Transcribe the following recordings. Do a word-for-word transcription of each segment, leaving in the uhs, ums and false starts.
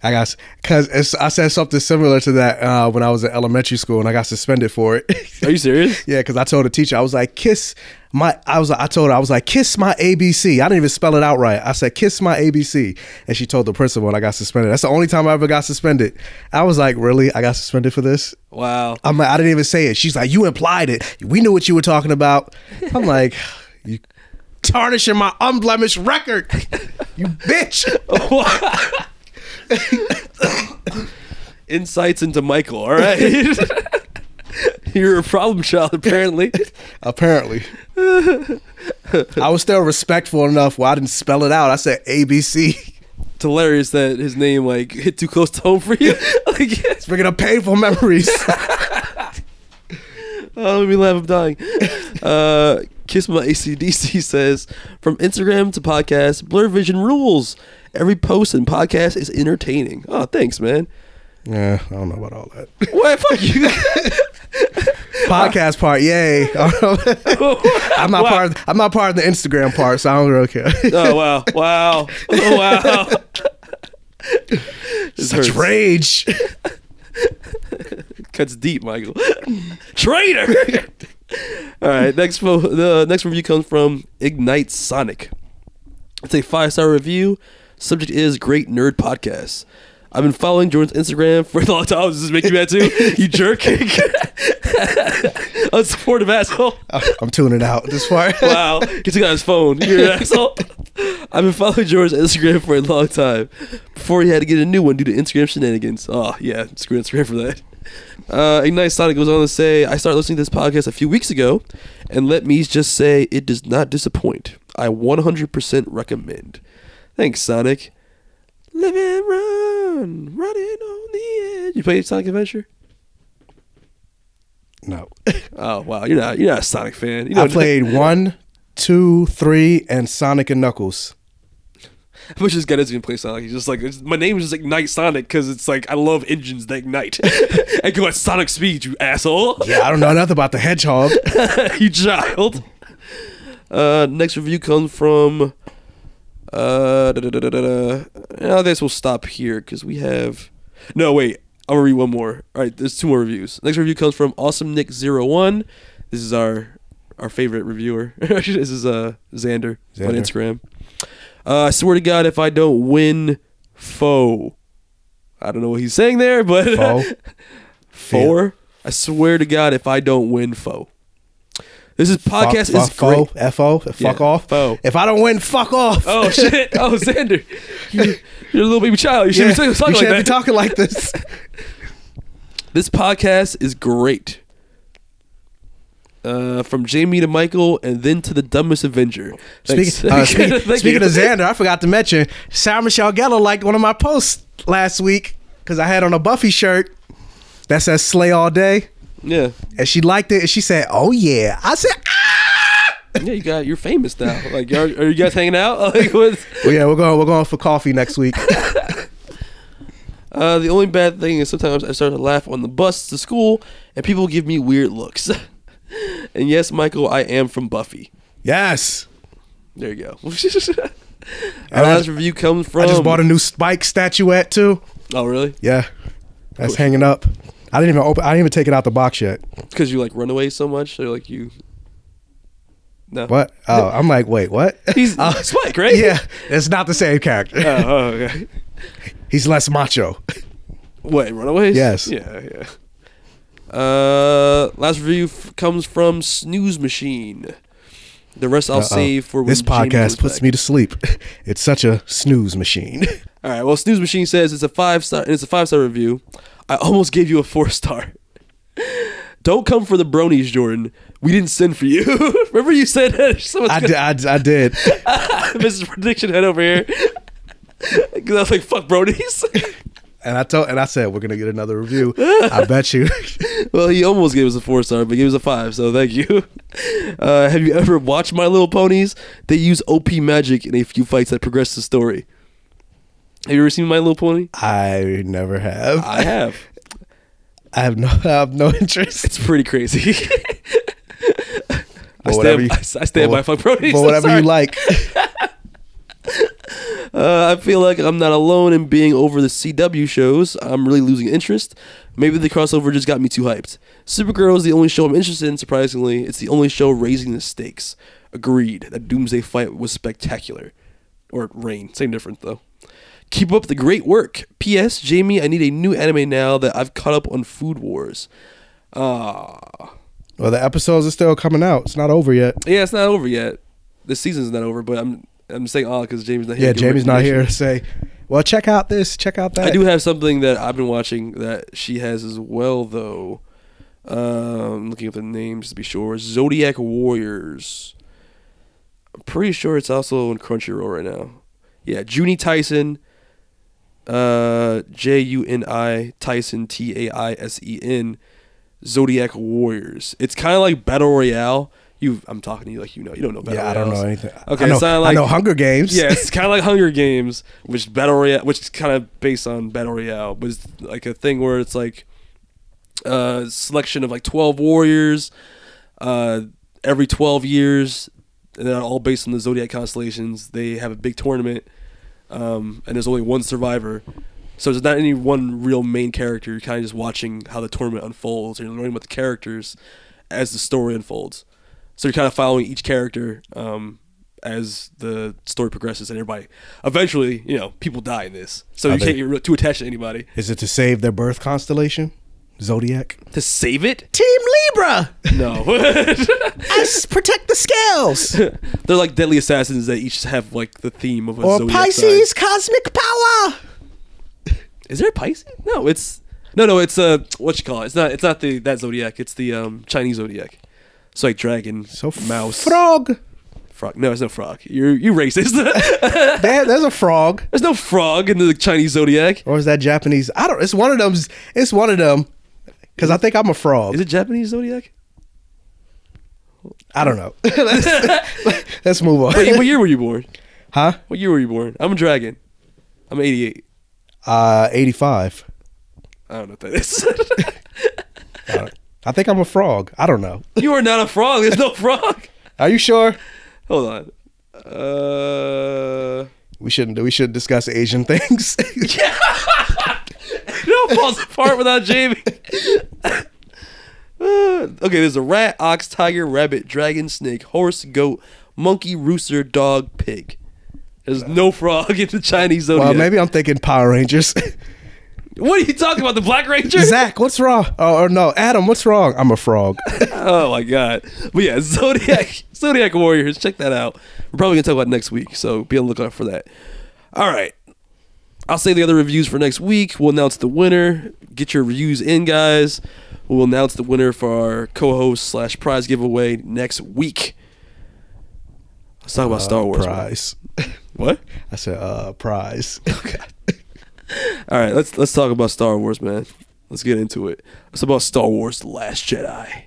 I got, because I said something similar to that uh, when I was in elementary school, and I got suspended for it. Are you serious? Yeah, because I told the teacher, I was like, kiss my, I was I told her, I was like, kiss my A B C. I didn't even spell it out right. I said, kiss my A B C. And she told the principal, and I got suspended. That's the only time I ever got suspended. I was like, really? I got suspended for this? Wow. I'm like, I didn't even say it. She's like, you implied it. We knew what you were talking about. I'm like, you tarnishing my unblemished record, you bitch. Insights into Michael. All right. You're a problem child, apparently. Apparently. I was still respectful enough where I didn't spell it out. I said A B C. It's hilarious that his name like hit too close to home for you. Like, yeah. It's bringing up painful memories. Oh, let me laugh. I'm dying. Uh, Kiss My A C D C says, from Instagram to podcast, Blur Vision rules. Every post and podcast is entertaining. Oh, thanks, man. Yeah, I don't know about all that. What? Fuck you. Podcast part, yay. I'm not wow. part of, I'm not part of the Instagram part, so I don't really care. Oh, wow. Wow. Oh, wow. Such hurts. Rage. Cuts deep, Michael. Traitor. All right, next fo- the next review comes from Ignite Sonic. It's a five-star review. Subject is Great Nerd Podcast. I've been following Jordan's Instagram for a long time. Does this make you mad too? You jerk. Unsupportive asshole. I'm tuning out this far. Wow. He took out his phone. You're an asshole. I've been following Jordan's Instagram for a long time. Before he had to get a new one due to Instagram shenanigans. Oh, yeah. Screw Instagram for that. Uh, Ignite Sonic goes on to say, I started listening to this podcast a few weeks ago, and let me just say it does not disappoint. I one hundred percent recommend. Thanks, Sonic. Live and run, running on the edge. You play Sonic Adventure? No. Oh wow, you're not you're not a Sonic fan. You know, I played one, two, three, and Sonic and Knuckles. I wish this guy doesn't even play Sonic. He's just like, it's, my name is just Ignite Sonic because it's like, I love engines that ignite and go at Sonic speed, you asshole. Yeah, I don't know nothing about the hedgehog. You child. Uh, next review comes from. Uh, da, da, da, da, da. Now this will stop here because we have. No, wait. I'll read one more. All right, there's two more reviews. Next review comes from Awesome Nick zero one. This is our our favorite reviewer. This is uh Xander, Xander. on Instagram. Uh, I swear to God, if I don't win, foe. I don't know what he's saying there, but foe. Four. Yeah. I swear to God, if I don't win, foe. This is podcast fuck, is fuck, great. F-O, fuck yeah. off. Fo. If I don't win, fuck off. Oh, shit. Oh, Xander. You're, you're a little baby child. You shouldn't yeah, be talking you shouldn't like that. You shouldn't be talking like this. This podcast is great. Uh, from Jamie to Michael, and then to the dumbest Avenger. Speaking, uh, speak, speaking of Xander, I forgot to mention, Sarah Michelle Gellar liked one of my posts last week because I had on a Buffy shirt that says Slay All Day. Yeah, and she liked it, and she said, "Oh yeah." I said, "Ah!" Yeah, you got you're famous now. Like, are, are you guys hanging out? Like, what's... Well, yeah, we're going we're going for coffee next week. uh, the only bad thing is sometimes I start to laugh on the bus to school, and people give me weird looks. And yes, Michael, I am from Buffy. Yes, there you go. Our last review comes from. I just bought a new Spike statuette too. Oh really? Yeah, that's hanging up. I didn't even open. I didn't even take it out the box yet. Because you like run away so much, they're like you. No. What? Oh, I'm like, wait, what? He's uh, Spike, right? Yeah, it's not the same character. Oh, oh okay. He's less macho. What? Runaways? Yes. Yeah, yeah. Uh, last review f- comes from Snooze Machine. The rest I'll Uh-oh. save for when this podcast puts back. me to sleep. It's such a snooze machine. All right. Well, Snooze Machine says it's a five star. It's a five star review. I almost gave you a four star. Don't come for the bronies, Jordan. We didn't send for you. Remember you said that? I, d- I, d- I did. Missus Prediction head over here. Because I was like, fuck bronies. And I told, and I said, we're going to get another review. I bet you. Well, he almost gave us a four star, but gave us a five, so thank you. Uh, have you ever watched My Little Ponies? They use O P magic in a few fights that progress the story. Have you ever seen My Little Pony? I never have. I have. I have no. I have no interest. It's pretty crazy. I, stand, you, I stand. I stand by fuck bronies. But whatever you like. uh, Uh, I feel like I'm not alone in being over the C W shows. I'm really losing interest. Maybe the crossover just got me too hyped. Supergirl is the only show I'm interested in, surprisingly. It's the only show raising the stakes. Agreed. That Doomsday fight was spectacular. Or rain. Same difference, though. Keep up the great work. P S. Jamie, I need a new anime now that I've caught up on Food Wars. Ah. Well, the episodes are still coming out. It's not over yet. Yeah, it's not over yet. The season's not over, but I'm I'm saying ah because Jamie's not here. Yeah, Jamie's not here to say, well, check out this, check out that. I do have something that I've been watching that she has as well, though. Um, looking up the names to be sure. Zodiac Warriors. I'm pretty sure it's also on Crunchyroll right now. Yeah, Juni Tyson. Uh, J U N I Tyson T A I S E N Zodiac Warriors. It's kind of like Battle Royale. You, I'm talking to you like you know. You don't know Battle Royale. Yeah, Royales. I don't know anything. Okay, I know, it's kind of like, I know Hunger Games. Yeah, it's kind of like Hunger Games, which Battle Royale, which is kind of based on Battle Royale, but it's like a thing where it's like a selection of like twelve warriors uh, every twelve years, and they're all based on the Zodiac constellations. They have a big tournament, um, and there's only one survivor. So there's not any one real main character. You're kind of just watching how the tournament unfolds, and you're learning about the characters as the story unfolds. So you're kind of following each character um, as the story progresses, and everybody eventually, you know, people die in this. So Are you they, can't get re- too attached to anybody. Is it to save their birth constellation, Zodiac? To save it, Team Libra. No, I protect the scales. They're like deadly assassins that each have like the theme of a or Zodiac Pisces sign. Cosmic power. Is there a Pisces? No, it's no, no. It's uh, what you call it? It's not. It's not the that Zodiac. It's the um, Chinese Zodiac. It's like dragon, so f- mouse, frog, frog. No, it's no frog. You're you racist. there, there's a frog. There's no frog in the Chinese Zodiac. Or is that Japanese? I don't. It's one of them. It's one of them. Because I think I'm a frog. Is it Japanese Zodiac? I don't know. let's, let's move on. Wait, what year were you born? Huh? What year were you born? I'm a dragon. I'm eighty-eight. Uh, eighty-five. I don't know what that is. I don't know. I think I'm a frog. I don't know. You are not a frog. There's no frog. Are you sure? Hold on. Uh, we shouldn't. We should discuss Asian things. Yeah. It all falls apart without Jamie. uh, okay. There's a rat, ox, tiger, rabbit, dragon, snake, horse, goat, monkey, rooster, dog, pig. There's no frog in the Chinese Zodiac. Well, maybe I'm thinking Power Rangers. What are you talking about? The Black Ranger? Zach, what's wrong? Oh, or no, Adam, what's wrong? I'm a frog. Oh, my God. But yeah, Zodiac Zodiac Warriors. Check that out. We're probably going to talk about it next week, so be on the lookout for that. All right. I'll save the other reviews for next week. We'll announce the winner. Get your reviews in, guys. We'll announce the winner for our co-host slash prize giveaway next week. Let's talk about uh, Star Wars. Prize. What? I said uh, prize. Oh, God. All right, let's let's talk about Star Wars, man. Let's get into it. It's about Star Wars: The Last Jedi.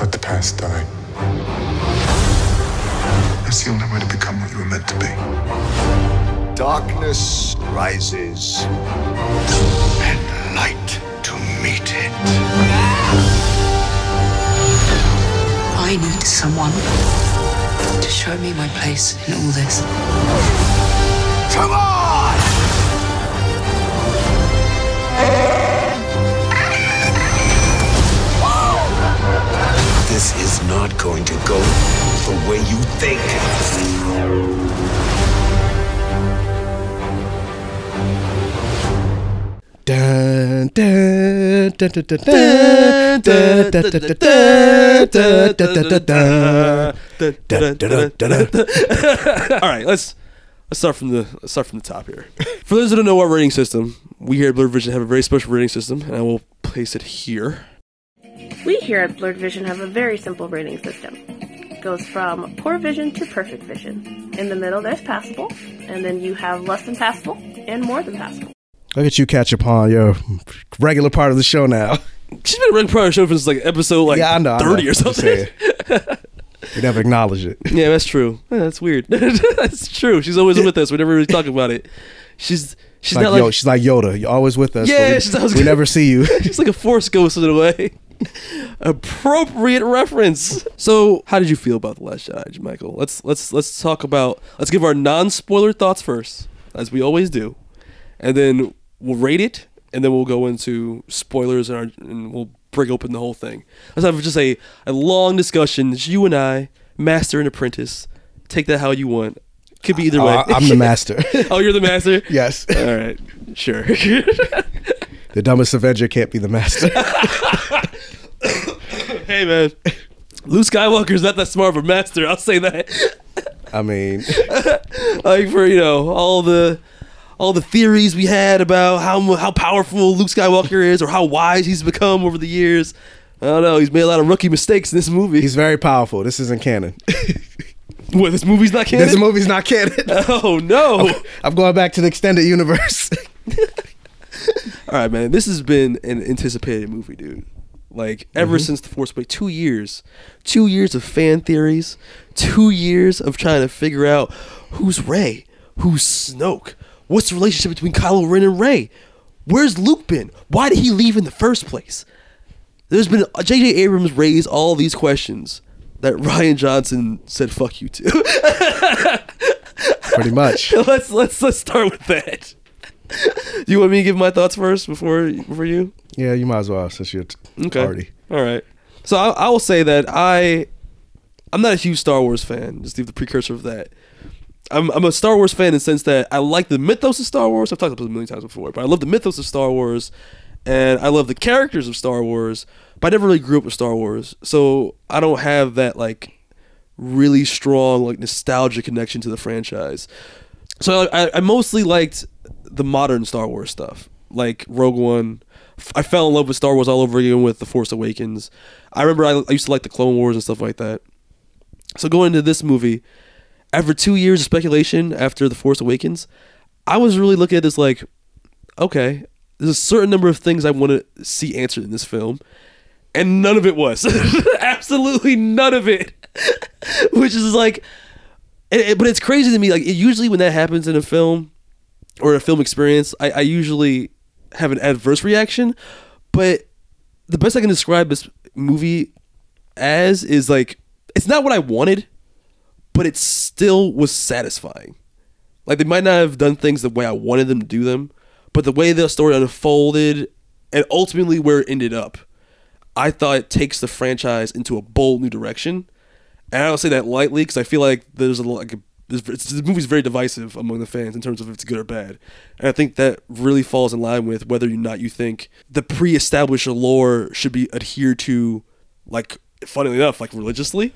Let the past die. That's the only way to become what you were meant to be. Darkness rises, and light to meet it. I need someone to show me my place in all this. Come on! This is not going to go the way you think. Dun, dun, dun, dun, dun, dun, dun, dun, dun, dun, dun, dun, dun, dun, dun, dun. All right, let's let's start from the let's start from the top here. For those who don't know our rating system, we here at Blurred Vision have a very special rating system, and I will place it here. We here at Blurred Vision have a very simple rating system. It goes from poor vision to perfect vision. In the middle, there's passable, and then you have less than passable and more than passable. Look at you catch upon your regular part of the show now. She's been a regular part of the show since like episode like yeah, I know, thirty I know. or something. We never acknowledge it. Yeah, that's true. Yeah, that's weird. That's true. She's always with us. We never really talk about it. She's she's like, not like yo, she's like Yoda. You're always with us. Yeah, we, she's always we never see you. She's like a force ghost in a way. appropriate reference. So, how did you feel about The Last Jedi, Michael? Let's let's let's talk about let's give our non-spoiler thoughts first, as we always do, and then we'll rate it, and then we'll go into spoilers and, our, and we'll break open the whole thing. Let's have just a a long discussion. It's you and I, master and apprentice. Take that how you want. Could be either uh, way. I'm the master. Oh, you're the master? Yes. All right. Sure. The dumbest Avenger can't be the master. Hey, man. Luke Skywalker's not that smart of a master. I'll say that. I mean. Like, for, you know, all the all the theories we had about how how powerful Luke Skywalker is or how wise he's become over the years. I don't know. He's made a lot of rookie mistakes in this movie. He's very powerful. This isn't canon. What, this movie's not canon? This movie's not canon. Oh, no. I'm, I'm going back to the extended universe. All right, man. This has been an anticipated movie, dude. Like, ever mm-hmm. since The Force Awakens, two years. Two years of fan theories. Two years of trying to figure out who's Rey, who's Snoke. What's the relationship between Kylo Ren and Rey? Where's Luke been? Why did he leave in the first place? There's been... J J Abrams raised all these questions that Rian Johnson said fuck you to. Pretty much. Let's let's let's start with that. You want me to give my thoughts first before before you? Yeah, you might as well since you're t- okay. already. All right. So I, I will say that I I'm not a huge Star Wars fan. Just leave the precursor of that. I'm I'm a Star Wars fan in the sense that I like the mythos of Star Wars. I've talked about this a million times before, but I love the mythos of Star Wars. And I love the characters of Star Wars, but I never really grew up with Star Wars. So I don't have that like really strong like nostalgia connection to the franchise. So I, I mostly liked the modern Star Wars stuff, like Rogue One. I fell in love with Star Wars all over again with The Force Awakens. I remember I, I used to like the Clone Wars and stuff like that. So going into this movie, after two years of speculation after The Force Awakens, I was really looking at this like, okay, there's a certain number of things I want to see answered in this film, and none of it was. Absolutely none of it. Which is like, it, it, but it's crazy to me. Like, it, usually when that happens in a film or a film experience, I, I usually have an adverse reaction. But the best I can describe this movie as is like, it's not what I wanted, but it still was satisfying. Like, they might not have done things the way I wanted them to do them, but the way the story unfolded and ultimately where it ended up, I thought it takes the franchise into a bold new direction. And I don't say that lightly because I feel like there's a like the movie's very divisive among the fans in terms of if it's good or bad. And I think that really falls in line with whether or not you think the pre-established lore should be adhered to, like, funnily enough, like religiously,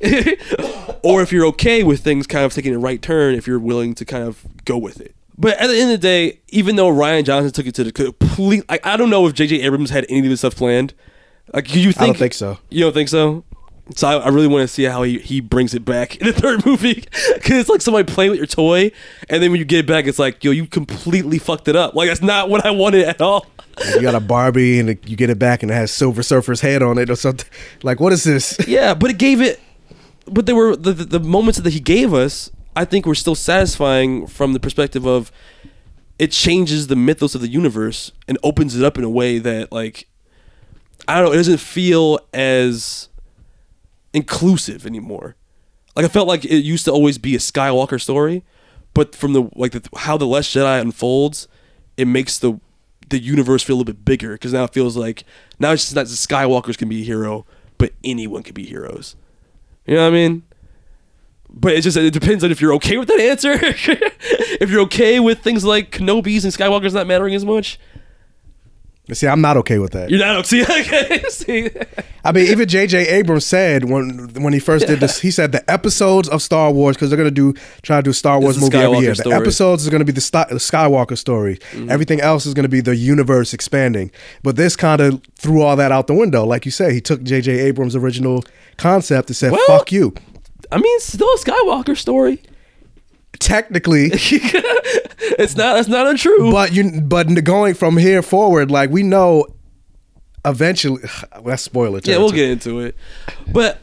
or if you're okay with things kind of taking a right turn if you're willing to kind of go with it. But at the end of the day, even though Rian Johnson took it to the complete... I, I don't know if J J Abrams had any of this stuff planned. Like, you think, I don't think so. You don't think so? So I, I really want to see how he, he brings it back in the third movie. Because it's like somebody playing with your toy, and then when you get it back, it's like, yo, you completely fucked it up. Like, that's not what I wanted at all. You got a Barbie, and you get it back, and it has Silver Surfer's head on it or something. Like, what is this? Yeah, but it gave it... But there were the, the, the moments that he gave us, I think we're still satisfying from the perspective of it changes the mythos of the universe and opens it up in a way that, like, I don't know, it doesn't feel as inclusive anymore. Like, I felt like it used to always be a Skywalker story, but from the like the, how The Last Jedi unfolds, it makes the the universe feel a little bit bigger because now it feels like now it's just not just Skywalkers can be a hero, but anyone can be heroes. You know what I mean? But it just it depends on if you're okay with that answer. If you're okay with things like Kenobis and Skywalkers not mattering as much. See, I'm not okay with that. You're not see, okay. See, I mean, even J J Abrams said when when he first did this, he said the episodes of Star Wars because they're gonna do try to do a Star Wars movie every year. Story. The episodes is gonna be the St- Skywalker story. Mm-hmm. Everything else is gonna be the universe expanding. But this kind of threw all that out the window. Like you said, he took J J Abrams' original concept and said, well, "Fuck you." I mean, it's still a Skywalker story. Technically, it's not. That's not untrue. But you. But going from here forward, like we know, eventually, that's spoiler territory. Yeah, we'll get into it. But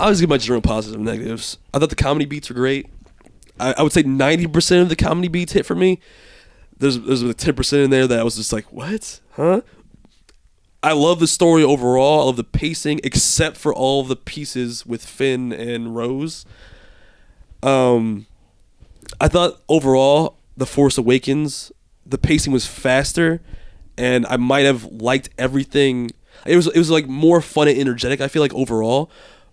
I was giving my general positives and negatives. I thought the comedy beats were great. I, I would say ninety percent of the comedy beats hit for me. There's there's a ten percent in there that I was just like, what, huh? I love the story overall. I love the pacing, except for all the pieces with Finn and Rose. Um, I thought overall, The Force Awakens, the pacing was faster, and I might have liked everything. It was it was like more fun and energetic, I feel like, overall.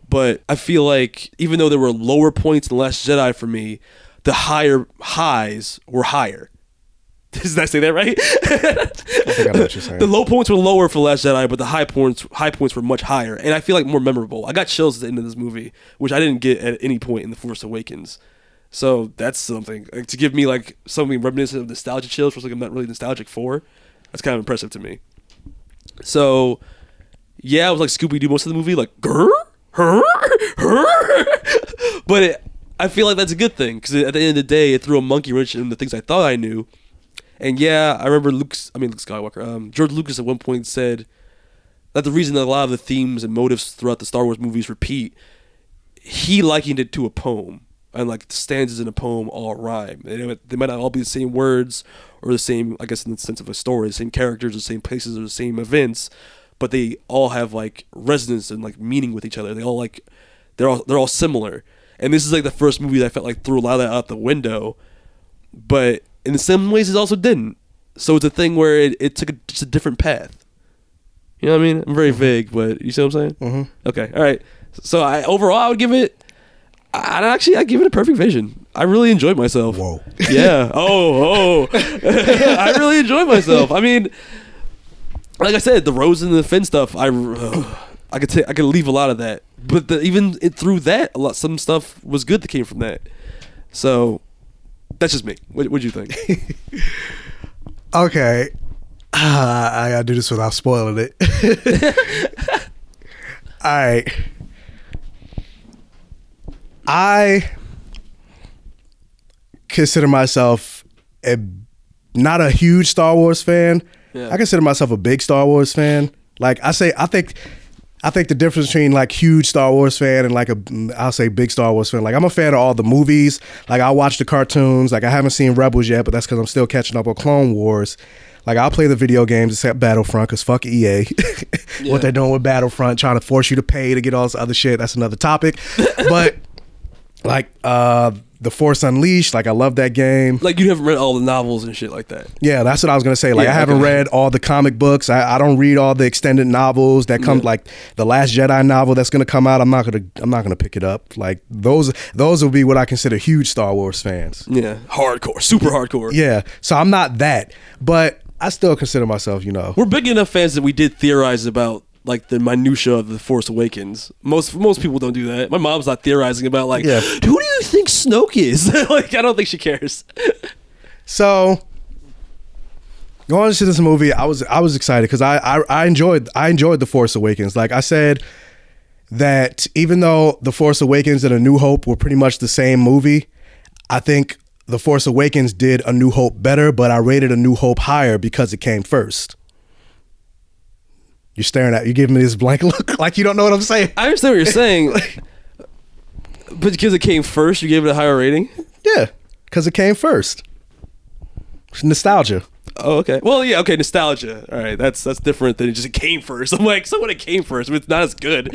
But I feel like even though there were lower points in The Last Jedi for me, the higher highs were higher. Did I say that right? I think I know what you're saying. The low points were lower for Last Jedi, but the high points high points were much higher, and I feel like more memorable. I got chills at the end of this movie, which I didn't get at any point in The Force Awakens. So that's something, like, to give me like something reminiscent of nostalgia chills, which like I'm not really nostalgic for. That's kind of impressive to me. So yeah, I was like Scooby Doo most of the movie, like grr, her, her. But it, I feel like that's a good thing, because at the end of the day, it threw a monkey wrench in the things I thought I knew. And yeah, I remember Luke's, I mean, Luke Skywalker, um, George Lucas at one point said that the reason that a lot of the themes and motives throughout the Star Wars movies repeat, he likened it to a poem. And like the stanzas in a poem all rhyme. They, they might not all be the same words or the same, I guess in the sense of a story, the same characters, the same places, or the same events, but they all have like resonance and like meaning with each other. They all like, they're all, they're all similar. And this is like the first movie that I felt like threw a lot of that out the window. But in some ways, it also didn't. So it's a thing where it, it took a, just a different path. You know what I mean? I'm very vague, but you see what I'm saying? Mm-hmm. Okay, all right. So I overall, I would give it. I actually, I give it a perfect vision. I really enjoyed myself. Whoa. Yeah. Oh, oh. I really enjoyed myself. I mean, like I said, the Rose and the Finn stuff. I, uh, I could, t- I could leave a lot of that, but the, even it, through that, a lot, some stuff was good that came from that. So. That's just me. What do you think? Okay. Uh, I got to do this without spoiling it. All right. I consider myself a, not a huge Star Wars fan. Yeah. I consider myself a big Star Wars fan. Like I say, I think... I think the difference between like huge Star Wars fan and like a, I'll say big Star Wars fan. Like I'm a fan of all the movies. Like I watch the cartoons. Like I haven't seen Rebels yet, but that's because I'm still catching up on Clone Wars. Like I'll play the video games except Battlefront, because fuck E A. Yeah. What they're doing with Battlefront, trying to force you to pay to get all this other shit. That's another topic. But like uh, The Force Unleashed, like I love that game. Like you haven't read all the novels and shit like that. Yeah, that's what I was gonna say. Like yeah, I haven't okay. read all the comic books. I, I don't read all the extended novels that come. Yeah. Like the Last Jedi novel that's gonna come out. I'm not gonna. I'm not gonna pick it up. Like those. Those would be what I consider huge Star Wars fans. Yeah, hardcore, super hardcore. Yeah. So I'm not that, but I still consider myself. You know, we're big enough fans that we did theorize about. Like the minutia of The Force Awakens. Most most people don't do that. My mom's not theorizing about like, yeah. Who do you think Snoke is? Like, I don't think she cares. So, going into this movie, I was I was excited because I, I I enjoyed I enjoyed The Force Awakens. Like I said, that even though The Force Awakens and A New Hope were pretty much the same movie, I think The Force Awakens did A New Hope better, but I rated A New Hope higher because it came first. You're staring at, you're giving me this blank look like you don't know what I'm saying. I understand what you're saying. But because it came first, you gave it a higher rating? Yeah, because it came first. It's nostalgia. Oh, okay. Well, yeah, okay, nostalgia. All right, that's that's different than it just it came first. I'm like, so when it came first, it's not as good.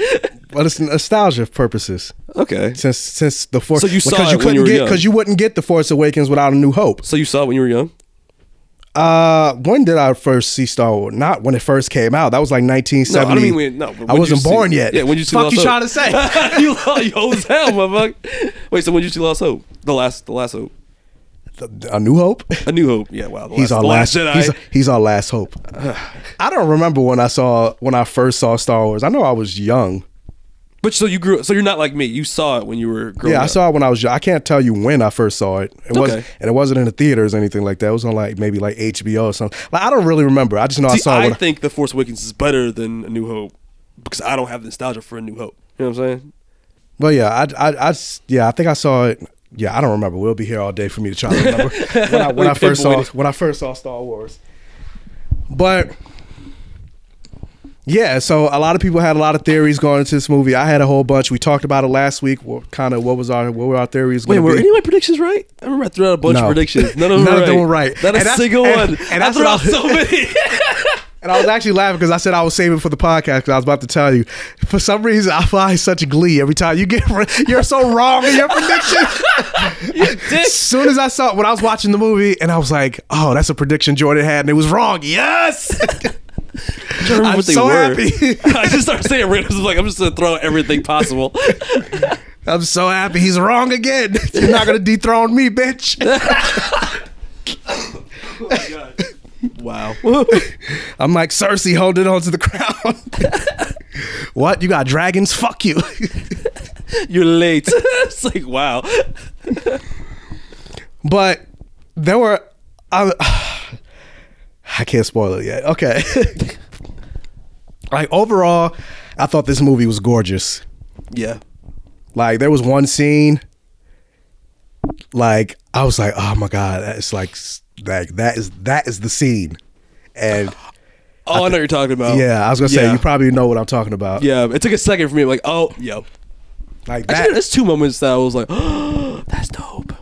But it's nostalgia purposes. Okay. Since since the Force... So you saw it you when you were get, young. Because you wouldn't get The Force Awakens without A New Hope. So you saw it when you were young? Uh, when did I first see Star Wars? Not when it first came out. That was like nineteen seventy. No, I, mean when, no, when I wasn't born see, yet. Yeah, when you see Fuck Last you Hope? Trying to say? You old as hell, motherfucker. Wait, so when did you see Last Hope? The last, the last hope. The, a New Hope. A New Hope. Yeah, wow. The he's last, our the last. last Jedi. He's, he's our last hope. I don't remember when I saw when I first saw Star Wars. I know I was young. But so you grew. So you're not like me. You saw it when you were growing up. Yeah, I saw it when I was young. I can't tell you when I first saw it. It okay. wasn't, and it wasn't in the theaters or anything like that. It was on like maybe like H B O or something. Like I don't really remember. I just know See, I saw it. I think I, The Force Awakens is better than A New Hope because I don't have nostalgia for A New Hope. You know what I'm saying? Well, yeah, I, I, I, yeah, I think I saw it. Yeah, I don't remember. We'll be here all day for me to try to remember when I, when I first saw when I first saw Star Wars. But. Yeah, so a lot of people had a lot of theories going into this movie. I had a whole bunch. We talked about it last week. What kind of what was our what were our theories? Wait, were be? any of my predictions right? I remember I threw out a bunch no. of predictions. None of them, None were, of them right. were right. Not and a single and, one. And I threw out so many. And I was actually laughing because I said I was saving for the podcast because I was about to tell you. For some reason, I find such glee every time you get. You're so wrong in your prediction. You dick. As soon as I saw it, when I was watching the movie, and I was like, "Oh, that's a prediction Jordan had, and it was wrong." Yes. I'm, I'm so happy. I just started saying random. Like I'm just gonna throw everything possible. I'm so happy he's wrong again. You're not gonna dethrone me, bitch. Oh my God. Wow. I'm like Cersei holding on to the crown. What? You got dragons? Fuck you. You're late. It's like, wow. But there were I, I can't spoil it yet. Okay. Like overall, I thought this movie was gorgeous. Yeah. Like there was one scene, like I was like, oh my God, it's like Like that is that is the scene, and oh, I, th- I know what you're talking about. Yeah, I was gonna say yeah. You probably know what I'm talking about. Yeah, it took a second for me. I'm like, oh, yep. Like that. Actually, there's two moments that I was like, oh, that's dope.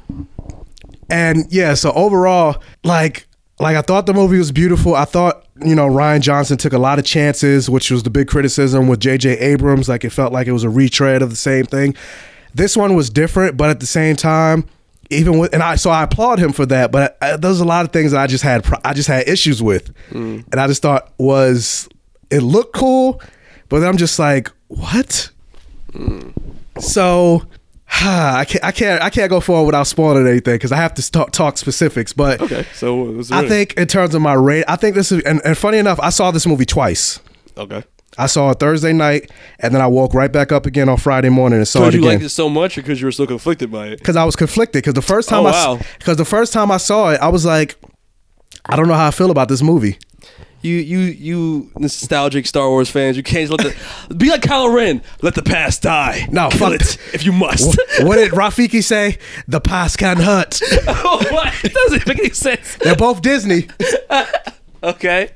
And yeah, so overall, like, like I thought the movie was beautiful. I thought you know Rian Johnson took a lot of chances, which was the big criticism with J J Abrams. Like it felt like it was a retread of the same thing. This one was different, but at the same time. Even with and I so I applaud him for that, but I, I, there's a lot of things that I just had I just had issues with, mm. and I just thought was it looked cool, but then I'm just like what? Mm. So huh, I can't I can't I can't go forward without spoiling anything because I have to talk, talk specifics. But okay, so I think in terms of my rate, I think this is and, and funny enough, I saw this movie twice. Okay. I saw it Thursday night, and then I woke right back up again on Friday morning and saw it again. Because you liked it so much or because you were so conflicted by it? Because I was conflicted. Because the first time oh, wow. I, because the first time I saw it, I was like, I don't know how I feel about this movie. You you, you nostalgic Star Wars fans, you can't just let the... Be like Kylo Ren. Let the past die. No, Kill fuck it. If you must. What, what did Rafiki say? The past can hurt. Oh, what? It doesn't make any sense. They're both Disney. Okay.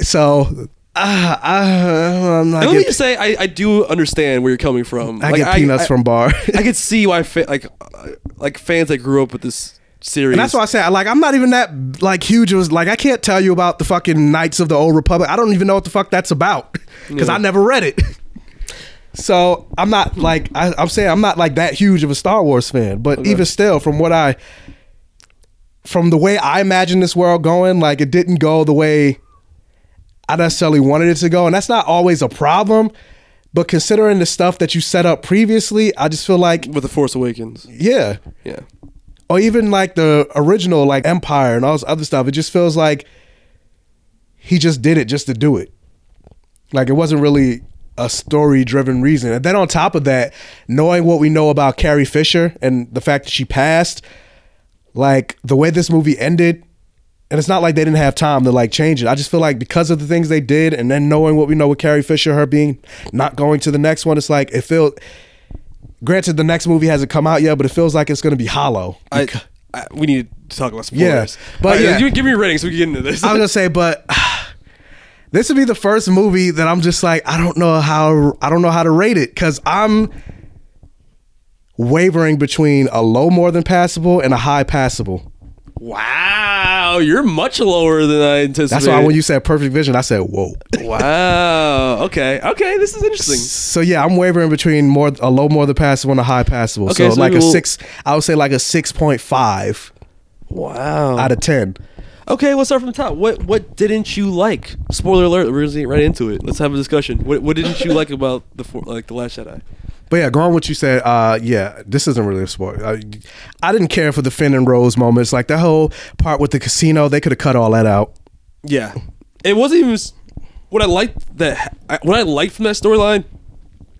So... Uh, I, I'm like let me it, just say I, I do understand where you're coming from. I like, get peanuts I, I, from bar. I could see why fa- like like fans that grew up with this series. And that's why I say like I'm not even that like huge. It was like I can't tell you about the fucking Knights of the Old Republic. I don't even know what the fuck that's about because yeah. I never read it. So I'm not like I, I'm saying I'm not like that huge of a Star Wars fan. But okay. even still, from what I from the way I imagined this world going, like it didn't go the way. I necessarily wanted it to go, and that's not always a problem, but considering the stuff that you set up previously, I just feel like with The Force Awakens, yeah, yeah, or even like the original, like Empire and all this other stuff, it just feels like he just did it just to do it. Like it wasn't really a story-driven reason. And then on top of that, knowing what we know about Carrie Fisher and the fact that she passed, like the way this movie ended. And it's not like they didn't have time to like change it. I just feel like because of the things they did and then knowing what we know with Carrie Fisher, her being not going to the next one, it's like it feels, granted the next movie hasn't come out yet, but it feels like it's going to be hollow. I, I, we need to talk about spoilers. Yeah, but right, yeah. You give me a rating so we can get into this. I was going to say, but this would be the first movie that I'm just like, I don't know how, I don't know how to rate it because I'm wavering between a low more than passable and a high passable. Wow, you're much lower than I anticipated. That's why when you said Perfect Vision, I said, whoa. Wow. Okay. Okay. This is interesting. So yeah, I'm wavering between more a low more than passable and a high passable. Okay, so, so like a will... six, I would say like a six point five. Wow. Out of ten. Okay, let's start from the top. What what didn't you like? Spoiler alert, we're gonna get right into it. Let's have a discussion. What what didn't you like about the like the Last Jedi? But yeah, going what you said, uh, yeah, this isn't really a sport. I, I didn't care for the Finn and Rose moments. Like that whole part with the casino, they could have cut all that out. Yeah, it wasn't even what I liked. That what I liked from that storyline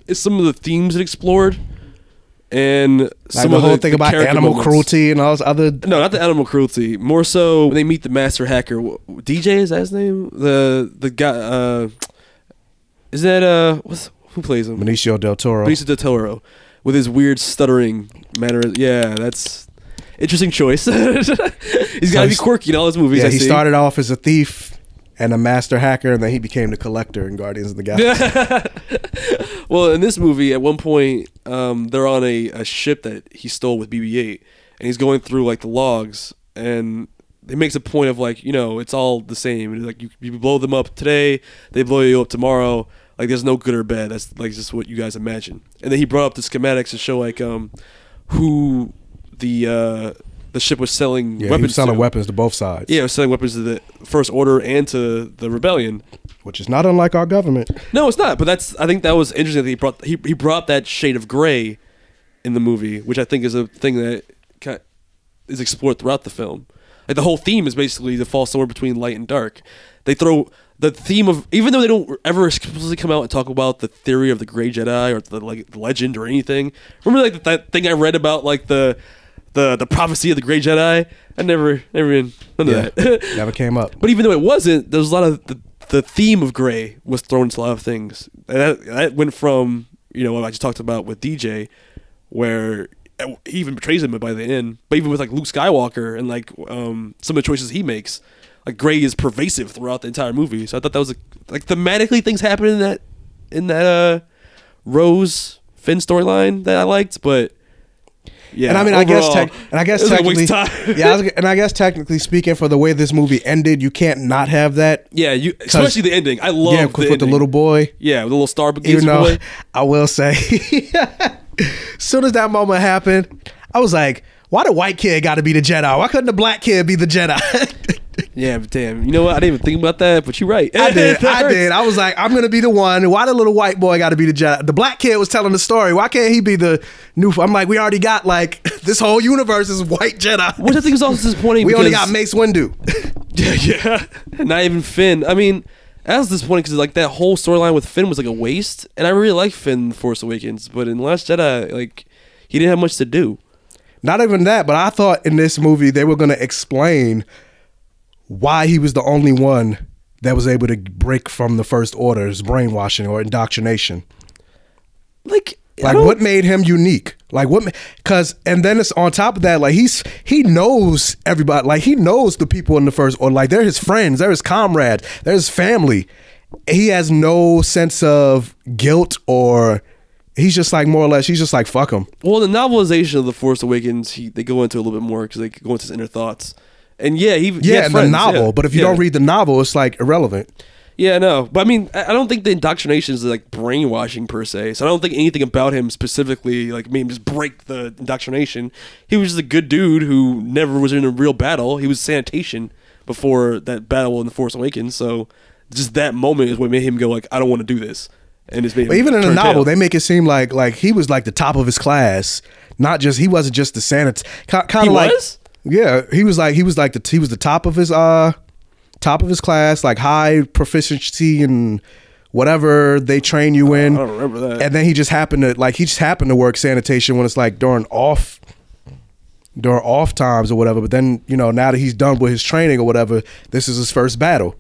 is some of the themes it explored, and like some the of whole the, thing the about animal moments. Cruelty and all those other. No, not the animal cruelty. More so when they meet the master hacker. D J is that his name? The the guy. Uh, is that uh? What's Who plays him? Benicio Del Toro. Benicio Del Toro, with his weird stuttering manner. Yeah, that's interesting choice. He's got to be quirky in all his movies. Yeah, I he see. started off as a thief and a master hacker, and then he became the collector in Guardians of the Galaxy. Well, in this movie, at one point, um, they're on a, a ship that he stole with B B eight, and he's going through like the logs, and he makes a point of like, you know, it's all the same. Like you, you blow them up today, they blow you up tomorrow. Like there's no good or bad. That's like just what you guys imagine. And then he brought up the schematics to show like um who the uh, the ship was selling yeah, weapons. He was selling to. weapons to both sides. Yeah, it was selling weapons to the First Order and to the Rebellion, which is not unlike our government. No, it's not. But that's I think that was interesting that he brought he he brought that shade of gray in the movie, which I think is a thing that kind of is explored throughout the film. Like the whole theme is basically to fall somewhere between light and dark. They throw the theme of, even though they don't ever explicitly come out and talk about the theory of the Grey Jedi or the like the legend or anything. Remember like that thing I read about like the the the prophecy of the Grey Jedi? I never never even none yeah, of that never came up. But even though it wasn't, there was a lot of the, the theme of gray was thrown into a lot of things, and that, that went from you know what I just talked about with D J, where he even betrays him by the end. But even with like Luke Skywalker and like um, some of the choices he makes, like gray is pervasive throughout the entire movie. So I thought that was a, like thematically things happen in that in that uh, Rose Finn storyline that I liked. But yeah, and I mean, overall, I guess, te- and I guess technically, yeah, I was, and I guess technically speaking, for the way this movie ended, you can't not have that. Yeah, you especially the ending. I love yeah, the with ending. the little boy. Yeah, with the little star. You know, I will say. Soon as that moment happened, I was like, why the white kid got to be the Jedi? Why couldn't the black kid be the Jedi? Yeah, but damn. You know what? I didn't even think about that, but you're right. I did. I did. I was like, I'm going to be the one. Why the little white boy got to be the Jedi? The black kid was telling the story. Why can't he be the new... I'm like, we already got like, this whole universe is white Jedi. Which I think is also disappointing. We only got Mace Windu. Yeah, yeah. Not even Finn. I mean... I was disappointed because like that whole storyline with Finn was like a waste, and I really like Finn in Force Awakens, but in Last Jedi, like he didn't have much to do. Not even that, but I thought in this movie they were going to explain why he was the only one that was able to break from the First Order's brainwashing or indoctrination. Like, like what made him unique? Like what? Because and then it's on top of that, like he's he knows everybody. Like he knows the people in the First Order. Like they're his friends, they're his comrades, they're his family. He has no sense of guilt, or he's just like more or less. He's just like fuck him. Well, the novelization of the Force Awakens, he, they go into a little bit more because they go into his inner thoughts. And yeah, he yeah, he had and friends, the novel. Yeah, but if you yeah. don't read the novel, it's like irrelevant. Yeah, no, but I mean, I don't think the indoctrination is like brainwashing per se. So I don't think anything about him specifically like made him just break the indoctrination. He was just a good dude who never was in a real battle. He was sanitation before that battle in The Force Awakens. So just that moment is what made him go like, I don't want to do this. And it's made but him even in the novel, down. They make it seem like like he was like the top of his class, not just he wasn't just the sanit. Kind of like was? yeah, he was like he was like the he was the top of his uh. top of his class, like high proficiency and whatever they train you in. I don't remember that. And then he just happened to like he just happened to work sanitation when it's like during off during off times or whatever. But then, you know, now that he's done with his training or whatever, this is his first battle.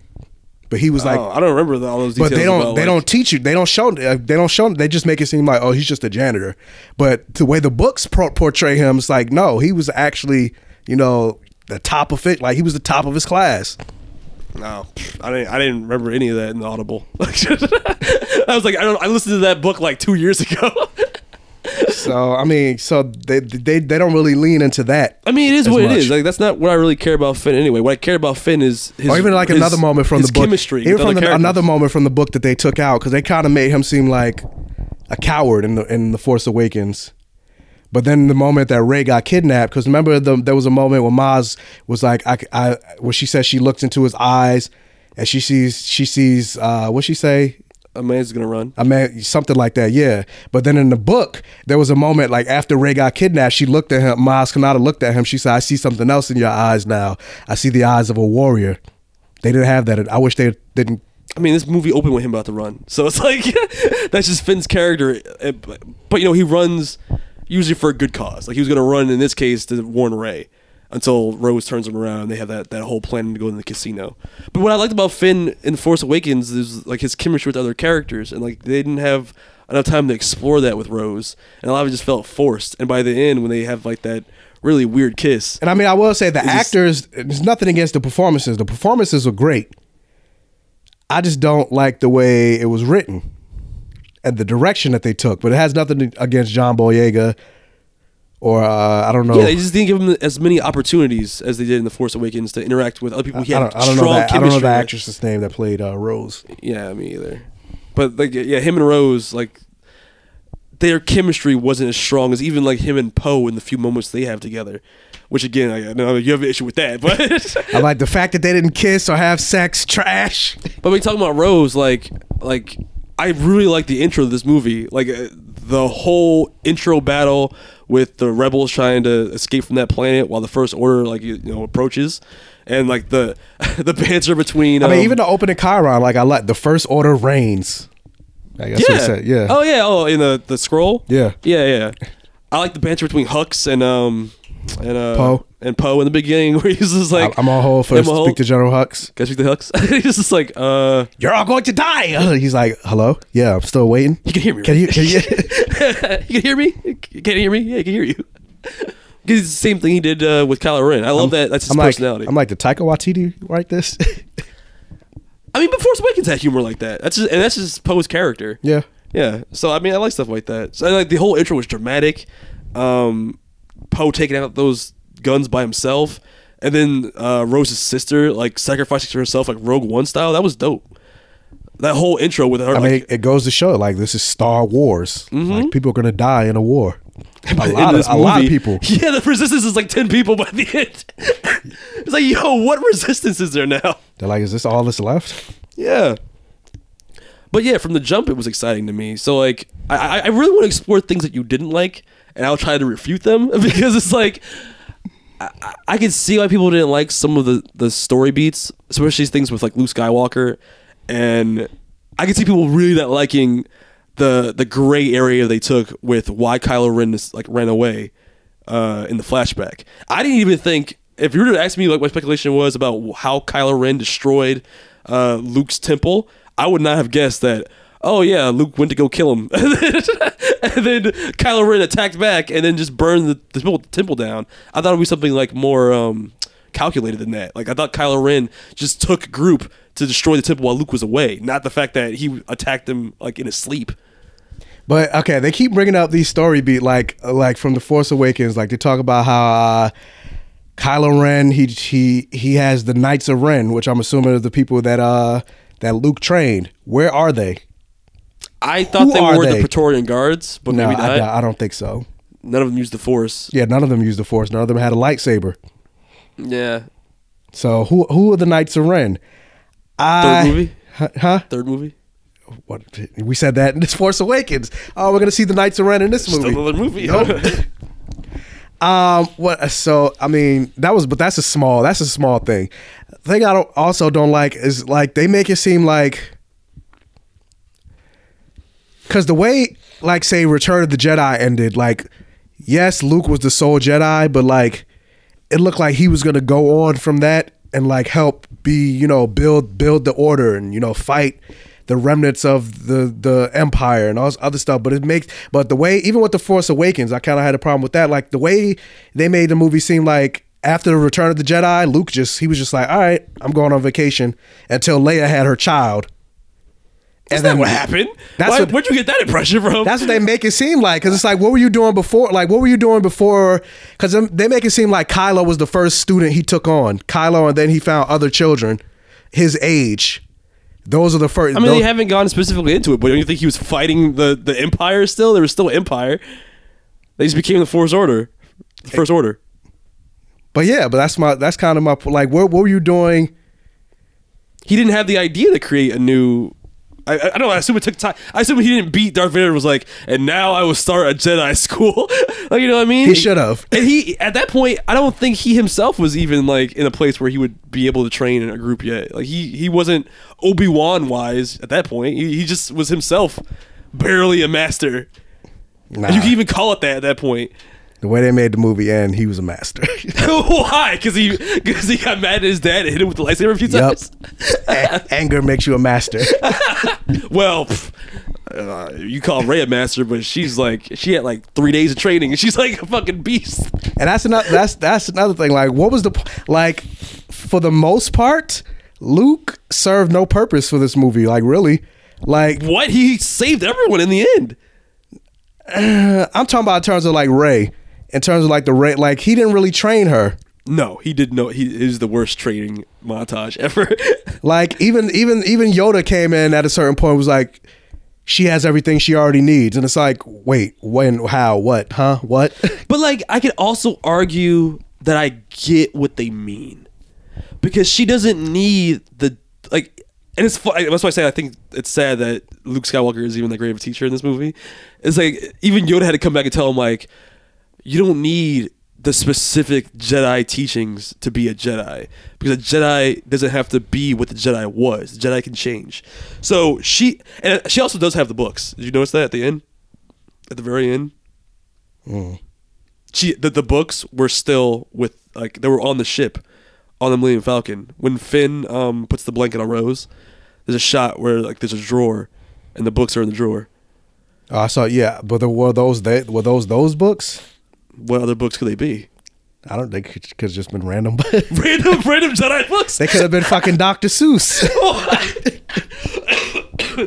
But he was like, oh, I don't remember the, all those details. But they don't about, they like, don't teach you. They don't show they don't show they just make it seem like, oh, he's just a janitor. But the way the books pro- portray him, it's like, no, he was actually, you know, the top of it. Like he was the top of his class. No, I didn't. I didn't remember any of that in the Audible. I was like, I don't. I listened to that book like two years ago. So I mean, so they they they don't really lean into that. I mean, it is what much. it is. Like that's not what I really care about Finn anyway. What I care about Finn is his, or even like his, another moment from his the book. Chemistry. Even from the, another moment from the book that they took out because they kind of made him seem like a coward in the in the Force Awakens. But then the moment that Rey got kidnapped, because remember the, there was a moment when Maz was like, I, I, when she says she looks into his eyes and she sees, she sees, uh, what'd she say? A man's gonna run. A man, something like that, yeah. But then in the book, there was a moment like after Rey got kidnapped, she looked at him, Maz Kanata looked at him. She said, I see something else in your eyes now. I see the eyes of a warrior. They didn't have that. I wish they didn't. I mean, this movie opened with him about to run. So it's like, that's just Finn's character. But, you know, he runs... usually for a good cause. Like he was going to run, in this case, to warn Rey until Rose turns him around and they have that, that whole plan to go in the casino. But what I liked about Finn in The Force Awakens is like his chemistry with other characters, and like they didn't have enough time to explore that with Rose, and a lot of it just felt forced. And by the end, when they have like that really weird kiss. And I mean, I will say the actors, just, there's nothing against the performances. The performances were great. I just don't like the way it was written. And the direction that they took, but it has nothing against John Boyega or uh, I don't know. Yeah, they just didn't give him as many opportunities as they did in The Force Awakens to interact with other people. He I, had I don't, strong I don't know that, chemistry. I don't know the actress's name that played uh, Rose. Yeah, me either. But like, yeah, him and Rose, like, their chemistry wasn't as strong as even like him and Poe in the few moments they have together. Which again, I know you have an issue with that, but I like the fact that they didn't kiss or have sex. Trash. But we talking about Rose, like, like I really like the intro of this movie. Like uh, the whole intro battle with the rebels trying to escape from that planet while the First Order, like you, you know, approaches, and like the the banter between. Um, I mean, even the opening Chiron, like I like the First Order reigns. I guess yeah. What it said. Yeah. Oh yeah. Oh, in the the scroll. Yeah. Yeah. Yeah. I like the banter between Hux and um. And uh, Poe and Poe in the beginning, where he's just like, "I'm on hold first. Hold. Speak to General Hux. Can I speak to Hux?" He's just like, "Uh, you're all going to die." He's like, "Hello, yeah, I'm still waiting. You can hear me? Right? Can you? Can you? You can hear me? You can hear me? Yeah, I can hear you." It's the same thing he did uh, with Kylo Ren. I love I'm, that. That's his I'm personality. Like, I'm like, did Taika Waititi write this? I mean, but Force Awakens had humor like that. That's just, and that's just Poe's character. Yeah, yeah. So I mean, I like stuff like that. So like the whole intro was dramatic. Um. Poe taking out those guns by himself, and then uh, Rose's sister like sacrificing herself like Rogue One style. That was dope. That whole intro with her. I like, mean, it goes to show like this is Star Wars. Mm-hmm. Like people are gonna die in a war. A lot, of, a lot of people. Yeah, the resistance is like ten people by the end. It's like, yo, what resistance is there now? They're like, is this all that's left? Yeah. But yeah, from the jump, it was exciting to me. So like, I, I really want to explore things that you didn't like. And I'll try to refute them because it's like I, I can see why people didn't like some of the, the story beats, especially things with like Luke Skywalker, and I can see people really not liking the the gray area they took with why Kylo Ren is, like ran away uh, in the flashback. I didn't even think if you were to ask me like what speculation was about how Kylo Ren destroyed uh, Luke's temple, I would not have guessed that. Oh yeah, Luke went to go kill him, and then, and then Kylo Ren attacked back, and then just burned the, the temple down. I thought it would be something like more um, calculated than that. Like I thought Kylo Ren just took a group to destroy the temple while Luke was away, not the fact that he attacked him like in his sleep. But okay, they keep bringing up these story beat like like from The Force Awakens, like they talk about how. Uh, Kylo Ren, he he he has the Knights of Ren, which I'm assuming are the people that uh that Luke trained. Where are they? I thought Who they were they? the Praetorian Guards, but no, maybe not. I, I don't think so. None of them used the Force. Yeah, none of them used the Force. None of them had a lightsaber. Yeah. So who who are the Knights of Ren? I, Third movie? Huh? Third movie? What? We said that in this Force Awakens. Oh, we're gonna see the Knights of Ren in this Still movie. Still another movie. Nope. um. What? So I mean, that was, but that's a small. That's a small thing. The thing I don't, also don't like is like they make it seem like. Because the way, like, say, Return of the Jedi ended, like, yes, Luke was the sole Jedi, but, like, it looked like he was going to go on from that and, like, help be, you know, build build the order and, you know, fight the remnants of the, the Empire and all this other stuff. But it makes, but the way, even with The Force Awakens, I kind of had a problem with that. Like, the way they made the movie seem like after the Return of the Jedi, Luke just, he was just like, all right, I'm going on vacation until Leia had her child. Is that what happened? That's Why, what, where'd you get that impression from? That's what they make it seem like. Because it's like, what were you doing before? Like, what were you doing before? Because they make it seem like Kylo was the first student he took on. Kylo, and then he found other children his age. Those are the first. I mean, those, they haven't gone specifically into it, but don't you think he was fighting the, the Empire still? There was still an Empire. They just became the Force Order. The First it, Order. But yeah, but that's my that's kind of my like, what, what were you doing? He didn't have the idea to create a new... I, I don't know, I assume it took time. I assume he didn't beat Darth Vader and was like, and now I will start a Jedi school. Like, you know what I mean? He should have. And he, at that point, I don't think he himself was even like in a place where he would be able to train in a group yet. Like he, he wasn't Obi-Wan wise at that point. He, he just was himself barely a master. Nah. And you can even call it that at that point. The way they made the movie end, he was a master. Why? Because he, because he got mad at his dad and hit him with the lightsaber a few yep. times? a- anger makes you a master. Well, uh, you call Rey a master, but she's like, she had like three days of training, and she's like a fucking beast. And that's another, that's that's another thing. Like, what was the like? For the most part, Luke served no purpose for this movie. Like, really, like what? He saved everyone in the end. Uh, I'm talking about in terms of like Rey. in terms of like the rate, like he didn't really train her. No, he didn't know. He is the worst training montage ever. Like even even even Yoda came in at a certain point and was like, she has everything she already needs. And it's like, wait, when, how, what, huh, what? But like, I could also argue that I get what they mean, because she doesn't need the, like, and it's, that's why I say I think it's sad that Luke Skywalker is even that great of a teacher in this movie. It's like, even Yoda had to come back and tell him, like, you don't need the specific Jedi teachings to be a Jedi, because a Jedi doesn't have to be what the Jedi was. The Jedi can change. So she, and she also does have the books. Did you notice that at the end? At the very end? Mm. She, the, the books were still with, like, they were on the ship, on the Millennium Falcon. When Finn um, puts the blanket on Rose, there's a shot where, like, there's a drawer and the books are in the drawer. Oh, I saw, yeah, but there were those, they, were those, those books? What other books could they be? I don't think it could have just been random. But random, random Jedi books. They could have been fucking Doctor Seuss.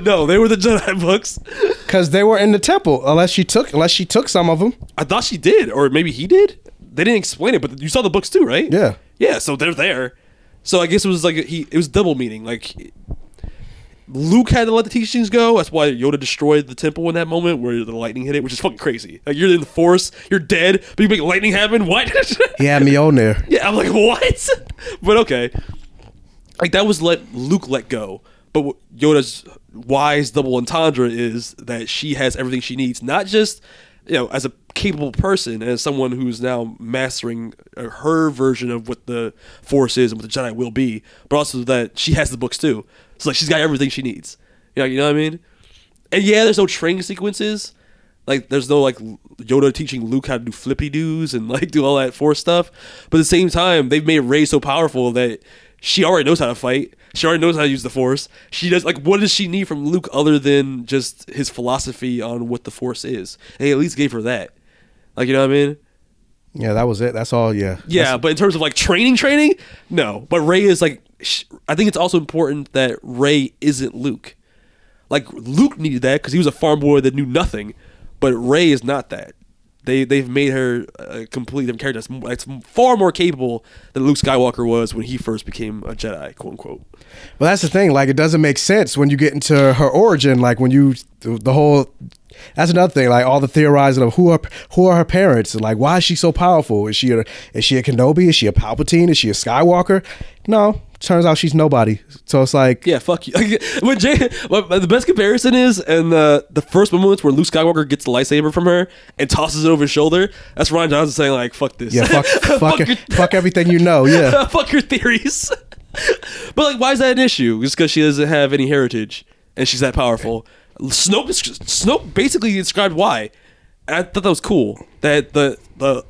No, they were the Jedi books because they were in the temple. Unless she took, unless she took some of them. I thought she did, or maybe he did. They didn't explain it, but you saw the books too, right? Yeah, yeah. So they're there. So I guess it was like he, it was double meaning. Like Luke had to let the teachings go. That's why Yoda destroyed the temple in that moment where the lightning hit it, which is fucking crazy. Like, you're in the force, you're dead, but you make lightning happen. What? He had me on there. Yeah, I'm like, what? But okay, like that was let Luke let go. But Yoda's wise double entendre is that she has everything she needs, not just, you know, as a capable person, as someone who's now mastering her version of what the force is and what the Jedi will be, but also that she has the books too. So like she's got everything she needs. You know, you know what I mean? And yeah, there's no training sequences. Like there's no like Yoda teaching Luke how to do flippy doos and like do all that force stuff. But at the same time, they've made Rey so powerful that she already knows how to fight. She already knows how to use the force. She does, like, what does she need from Luke other than just his philosophy on what the force is? And he at least gave her that. Like, you know what I mean? Yeah, that was it. That's all. Yeah. Yeah. That's- but in terms of like training, training, no. But Rey is like, I think it's also important that Rey isn't Luke. Like Luke needed that because he was a farm boy that knew nothing, but Rey is not that. They they've made her a completely different character that's, that's far more capable than Luke Skywalker was when he first became a Jedi, quote unquote. Well, that's the thing. Like, it doesn't make sense when you get into her origin. Like when you the whole. That's another thing. Like all the theorizing of who are who are her parents and like why is she so powerful? Is she a is she a Kenobi? Is she a Palpatine? Is she a Skywalker? No, turns out she's nobody. So it's like, yeah, fuck you. When Jay, the best comparison is in the the first moments where Luke Skywalker gets the lightsaber from her and tosses it over his shoulder. That's Rian Johnson saying like, fuck this. Yeah, fuck fuck, fuck, your, fuck everything you know. Yeah, fuck your theories. But like, why is that an issue? Just because she doesn't have any heritage and she's that powerful. Snoke, Snoke basically described why, and I thought that was cool. That the the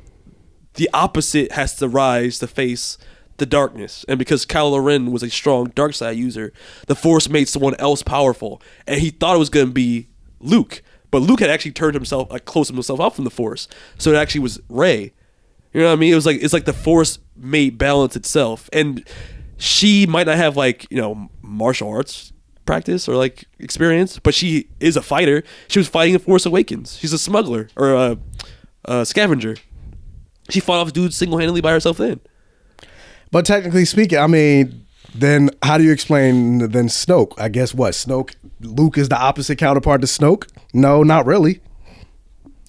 the opposite has to rise to face the darkness, and because Kylo Ren was a strong dark side user, the Force made someone else powerful, and he thought it was going to be Luke, but Luke had actually turned himself, like, closed himself off from the Force, so it actually was Rey. You know what I mean? It was like it's like the Force made balance itself, and she might not have, like, you know, martial arts practice or like experience, but she is a fighter. She was fighting in Force Awakens. She's a smuggler or a, a scavenger. She fought off dudes single-handedly by herself then. But technically speaking, I mean, then how do you explain then Snoke? I guess what Snoke, Luke is the opposite counterpart to Snoke. No, not really.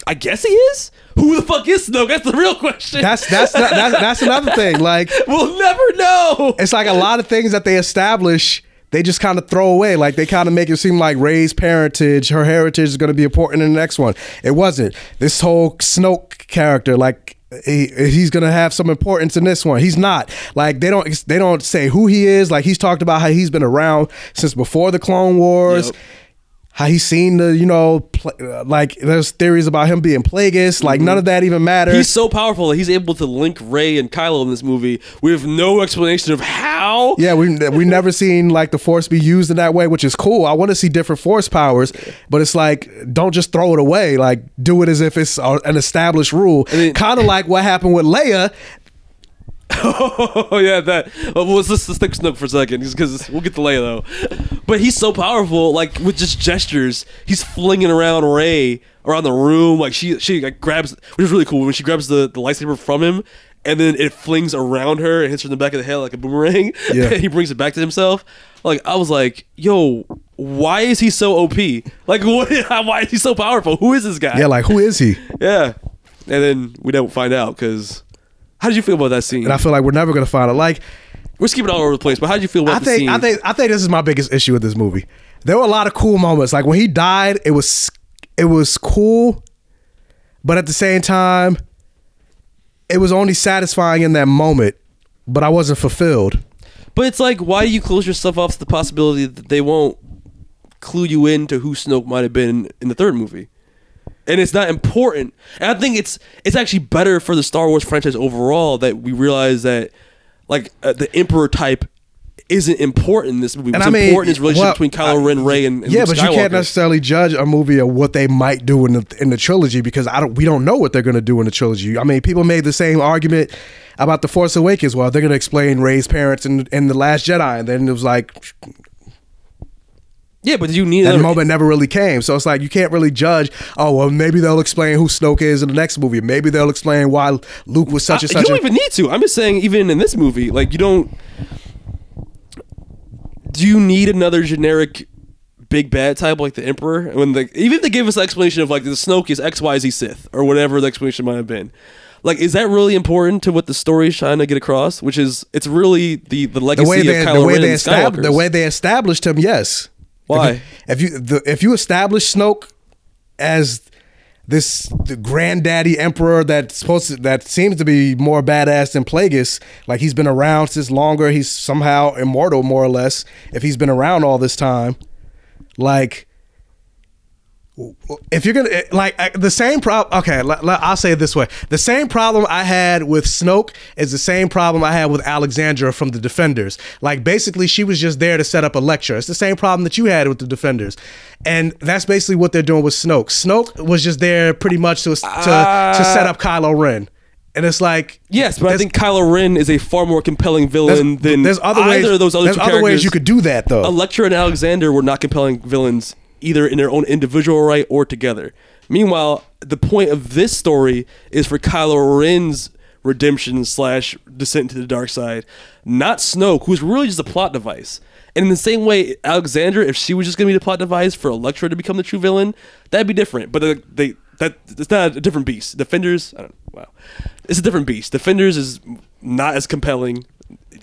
I guess he is. Who the fuck is Snoke? That's the real question. That's that's not, that's, that's another thing. Like we'll never know. It's like a lot of things that they establish. They just kind of throw away, like they kind of make it seem like Rey's parentage, her heritage is going to be important in the next one. It wasn't. This whole Snoke character, like he, he's going to have some importance in this one. He's not. Like they don't they don't say who he is. Like he's talked about how he's been around since before the Clone Wars. Yep. How he's seen the, you know, pl- like there's theories about him being Plagueis. Like mm-hmm. None of that even matters. He's so powerful that he's able to link Rey and Kylo in this movie with no explanation of how. Yeah, we we never seen like the Force be used in that way, which is cool. I want to see different Force powers, but it's like don't just throw it away. Like do it as if it's an established rule. I mean, kind of like what happened with Leia. Oh yeah, that. Well, let's let's think Snook for a second, because we'll get to Lei though. But he's so powerful, like with just gestures, he's flinging around Rey around the room. Like she she like, grabs, which is really cool, when she grabs the, the lightsaber from him, and then it flings around her and hits her in the back of the head like a boomerang. Yeah. And he brings it back to himself. Like I was like, yo, why is he so O P? Like what, why is he so powerful? Who is this guy? Yeah, like who is he? Yeah, and then we don't find out because. How did you feel about that scene? And I feel like we're never going to find it. Like, we're skipping all over the place, but how did you feel about I think, the scene? I think I think this is my biggest issue with this movie. There were a lot of cool moments. Like when he died, it was it was cool, but at the same time, it was only satisfying in that moment. But I wasn't fulfilled. But it's like, why do you close yourself off to the possibility that they won't clue you in to who Snoke might have been in the third movie? And it's not important. And I think it's it's actually better for the Star Wars franchise overall that we realize that, like, uh, the Emperor type isn't important in this movie. What's I mean, important is relationship well, between Kylo Ren, Rey, and, and yeah, Luke Skywalker. Yeah, but you can't necessarily judge a movie of what they might do in the, in the trilogy because I don't we don't know what they're going to do in the trilogy. I mean, people made the same argument about The Force Awakens. Well, they're going to explain Rey's parents in, in The Last Jedi. And then it was like... Yeah, but you need that another- moment never really came, so it's like you can't really judge. Oh well, maybe they'll explain who Snoke is in the next movie. Maybe they'll explain why Luke was such I, and such. You don't a- even need to. I'm just saying, even in this movie, like you don't. Do you need another generic big bad type like the Emperor? When the even if they gave us an explanation of like the Snoke is X Y Z Sith or whatever the explanation might have been. Like, is that really important to what the story is trying to get across? Which is it's really the the legacy the of Kylo Ren and Skywalker. The way they established him, yes. Why? If you if you, the, if you establish Snoke as this the granddaddy emperor that's supposed to, that seems to be more badass than Plagueis, like he's been around since longer, he's somehow immortal more or less. If he's been around all this time, like if you're gonna like the same problem. Okay, I'll say it this way: the same problem I had with Snoke is the same problem I had with Alexandra from the Defenders. Like basically, she was just there to set up a lecture. It's the same problem that you had with the Defenders, and that's basically what they're doing with Snoke. Snoke was just there pretty much to to, uh, to set up Kylo Ren. And it's like yes, but I think Kylo Ren is a far more compelling villain there's, than there's other ways, either of those other there's two other characters. Ways you could do that though. Electra and Alexander were not compelling villains. Either in their own individual right or together. Meanwhile, the point of this story is for Kylo Ren's redemption slash descent to the dark side, not Snoke, who's really just a plot device. And in the same way, Alexandra, if she was just going to be the plot device for Electra to become the true villain, that'd be different. But they, they that it's not a different beast. Defenders, I don't know, wow, it's a different beast. Defenders is not as compelling.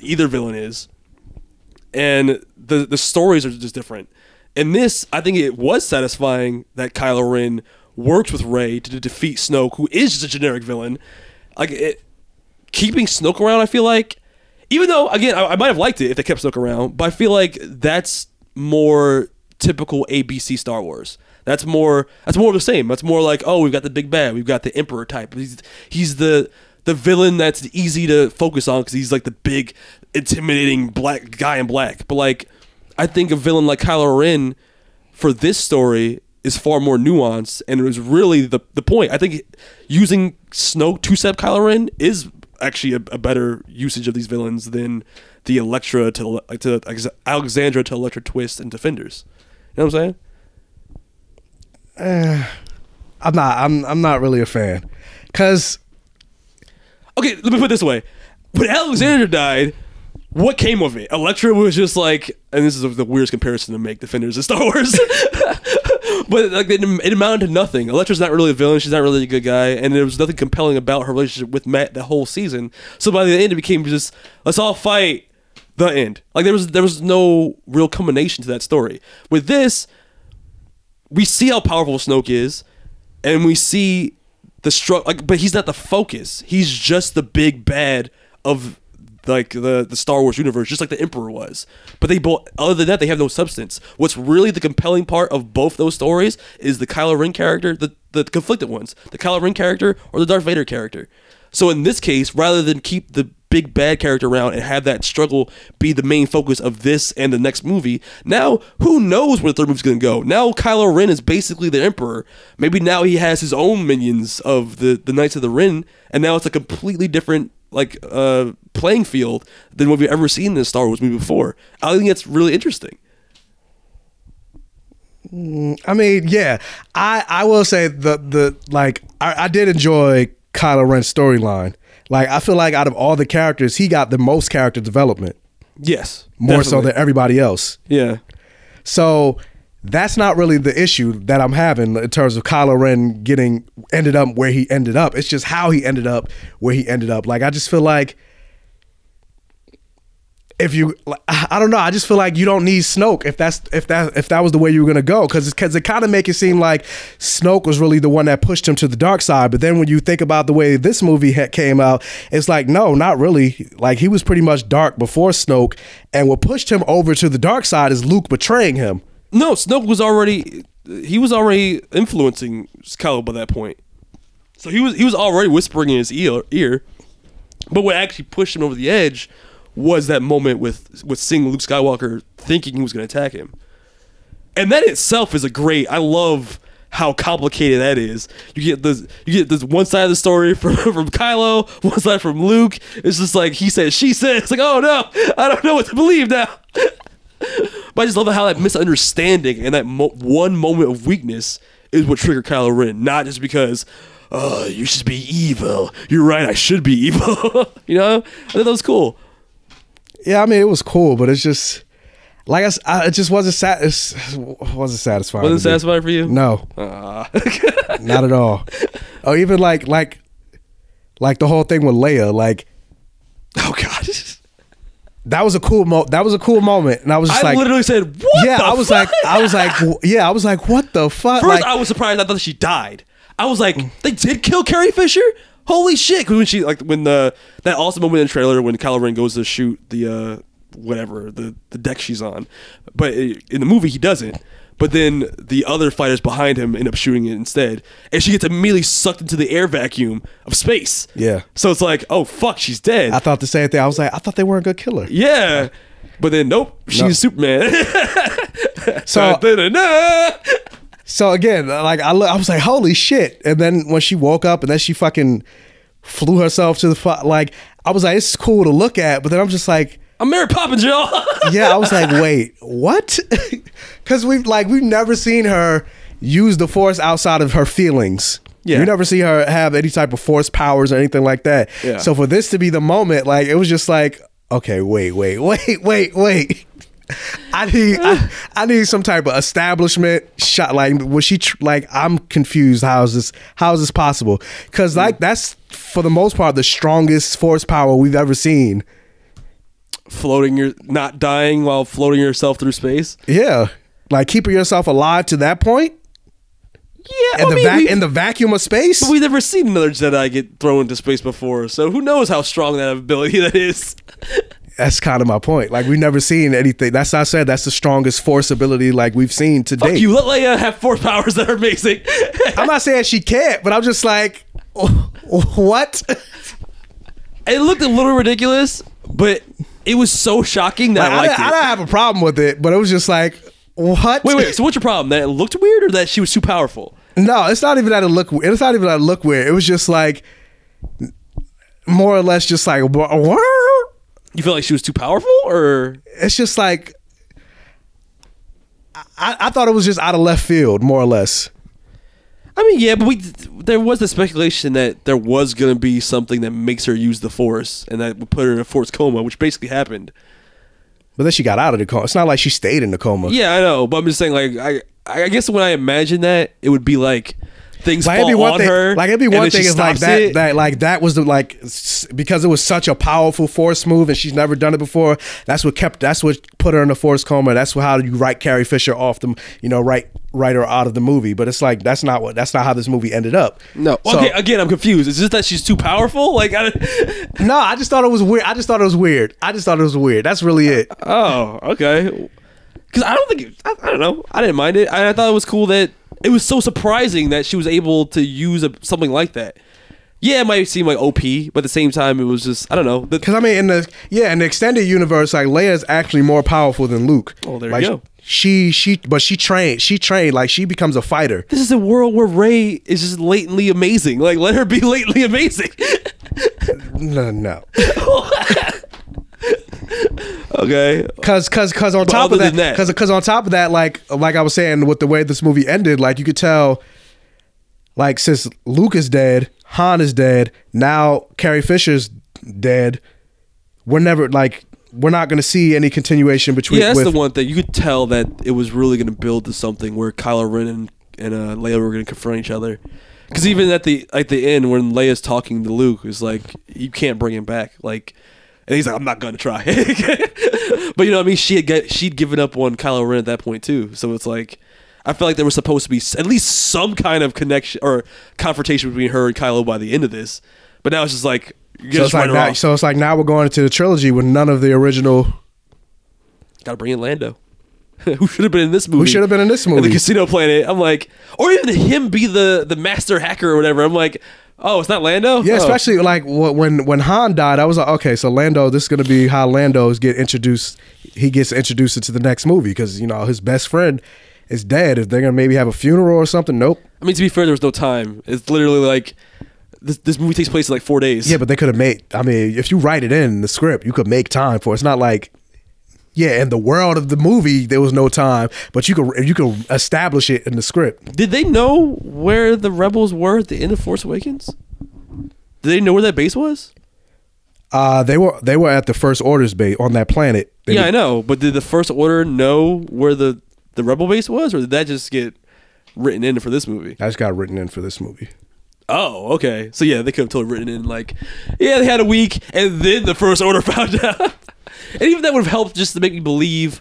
Either villain is, and the the stories are just different. And this, I think it was satisfying that Kylo Ren works with Rey to defeat Snoke, who is just a generic villain. Like it, keeping Snoke around, I feel like, even though, again, I, I might have liked it if they kept Snoke around, but I feel like that's more typical A B C Star Wars. That's more That's more of the same. That's more like, oh, we've got the big bad. We've got the Emperor type. He's, he's the... the villain that's easy to focus on because he's like the big, intimidating black guy in black. But like... I think a villain like Kylo Ren for this story is far more nuanced, and it was really the the point. I think using Snoke to step Kylo Ren is actually a, a better usage of these villains than the Electra to to Alexandra to Electra twist and Defenders. You know what I'm saying? Uh, I'm not. I'm I'm not really a fan, cause okay, let me put it this way: when Alexandra died. What came of it? Electra was just like, and this is the weirdest comparison to make Defenders of Star Wars, but like it, it amounted to nothing. Electra's not really a villain; she's not really a good guy, and there was nothing compelling about her relationship with Matt the whole season. So by the end, it became just let's all fight. The end. Like there was there was no real culmination to that story. With this, we see how powerful Snoke is, and we see the struggle. Like, but he's not the focus; he's just the big bad of. Like the, the Star Wars universe, just like the Emperor was. But they both, other than that, they have no substance. What's really the compelling part of both those stories is the Kylo Ren character, the, the conflicted ones, the Kylo Ren character or the Darth Vader character. So in this case, rather than keep the big bad character around and have that struggle be the main focus of this and the next movie, now who knows where the third movie's going to go? Now Kylo Ren is basically the Emperor. Maybe now he has his own minions of the, the Knights of the Ren, and now it's a completely different like uh, playing field than what we've ever seen in a Star Wars movie before. I think that's really interesting. I mean, yeah, I, I will say the the like I, I did enjoy Kylo Ren's storyline. Like, I feel like out of all the characters, he got the most character development. Yes, more definitely. So than everybody else. Yeah. So that's not really the issue that I'm having in terms of Kylo Ren getting ended up where he ended up. It's just how he ended up where he ended up. Like, I just feel like if you, I don't know, I just feel like you don't need Snoke if that's if that if that was the way you were gonna go, because because it kind of make it seem like Snoke was really the one that pushed him to the dark side. But then when you think about the way this movie ha- came out, it's like, no, not really. Like, he was pretty much dark before Snoke, and what pushed him over to the dark side is Luke betraying him. No, Snoke was already he was already influencing Kylo by that point, so he was he was already whispering in his ear ear. But what actually pushed him over the edge was that moment with, with seeing Luke Skywalker thinking he was going to attack him. And that itself is a great, I love how complicated that is. You get this, you get this one side of the story from, from Kylo, one side from Luke. It's just like, he says, she says, it's like, oh no, I don't know what to believe now. But I just love how that misunderstanding and that mo- one moment of weakness is what triggered Kylo Ren, not just because, oh, you should be evil. You're right, I should be evil. You know? I thought that was cool. Yeah, I mean, it was cool, but it's just like I, I it just wasn't sat wasn't satisfying. Wasn't satisfying for you? No, uh. Not at all. Or even like like like the whole thing with Leia. Like, oh god, that was a cool mo- that was a cool moment, and I was just I like, I literally said, what? Yeah, the I was fuck? like, I was like, yeah, I was like, what the fuck? First, like, I was surprised. I thought she died. I was like, they did kill Carrie Fisher? Holy shit! When she like when the that awesome moment in the trailer when Kylo Ren goes to shoot the uh, whatever the, the deck she's on, but it, in the movie he doesn't. But then the other fighters behind him end up shooting it instead, and she gets immediately sucked into the air vacuum of space. Yeah. So it's like, oh fuck, she's dead. I thought the same thing. I was like, I thought they weren't a good killer. Yeah. But then nope, she's nope. Superman. So. So again, like I, I was like, holy shit! And then when she woke up, and then she fucking flew herself to the fu- like. I was like, it's cool to look at, but then I'm just like, I'm Mary Poppins, y'all. Yeah, I was like, wait, what? Because we've like we've never seen her use the Force outside of her feelings. Yeah, we never see her have any type of Force powers or anything like that. Yeah. So for this to be the moment, like it was just like, okay, wait, wait, wait, wait, wait. I need I, I need some type of establishment shot. Like, was she tr- like I'm confused. How is this? How is this possible? Because like that's for the most part the strongest Force power we've ever seen. Floating your not dying while floating yourself through space. Yeah, like keeping yourself alive to that point. Yeah, in I the mean, vac- in the vacuum of space. But we've never seen another Jedi get thrown into space before, so who knows how strong that ability that is. That's kind of my point. Like, we've never seen anything. That's I said. That's the strongest Force ability like we've seen to Fuck date. You let Leia have Force powers that are amazing. I'm not saying she can't, but I'm just like, oh, what? It looked a little ridiculous, but it was so shocking that like, I liked I, it. I don't have a problem with it, but it was just like, what? Wait, wait. So what's your problem? That it looked weird, or that she was too powerful? No, it's not even that it looked. It's not even that it looked weird. It was just like, more or less, just like what? You feel like she was too powerful, or it's just like I, I thought it was just out of left field, more or less. I mean, yeah, but we there was the speculation that there was going to be something that makes her use the Force, and that would put her in a Force coma, which basically happened. But then she got out of the coma. It's not like she stayed in the coma. Yeah, I know, but I'm just saying, like, I I guess when I imagine that, it would be like. Things like, fall it'd be one on thing, her. Like it'd be one thing is like that, that. Like that was the like because it was such a powerful Force move and she's never done it before. That's what kept. That's what put her in the Force coma. That's what, how you write Carrie Fisher off the. You know, write write her out of the movie. But it's like that's not what. That's not how this movie ended up. No. So, okay. Again, I'm confused. Is this that she's too powerful? Like I. No, I just thought it was weird. I just thought it was weird. I just thought it was weird. That's really it. Oh, okay. Because I don't think. It, I, I don't know. I didn't mind it. I, I thought it was cool that. It was so surprising that she was able to use a, something like that. Yeah, it might seem like O P, but at the same time, it was just, I don't know. Because, I mean, in the yeah, in the extended universe, like, Leia's actually more powerful than Luke. Oh, there like, you go. She, she, but she trained. She trained. Like, she becomes a fighter. This is a world where Rey is just latently amazing. Like, let her be latently amazing. No, no. Okay. Cause, cause, cause on but top of that, that. Cause, cause on top of that, like, like I was saying, with the way this movie ended, like you could tell, like since Luke is dead, Han is dead, now Carrie Fisher's dead. We're never like we're not going to see any continuation between. Yeah, that's with, the one thing you could tell that it was really going to build to something where Kylo Ren and, and uh, Leia were going to confront each other. Because even at the at the end when Leia's talking to Luke, it's like you can't bring him back. Like. And he's like, I'm not gonna try. But you know what I mean? She had get, she'd given up on Kylo Ren at that point too. So it's like, I feel like there was supposed to be at least some kind of connection or confrontation between her and Kylo by the end of this. But now it's just like, you're so, just it's like now, so it's like now we're going into the trilogy with none of the original. Gotta bring in Lando. Who should have been in this movie? Who should have been in this movie? In the Casino Planet. I'm like, or even him be the, the master hacker or whatever. I'm like, oh, it's not Lando? Yeah, oh. Especially like when when Han died, I was like, okay, so Lando, this is going to be how Lando's get introduced. He gets introduced into the next movie because, you know, his best friend is dead. If they're going to maybe have a funeral or something, nope. I mean, to be fair, there was no time. It's literally like, this this movie takes place in like four days. Yeah, but they could have made, I mean, if you write it in the script, you could make time for it. It's not like, yeah, in the world of the movie, there was no time, but you could you could establish it in the script. Did they know where the rebels were at the end of Force Awakens? Did they know where that base was? Uh they were they were at the First Order's base on that planet. They yeah, did, I know, but did the First Order know where the, the rebel base was, or did that just get written in for this movie? That just got written in for this movie. Oh, okay. So yeah, they could have totally written in like, yeah, they had a week, and then the First Order found out. And even that would have helped just to make me believe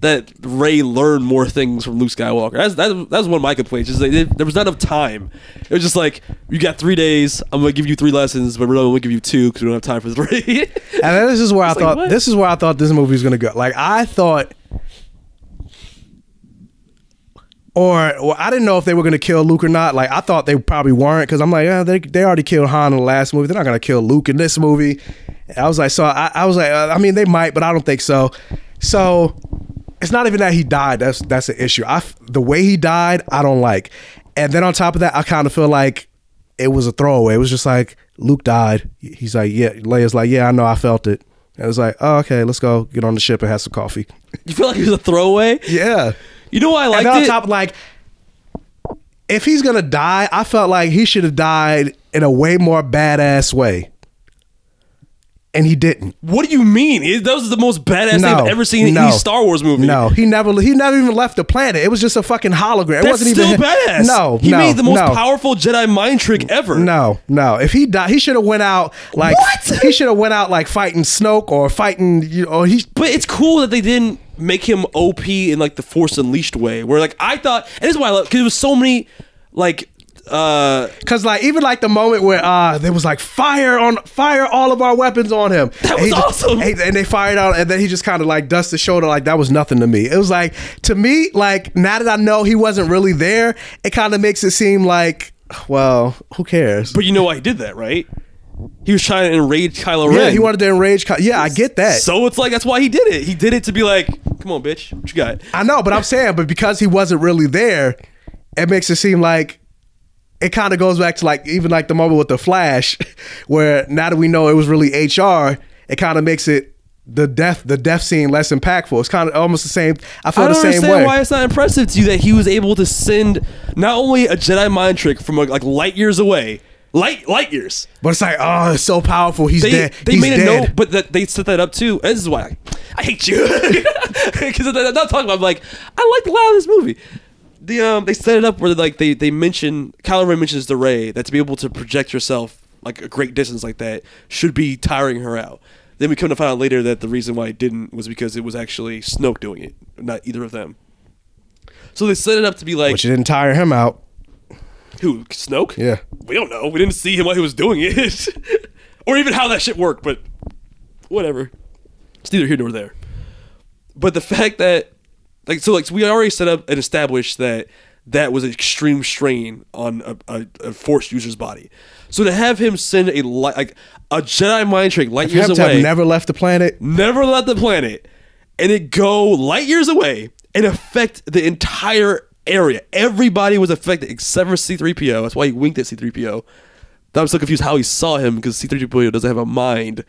that Rey learned more things from Luke Skywalker. That's, that's, that was one of my complaints. Just like, it, there was not enough time. It was just like, you got three days. I'm going to give you three lessons, but we're only going to give you two because we don't have time for three. And then this is where I, I thought like, this is where I thought this movie was going to go. Like I thought, or well, I didn't know if they were going to kill Luke or not. Like I thought they probably weren't because I'm like, yeah, they they already killed Han in the last movie. They're not going to kill Luke in this movie. I was like, so I, I was like, uh, I mean, they might, but I don't think so. So it's not even that he died. That's that's an issue. I the way he died, I don't like. And then on top of that, I kind of feel like it was a throwaway. It was just like Luke died. He's like, yeah. Leia's like, yeah, I know, I felt it. And it was like, oh, okay, let's go get on the ship and have some coffee. You feel like it was a throwaway? Yeah. You know why I liked it? And then on top of like, if he's gonna die, I felt like he should have died in a way more badass way. And he didn't. What do you mean? It, that was the most badass no, thing I've ever seen no, in any Star Wars movie. No, he never he never even left the planet. It was just a fucking hologram. That's it wasn't still even badass. No, he no, made the most no. powerful Jedi mind trick ever. No, no. If he died, he should have went out like what? He should have went out like fighting Snoke or fighting. You know, he. But it's cool that they didn't make him O P in like the Force Unleashed way. Where like I thought, and this is why I love because there was so many like. Uh, Cause like even like the moment where uh, there was like fire on fire all of our weapons on him. That was awesome. Just, and they fired out, and then he just kind of like dusted his shoulder like that was nothing to me. It was like to me like now that I know he wasn't really there, it kind of makes it seem like well who cares. But you know why he did that, right? He was trying to enrage Kylo Ren. Yeah, he wanted to enrage Kylo. Yeah, I get that. So it's like that's why he did it. He did it to be like, come on, bitch, what you got? I know, but I'm saying, but because he wasn't really there, it makes it seem like. It kind of goes back to like even like the moment with the Flash, where now that we know it was really H R, it kind of makes it the death the death scene less impactful. It's kind of almost the same. I feel I the same way. I don't understand why it's not impressive to you that he was able to send not only a Jedi mind trick from like light years away, light light years, but it's like oh, it's so powerful. He's they, dead. They He's made dead. a note, but that they set that up too. This is why I, I hate you because I'm not talking about. I'm like I like the loud of this movie. The, um, they set it up where like they they mention Kylo Ren mentions to Rey that to be able to project yourself like a great distance like that should be tiring her out. Then we come to find out later that the reason why it didn't was because it was actually Snoke doing it, not either of them. So they set it up to be like, which didn't tire him out. Who, Snoke? Yeah, we don't know. We didn't see him while he was doing it, or even how that shit worked. But whatever, it's neither here nor there. But the fact that. Like so, like so we already set up and established that that was an extreme strain on a, a, a Force user's body. So to have him send a light, like a Jedi mind trick light years away, have never left the planet, never left the planet, and it go light years away and affect the entire area. Everybody was affected except for C three P O. That's why he winked at C three P O. That was so confused how he saw him, because C three P O doesn't have a mind.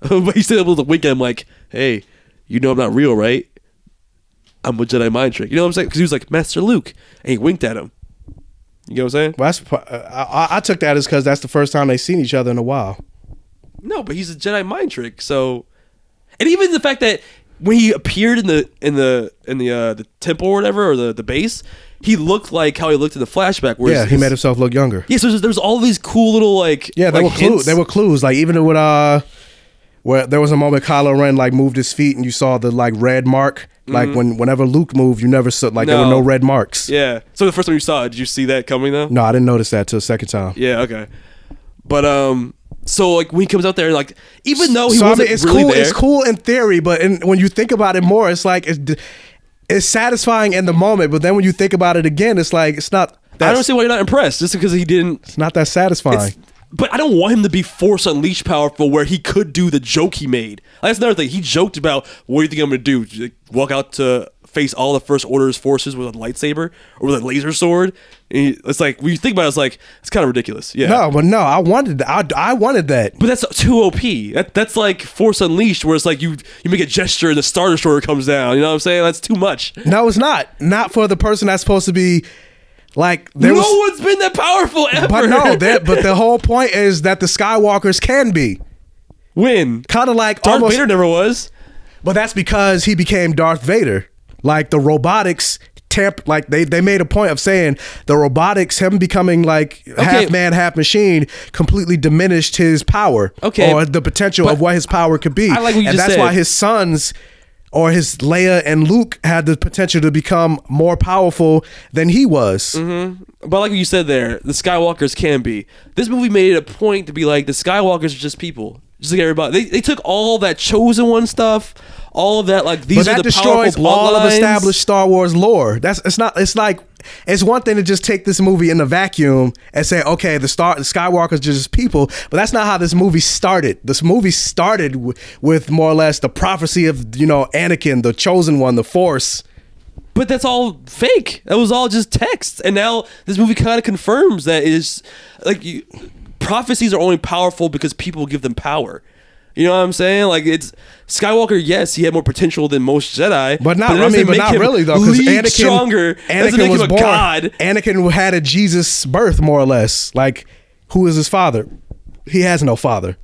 But he's still able to wink at him like, hey, you know I'm not real, right? I'm a Jedi mind trick. You know what I'm saying? Because he was like, Master Luke. And he winked at him. You know what I'm saying? Well, that's, I, I took that as because that's the first time they've seen each other in a while. No, but he's a Jedi mind trick, so... And even the fact that when he appeared in the in the in the uh, the temple or whatever, or the, the base, he looked like how he looked in the flashback. Where yeah, his, he made himself look younger. Yeah, so there's, there's all these cool little like yeah, there like were clues. There were clues. Like even with uh, where there was a moment Kylo Ren like moved his feet and you saw the like red mark. Like mm-hmm. when whenever Luke moved, you never saw like no. there were no red marks. Yeah. So the first time you saw it, did you see that coming though? No, I didn't notice that till the second time. Yeah. Okay. But um. So like when he comes out there, like even though he so, wasn't I mean, it's really cool, there, it's cool in theory, but in, when you think about it more, it's like it's, it's satisfying in the moment. But then when you think about it again, it's like it's not. That I don't see why you're not impressed just because he didn't. It's not that satisfying. But I don't want him to be Force Unleashed powerful where he could do the joke he made. Like, that's another thing. He joked about what do you think I'm going to do? Like, walk out to face all the First Order's forces with a lightsaber or with a laser sword? And it's like, when you think about it, it's like, it's kind of ridiculous. Yeah. No, but no, I wanted I, I wanted that. But that's too O P. That, that's like Force Unleashed where it's like you, you make a gesture and the Star Destroyer comes down. You know what I'm saying? That's too much. No, it's not. Not for the person that's supposed to be... Like there no was, one's been that powerful ever. But no, but the whole point is that the Skywalkers can be. When kind of like Darth almost, Vader never was, but that's because he became Darth Vader. Like the robotics temp, like they they made a point of saying the robotics him becoming like okay. half man, half machine, completely diminished his power, okay, or the potential of what his power could be. I like what you and just that's said. Why his sons. Or his Leia and Luke had the potential to become more powerful than he was. Mm-hmm. But like what you said there, the Skywalkers can be. This movie made it a point to be like, the Skywalkers are just people. Just like everybody. They, they took all that Chosen One stuff, all of that, like these but that are the destroys powerful bloodlines. All of established Star Wars lore. That's it's not it's like it's one thing to just take this movie in a vacuum and say, okay, the star the Skywalkers are just people, but that's not how this movie started. This movie started w- with more or less the prophecy of, you know, Anakin, the Chosen One, the Force. But that's all fake. That was all just text. And now this movie kind of confirms that it is like you, prophecies are only powerful because people give them power. You know what I'm saying? Like it's Skywalker. Yes, he had more potential than most Jedi, but not. But I mean, but not really though, because Anakin stronger. Anakin was born. God. Anakin had a Jesus birth, more or less. Like, who is his father? He has no father.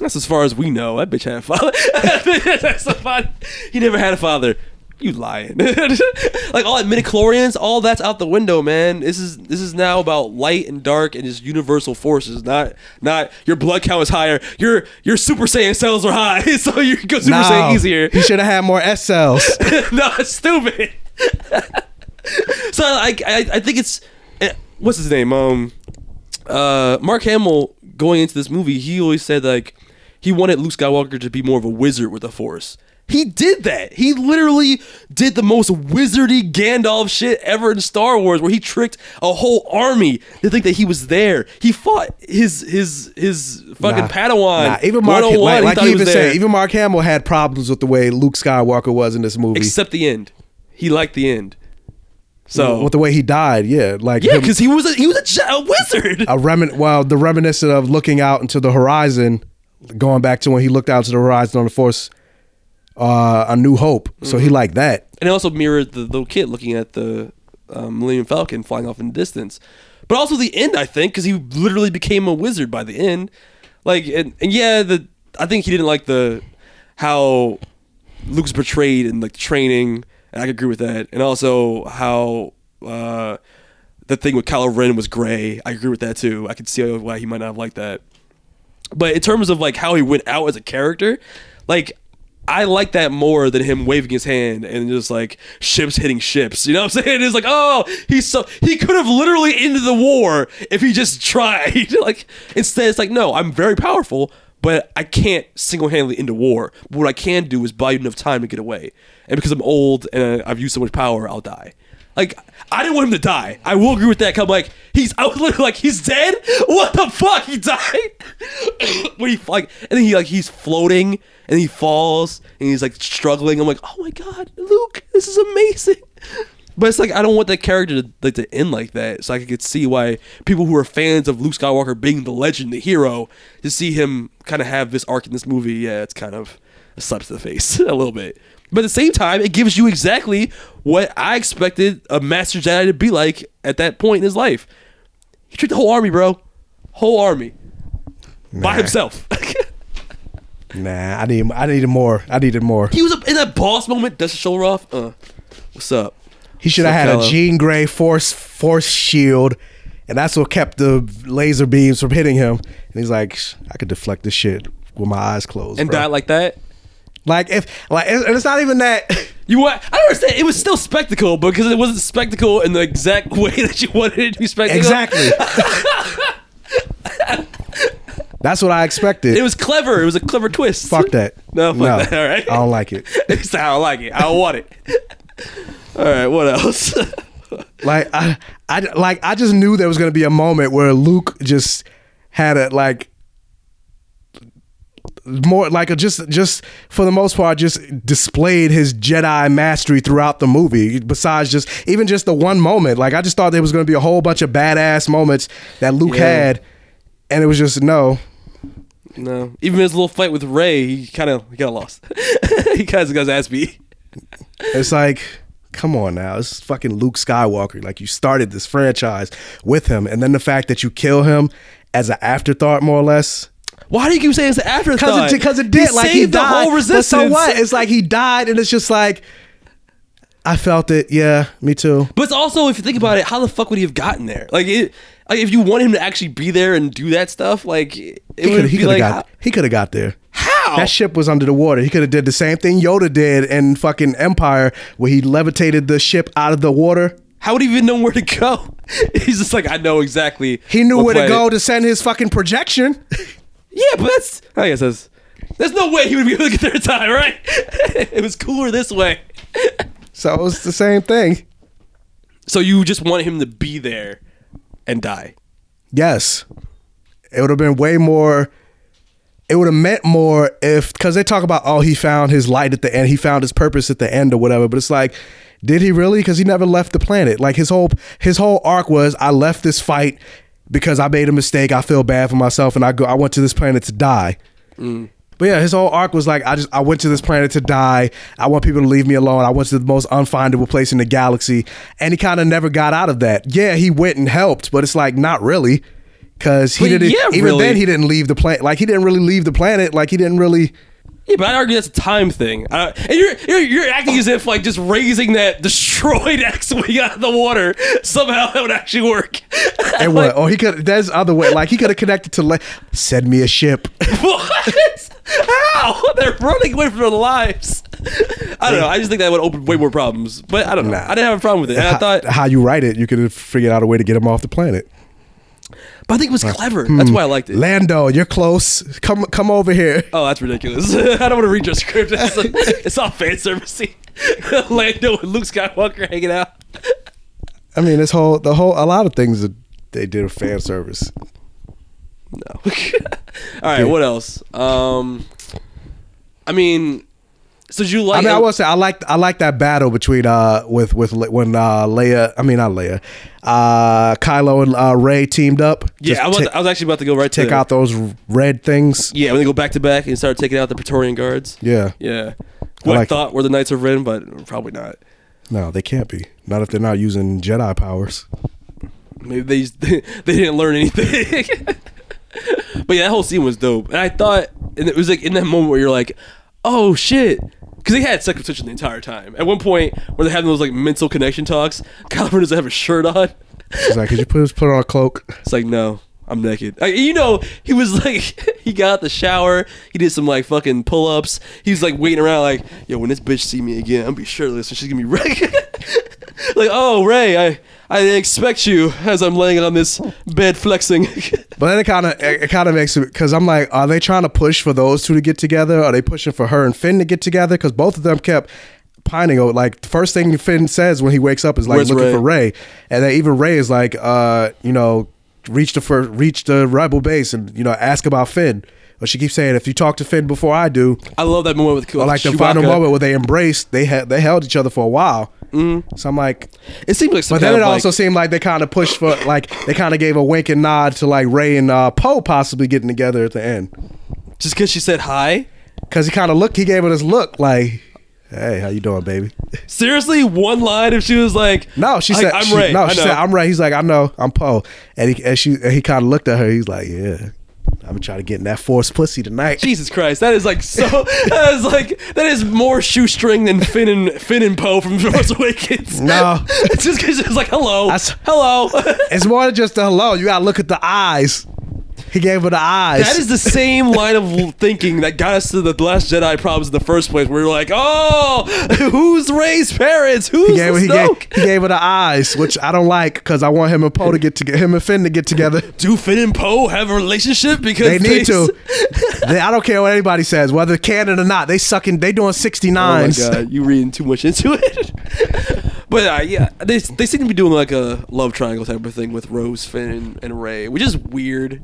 That's as far as we know. That bitch had a father. That's a father. He never had a father. You lying. Like all that midichlorians, all that's out the window, man. This is this is now about light and dark and just universal forces. Not not your blood count is higher. Your your Super Saiyan cells are high, so you can go Super no, Saiyan easier. You should have had more S cells. No, it's stupid. So I, I I think it's what's his name? Um uh Mark Hamill going into this movie, he always said like he wanted Luke Skywalker to be more of a wizard with the Force. He did that. He literally did the most wizardy Gandalf shit ever in Star Wars, where he tricked a whole army to think that he was there. He fought his his his fucking nah, Padawan. Nah, even Mark, like, like he he even said, even Mark Hamill had problems with the way Luke Skywalker was in this movie, except the end. He liked the end. So with the way he died, yeah, like yeah, because he was a, he was a, a wizard. A remin well, the reminiscent of looking out into the horizon, going back to when he looked out to the horizon on the Force. Uh, A New Hope. So mm-hmm. he liked that. And it also mirrored the little kid looking at the um, Millennium Falcon flying off in the distance. But also the end, I think, because he literally became a wizard by the end. Like, and, and yeah, the I think he didn't like the how Luke's portrayed and like training, and I could agree with that. And also how uh, the thing with Kylo Ren was gray. I agree with that too. I could see why he might not have liked that. But in terms of like how he went out as a character, like I like that more than him waving his hand and just like ships hitting ships. You know what I'm saying? It's like, oh, he's so he could have literally ended the war if he just tried. Like instead, it's like, no, I'm very powerful, but I can't single-handedly end a war. But what I can do is buy you enough time to get away. And because I'm old and I've used so much power, I'll die. Like, I didn't want him to die. I will agree with that. 'Cause I'm like, he's, I was literally like, he's dead? What the fuck? He died? When he, like, and then he, like, he's floating and he falls and he's, like, struggling. I'm like, oh my God, Luke, this is amazing. But it's like, I don't want that character to, like, to end like that. So I could see why people who are fans of Luke Skywalker being the legend, the hero, to see him kind of have this arc in this movie, yeah, it's kind of a slap to the face a little bit. But at the same time, it gives you exactly what I expected a Master Jedi to be like at that point in his life. He tricked the whole army, bro. Whole army. Nah. By himself. Nah, I need, I needed more. I needed more. He was a, in that boss moment, Dustin Shulroff. Uh, what's up? He should have had fella? a Jean Grey force force shield, and that's what kept the laser beams from hitting him. And he's like, I could deflect this shit with my eyes closed. And bro. died like that? Like if like, and it's not even that you want. I don't understand. It was still spectacle, but because it wasn't spectacle in the exact way that you wanted it to be spectacle. Exactly. That's what I expected. It was clever. It was a clever twist. Fuck that. No, fuck no, that. All right. I don't like it. It's I don't like it. I don't want it. All right. What else? Like I, I, like I just knew there was gonna be a moment where Luke just had a like. More like a just just for the most part just displayed his Jedi mastery throughout the movie, besides just even just the one moment. Like I just thought there was going to be a whole bunch of badass moments that Luke yeah. had, and it was just no no even his little fight with Rey, he kind of got lost. He kind of got his ass beat. It's like, come on now, it's fucking Luke Skywalker. Like, you started this franchise with him, and then the fact that you kill him as an afterthought, more or less. Why do you keep saying it's an afterthought? Because it, it did. He like, saved he died, the whole resistance. But so what? It's like he died, and it's just like, I felt it. Yeah, me too. But it's also, if you think about it, how the fuck would he have gotten there? Like, it, like if you want him to actually be there and do that stuff, like, it would be like... Got, he could have got there. How? That ship was under the water. He could have did the same thing Yoda did in fucking Empire, where he levitated the ship out of the water. How would he even know where to go? He's just like, I know exactly. He knew where planet. to go to send his fucking projection. Yeah, but that's, I guess that's, there's no way he would be able to get there in time, right? It was cooler this way. So it was the same thing. So you just want him to be there and die? Yes. It would have been way more, it would have meant more if, because they talk about, oh, he found his light at the end, he found his purpose at the end or whatever, but it's like, did he really? Because he never left the planet. Like his whole, his whole arc was, I left this fight because I made a mistake, I feel bad for myself, and I go. I went to this planet to die. Mm. But yeah, his whole arc was like, I just I went to this planet to die. I want people to leave me alone. I went to the most unfindable place in the galaxy, and he kind of never got out of that. Yeah, he went and helped, but it's like not really, because he but didn't. Yeah, even really. Then, he didn't leave the planet. Like he didn't really leave the planet. Like he didn't really. Yeah, but I'd argue that's a time thing. Uh, and you're, you're you're acting as if like just raising that destroyed X-Wing out of the water, somehow that would actually work. And like, what? Oh, he could. There's other way. Like he could have connected to. Like, send me a ship. What? How? They're running away from their lives. I don't know. I just think that would open way more problems. But I don't know. Nah. I didn't have a problem with it. And how, I thought how you write it, you could have figured out a way to get him off the planet. But I think it was clever. Hmm. That's why I liked it. Lando, you're close. Come come over here. Oh, that's ridiculous. I don't want to read your script. It's, like, it's all fan servicey. Lando and Luke Skywalker hanging out. I mean, this whole the whole a lot of things that they did are fan service. No. All right. Yeah. What else? Um, I mean, so did you like? I mean, I will say I liked I liked that battle between uh with with when uh, Leia. I mean, not Leia. Uh, Kylo and uh, Rey teamed up. Yeah, I was, t- to, I was actually about to go right to take out those red things. Yeah, when they go back to back and start taking out the Praetorian guards. Yeah, yeah. Who I, like I thought it. were the Knights of Ren, but probably not. No, they can't be. Not if they're not using Jedi powers. Maybe they just, they didn't learn anything. But yeah, that whole scene was dope, and I thought, and it was like in that moment where you're like, oh shit. Because they had sex position the entire time. At one point, when they're having those like mental connection talks, Kylo Ren doesn't have a shirt on. He's like, could you please put on a cloak? It's like, no, I'm naked. Like, you know, he was like, he got out the shower. He did some like fucking pull-ups. He was like waiting around like, yo, when this bitch see me again, I'm going to be shirtless and she's going to be right. Like, oh, Rey, I, I expect you as I'm laying on this bed flexing. But then it kind of it kind of makes it, because I'm like, are they trying to push for those two to get together? Are they pushing for her and Finn to get together? Because both of them kept pining over. Like, the first thing Finn says when he wakes up is like, Where's looking Rey? for Rey. And then even Rey is like, uh, you know, reach the first, reach the rebel base and, you know, ask about Finn. But she keeps saying, if you talk to Finn before I do. I love that moment with Chewbacca. Like the final moment where they embraced, they had, they held each other for a while. Mm-hmm. So I'm like, it seemed like, but then it also like, seemed like they kind of pushed for, like they kind of gave a wink and nod to like Ray and uh, Poe possibly getting together at the end. Just because she said hi? Because he kind of looked, he gave her this look like, hey, how you doing, baby? Seriously, one line. If she was like, no, she said, I, I'm she, Ray. No, she said, I'm Ray. He's like, I know, I'm Poe. And he, and she, and he kind of looked at her. He's like, yeah, I've been trying to get in that forced pussy tonight. Jesus Christ, that is like so. That is like that is more shoestring than Finn and Finn and Poe from Force Awakens. No, it's just because it's like hello, I, hello. It's more than just a hello. You gotta look at the eyes. He gave her the eyes. That is the same line of thinking that got us to the Last Jedi problems in the first place. We're like, oh, who's Ray's parents? Who's he gave, he Snoke? Gave, he gave her the eyes, which I don't like because I want him and Poe to get to him and Finn to get together. Do Finn and Poe have a relationship? Because they need they, to. They, I don't care what anybody says, whether canon or not. They sucking. They doing sixty-nines. Oh my god, you reading too much into it. But uh, yeah, they they seem to be doing like a love triangle type of thing with Rose, Finn, and, and Ray, which is weird.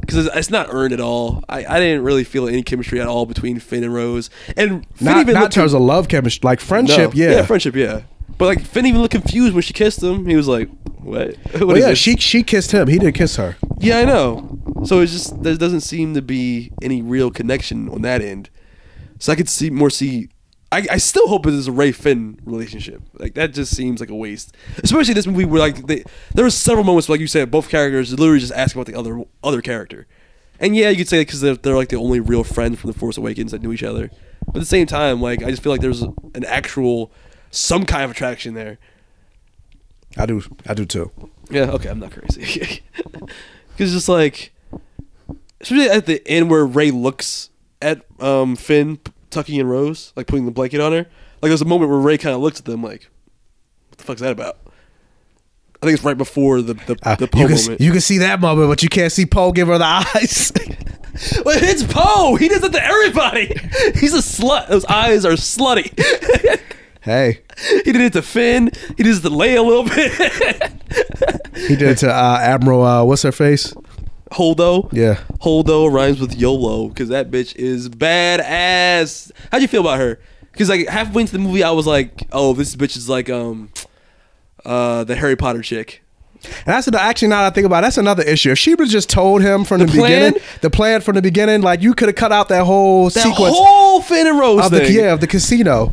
Because it's not earned at all. I, I didn't really feel any chemistry at all between Finn and Rose. And Finn not, even not in terms of love chemistry, like friendship, no. yeah. Yeah, friendship, yeah. But like Finn even looked confused when she kissed him. He was like, what? what well, yeah, this? she she kissed him. He didn't kiss her. Yeah, I know. So it's just, there doesn't seem to be any real connection on that end. So I could see more see. I, I still hope it is a Ray Finn relationship. Like that just seems like a waste, especially this movie where like they, there were several moments like you said, both characters literally just ask about the other other character, and yeah, you could say because they're, they're like the only real friends from The Force Awakens that knew each other. But at the same time, like I just feel like there's an actual some kind of attraction there. I do, I do too. Yeah, okay, I'm not crazy. Because just like, especially at the end where Ray looks at um, Finn. Tucking in Rose, like putting the blanket on her. Like there's a moment where Ray kind of looks at them like, what the fuck's that about? I think it's right before the, the, uh, the Poe moment. See, you can see that moment, but you can't see Poe give her the eyes. Well, it's Poe. He does it to everybody. He's a slut. Those eyes are slutty. Hey. He did it to Finn. He did it to Leia a little bit. He did it to uh, Admiral, uh, what's her face? Holdo, yeah. Holdo rhymes with YOLO because that bitch is badass. How'd you feel about her? Because like halfway into the movie, I was like, "Oh, this bitch is like um, uh, the Harry Potter chick." And that's actually now that I think about it, that's another issue. If she was just told him from the, the beginning, the plan from the beginning, like you could have cut out that whole that sequence, whole Finn and Rose of thing, the, yeah, of the casino.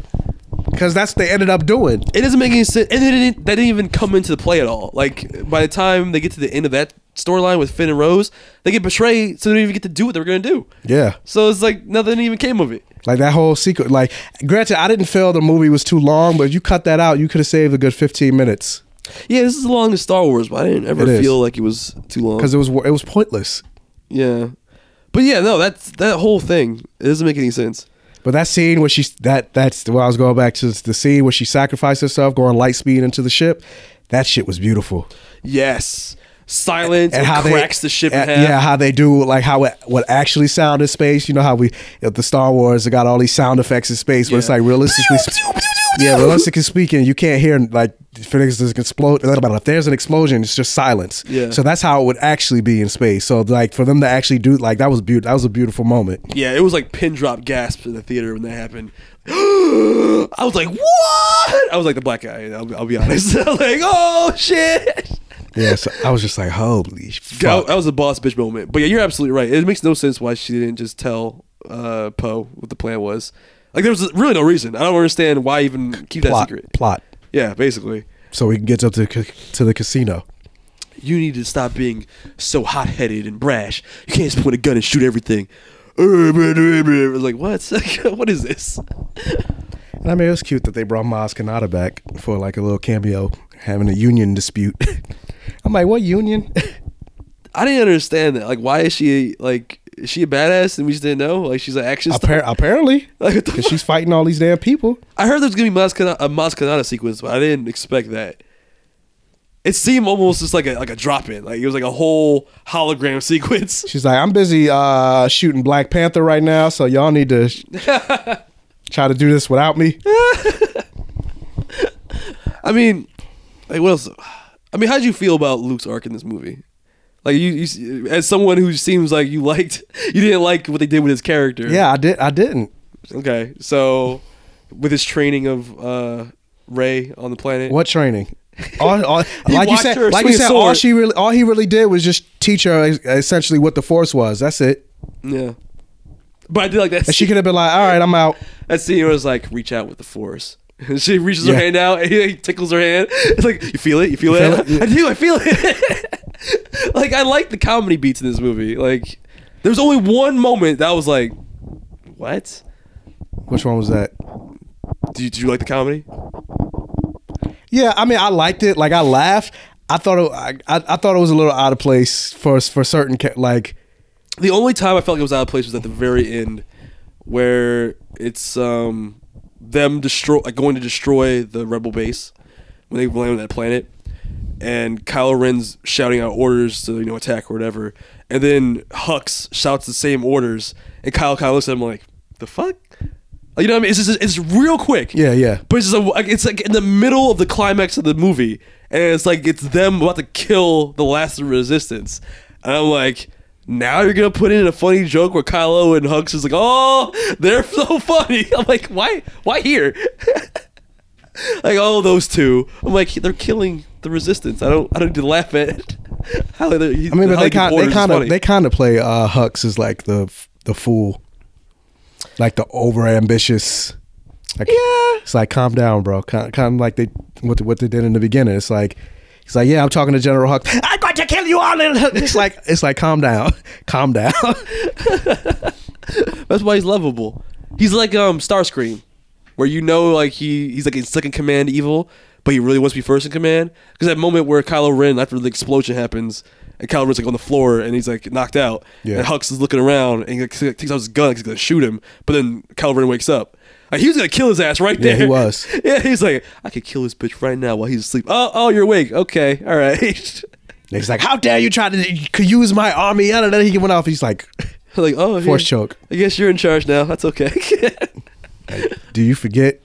Because that's what they ended up doing. It doesn't make any sense, and it didn't, that didn't even come into the play at all. Like by the time they get to the end of that storyline with Finn and Rose, they get betrayed, so they don't even get to do what they were going to do. Yeah. So it's like nothing even came of it. Like that whole secret. Like, granted, I didn't feel the movie was too long, but if you cut that out, you could have saved a good fifteen minutes. Yeah, this is as long as Star Wars, but I didn't ever feel like it was too long because it was it was pointless. Yeah, but yeah, no, that's that whole thing. It doesn't make any sense. But that scene where she that that's where I was going back to the scene where she sacrificed herself, going light speed into the ship. That shit was beautiful. Yes. Silence and, and how cracks they, the ship and, in half. Yeah, how they do like how it what actually sound in space. You know how we at the Star Wars they got all these sound effects in space, yeah. But it's like realistically, yeah, realistically speaking, you can't hear like Phoenix doesn't explode. If there's an explosion, it's just silence. Yeah. So that's how it would actually be in space. So like for them to actually do like that was beautiful. That was a beautiful moment. Yeah, it was like pin drop gasps in the theater when that happened. I was like, what? I was like the black guy. I'll, I'll be honest. I was like, oh shit. Yeah, so I was just like, holy fuck. That was a boss bitch moment. But yeah, you're absolutely right. It makes no sense why she didn't just tell uh, Poe what the plan was. Like, there was really no reason. I don't understand why even keep plot, that secret. Plot. Yeah, basically. So we can get up to, to the casino. You need to stop being so hot-headed and brash. You can't just point a gun and shoot everything. Like, what? What is this? And I mean, it was cute that they brought Maz Kanata back for like a little cameo, having a union dispute. I'm like, what union? I didn't understand that. Like, why is she like is she a badass and we just didn't know? Like, she's an action Appar- star. Apparently, like, because she's fighting all these damn people. I heard there's gonna be Maz Kanata, a Maz Kanata sequence, but I didn't expect that. It seemed almost just like a like a drop in, like it was like a whole hologram sequence. She's like, I'm busy uh, shooting Black Panther right now, so y'all need to sh- try to do this without me. I mean, like, what else? I mean, how'd you feel about Luke's arc in this movie? Like, you, you as someone who seems like you liked, you didn't like what they did with his character. Yeah, I did. I didn't. Okay, so with his training of uh, Rey on the planet. What training? All, all, like you said, like you said, all she really, all he really did was just teach her essentially what the Force was. That's it. Yeah. But I did like that. And she could have been like, "All right, I'm out." That scene was like, "Reach out with the Force." And she reaches yeah. her hand out, and he tickles her hand. It's like, "You feel it? You feel, you it? feel it? I do. I feel it." Like, I like the comedy beats in this movie. Like, there's only one moment that I was like, "What?" Which one was that? Did you, did you like the comedy? Yeah, I mean, I liked it. Like, I laughed. I thought it, I, I, I thought it was a little out of place for for certain ca- like. The only time I felt like it was out of place was at the very end, where it's um them destroy like going to destroy the rebel base when they land on that planet, and Kylo Ren's shouting out orders to you know attack or whatever, and then Hux shouts the same orders, and Kyle kind of looks at him like, the fuck. Like, you know what I mean? It's just, it's real quick. Yeah, yeah. But it's just a, it's like in the middle of the climax of the movie, and it's like it's them about to kill the last of the Resistance, and I'm like, now you're gonna put in a funny joke where Kylo and Hux is like, oh, they're so funny. I'm like, why, why here? Like, oh, those two. I'm like, they're killing the Resistance. I don't, I don't need to laugh at how they. I mean, but they kind, they kind of, they kind of play uh, Hux as like the, the fool. Like the overambitious, like, yeah. It's like, calm down, bro. Kind, kind of like they what what they did in the beginning. It's like, it's like, yeah, I'm talking to General Hux. I'm going to kill you all. It's like, it's like, calm down, calm down. That's why he's lovable. He's like um Starscream, where you know, like he he's like in second command evil, but he really wants to be first in command. Because that moment where Kylo Ren, after the explosion happens, and Kylo Ren's like on the floor and he's like knocked out. Yeah. And Hux is looking around and he like, takes out his gun because he's gonna shoot him. But then Kylo Ren wakes up. Like, he was gonna kill his ass right there. Yeah, he was. Yeah, he's like, I could kill this bitch right now while he's asleep. Oh, oh, you're awake. Okay, all right. He's like, how dare you try to use my army? And then he went off. He's like, like, oh, force here. Choke. I guess you're in charge now. That's okay. Like, do you forget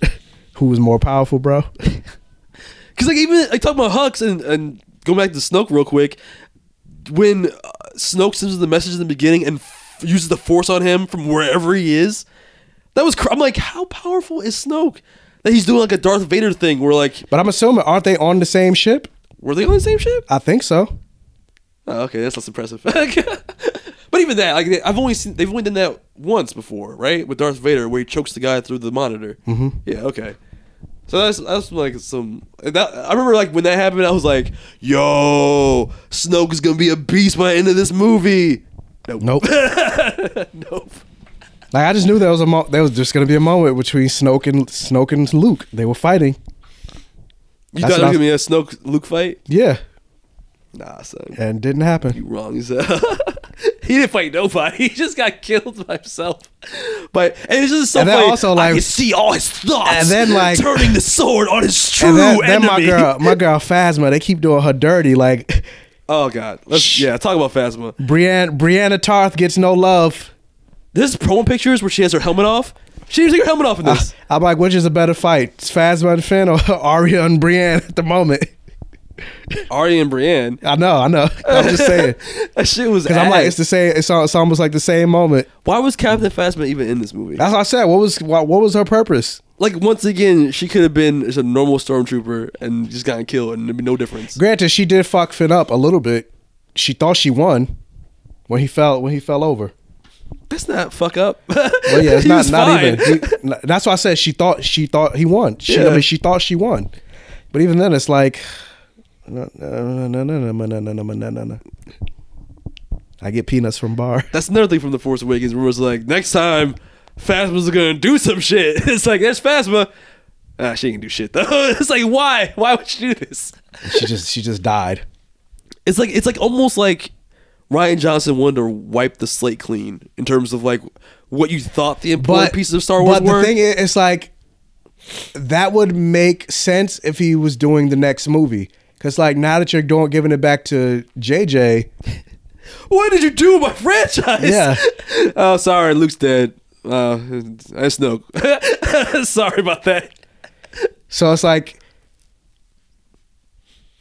who was more powerful, bro? Because like even like talking about Hux and and going back to Snoke real quick. When Snoke sends the message in the beginning and f- uses the Force on him from wherever he is, that was cr- I'm like, how powerful is Snoke that he's doing like a Darth Vader thing where like, but I'm assuming aren't they on the same ship? Were they on the same ship? I think so. Oh, okay, that's less impressive. But even that, like, I've only seen they've only done that once before, right? With Darth Vader, where he chokes the guy through the monitor. Mm-hmm. Yeah. Okay. So that's that's like some. That, I remember like when that happened, I was like, "Yo, Snoke is gonna be a beast by the end of this movie." Nope. Nope. Nope. Like I just knew there was a mo- there was just gonna be a moment between Snoke and Snoke and Luke. They were fighting. You that's thought it was gonna be a Snoke Luke fight? Yeah. Nah, son. And it didn't happen. You wrong, son. He didn't fight nobody. He just got killed by himself. But and it's just so and funny. Also, like, I could see all his thoughts. And then like turning the sword on his true and then, enemy. Then my girl, my girl Phasma. They keep doing her dirty. Like, oh god, let's sh- yeah, talk about Phasma. Brienne, Brianna Tarth gets no love. This promo pictures where she has her helmet off. She didn't take her helmet off in this. I, I'm like, which is a better fight, Phasma and Finn, or Arya and Brienne at the moment? Arya and Brienne. I know, I know. I'm just saying. That shit was because I'm like, it's the same. It's, it's almost like the same moment. Why was Captain Phasma even in this movie? That's what I said. What was what, what was her purpose? Like once again, she could have been just a normal stormtrooper and just gotten killed, and there'd be no difference. Granted, she did fuck Finn up a little bit. She thought she won when he fell when he fell over. That's not fuck up. Well, yeah, it's not not even. He, that's why I said she thought she thought he won. She, yeah. I mean, she thought she won, but even then, it's like. No, no, no, no, no, no, no, no, no, no. I get peanuts from bar. That's another thing from The Force Awakens where it was like, next time, Phasma's gonna do some shit. It's like, that's Phasma. Ah, she ain't do shit though. It's like, why? Why would she do this? She just, she just died. It's like, it's like almost like Rian Johnson wanted to wipe the slate clean in terms of like what you thought the important but, pieces of Star Wars but were. But the thing is, it's like that would make sense if he was doing the next movie. Cause like now that you're doing giving it back to J J, what did you do with my franchise? Yeah. Oh, sorry, Luke's dead. Uh, that's no. Sorry about that. So it's like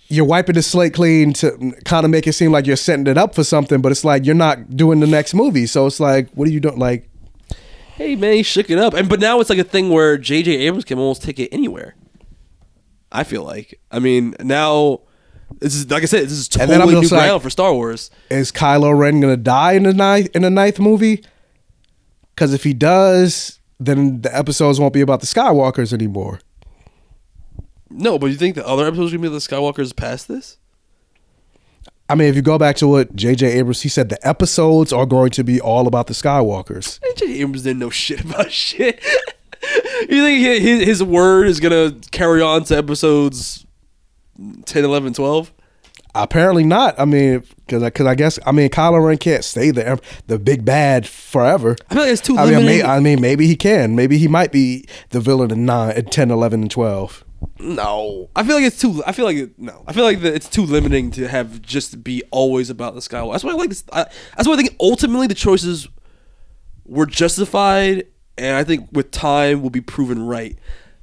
you're wiping the slate clean to kind of make it seem like you're setting it up for something, but it's like you're not doing the next movie. So it's like, what are you doing? Like, hey man, he shook it up, and but now it's like a thing where J J Abrams can almost take it anywhere. I feel like. I mean, now, this is, like I said, this is totally new ground like, for Star Wars. Is Kylo Ren going to die in the ninth, in the ninth movie? Because if he does, then the episodes won't be about the Skywalkers anymore. No, but you think the other episodes are going to be the Skywalkers past this? I mean, if you go back to what J J Abrams, he said the episodes are going to be all about the Skywalkers. J J Abrams didn't know shit about shit. You think his, his word is going to carry on to episodes ten, eleven, twelve? Apparently not. I mean, because I, I guess, I mean, Kylo Ren can't stay the, the big bad forever. I feel like it's too I limiting. Mean, I mean, maybe he can. Maybe he might be the villain in nine, ten, eleven, and twelve. No, I feel like it's too. I feel like it, no. I feel like the, it's too limiting to have just be always about the Skywalker. That's why I like this. I, that's why I think ultimately the choices were justified, and I think with time will be proven right.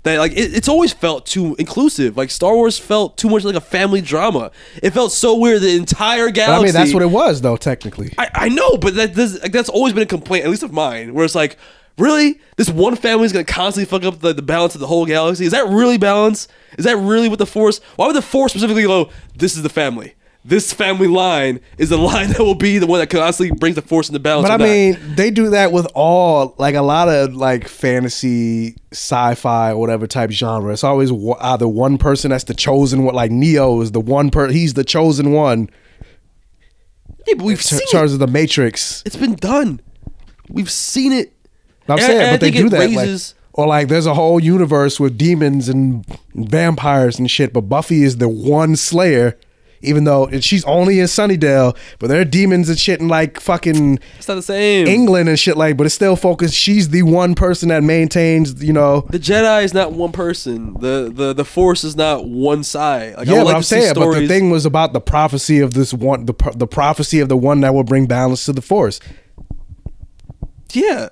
That like it, it's always felt too inclusive. Like Star Wars felt too much like a family drama. It felt so weird. The entire galaxy. But I mean, that's what it was, though. Technically, I, I know, but that this, like, that's always been a complaint, at least of mine, where it's like. Really? This one family is going to constantly fuck up the, the balance of the whole galaxy? Is that really balance? Is that really what the Force... Why would the Force specifically go, this is the family? This family line is the line that will be the one that constantly brings the Force into balance. But I mean, not. They do that with all... Like a lot of like fantasy, sci-fi, whatever type genre. It's always either one person that's the chosen one. Like Neo is the one person... He's the chosen one. Yeah, but we've in seen it. In terms of the Matrix. It's been done. We've seen it. I'm saying, and but they do that. Raises, like, or like there's a whole universe with demons and vampires and shit, but Buffy is the one slayer, even though she's only in Sunnydale, but there are demons and shit in like fucking it's not the same. England and shit like, but it's still focused. She's the one person that maintains, you know. The Jedi is not one person. The the, the Force is not one side. Like, yeah, I would but like I'm to saying, but the thing was about the prophecy of this one, the, the prophecy of the one that will bring balance to the Force. Yeah.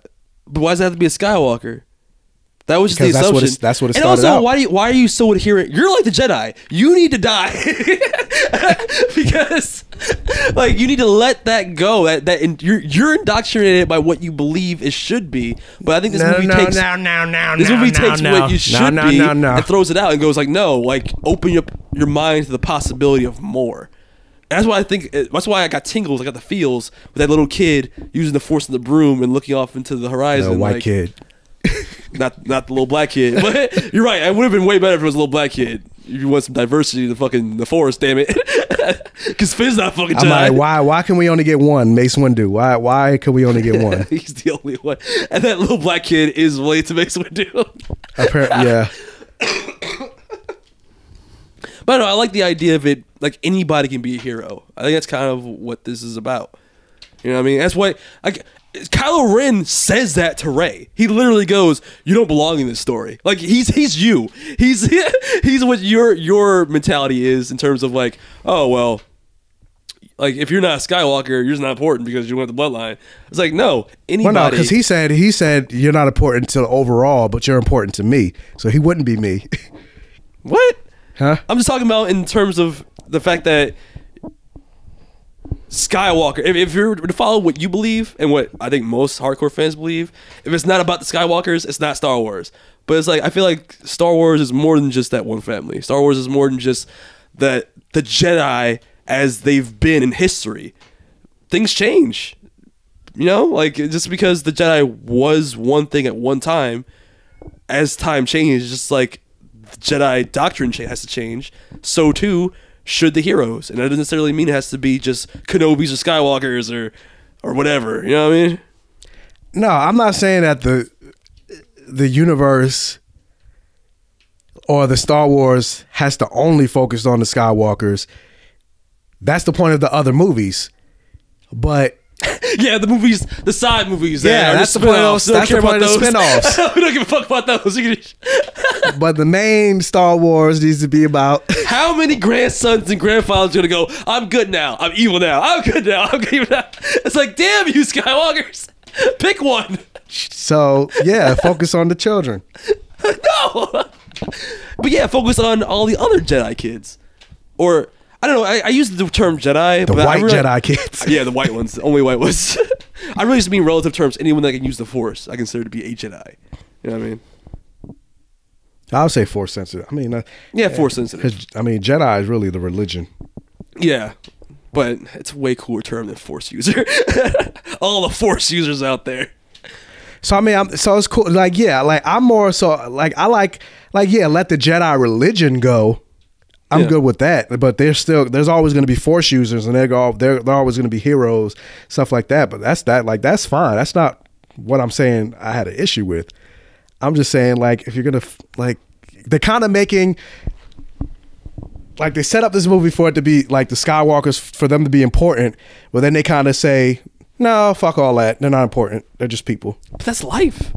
But why does it have to be a Skywalker? That was just because the assumption. That's what, it's, that's what it and started also, out. Why do you, why are you so adherent? You're like the Jedi. You need to die because, like, you need to let that go. That that in, you're you're indoctrinated by what you believe it should be. But I think this no, movie no, takes no, no, no, this movie no, takes no, what you should no, be no, no, no. and throws it out and goes like, no, like open your your mind to the possibility of more. And that's why I think. That's why I got tingles. I got the feels with that little kid using the Force of the broom and looking off into the horizon. The white like, kid, not not the little black kid. But you're right. It would have been way better if it was a little black kid. If you want some diversity in the fucking the Force, damn it. Because Finn's not fucking. I'm like, why? Why can we only get one Mace Windu? Why? Why can we only get one? He's the only one, and that little black kid is related to Mace Windu. Apparently, yeah. But I, know, I like the idea of it, like anybody can be a hero. I think that's kind of what this is about. You know what I mean? That's why like, Kylo Ren says that to Rey. He literally goes, you don't belong in this story. Like he's he's you. He's he's what your your mentality is in terms of like, oh well, like if you're not a Skywalker, you're just not important because you went the bloodline. It's like, no, anybody. Well, no, because he said he said you're not important to overall, but you're important to me. So he wouldn't be me. What? Huh? I'm just talking about in terms of the fact that Skywalker, if, if you're to follow what you believe and what I think most hardcore fans believe, if it's not about the Skywalkers, it's not Star Wars. But it's like, I feel like Star Wars is more than just that one family. Star Wars is more than just the, the Jedi as they've been in history. Things change. You know, like just because the Jedi was one thing at one time, as time changes, just like, the Jedi doctrine has to change, so too should the heroes. And that doesn't necessarily mean it has to be just Kenobis or Skywalkers or or whatever. You know what I mean? No, I'm not saying that the the universe or the Star Wars has to only focus on the Skywalkers. That's the point of the other movies. But yeah, the movies, the side movies. Yeah, that's the point of the spin-offs. We don't give a fuck about those. But the main Star Wars needs to be about how many grandsons and grandfathers are going to go, I'm good now, I'm evil now, I'm good now, I'm evil now. It's like, damn you Skywalkers, pick one. So yeah, focus on the children. No. But yeah, focus on all the other Jedi kids. Or I don't know. I, I use the term Jedi. The but white I really, Jedi kids. Yeah, the white ones. The only white ones. I really just mean relative terms. Anyone that can use the Force, I consider to be a Jedi. You know what I mean? I'll say force sensitive. I mean, uh, yeah, force sensitive. Cause, I mean, Jedi is really the religion. Yeah, but it's a way cooler term than force user. All the force users out there. So I mean, I'm, so it's cool. Like, yeah, like I'm more so like I like like yeah, let the Jedi religion go. I'm yeah. good with that, but there's still there's always going to be force users, and they're all, they're they're always going to be heroes, stuff like that. But that's that like that's fine. That's not what I'm saying. I had an issue with. I'm just saying, like, if you're gonna like, they're kind of making like they set up this movie for it to be like the Skywalkers, for them to be important, but then they kind of say, no, fuck all that. They're not important. They're just people. But that's life.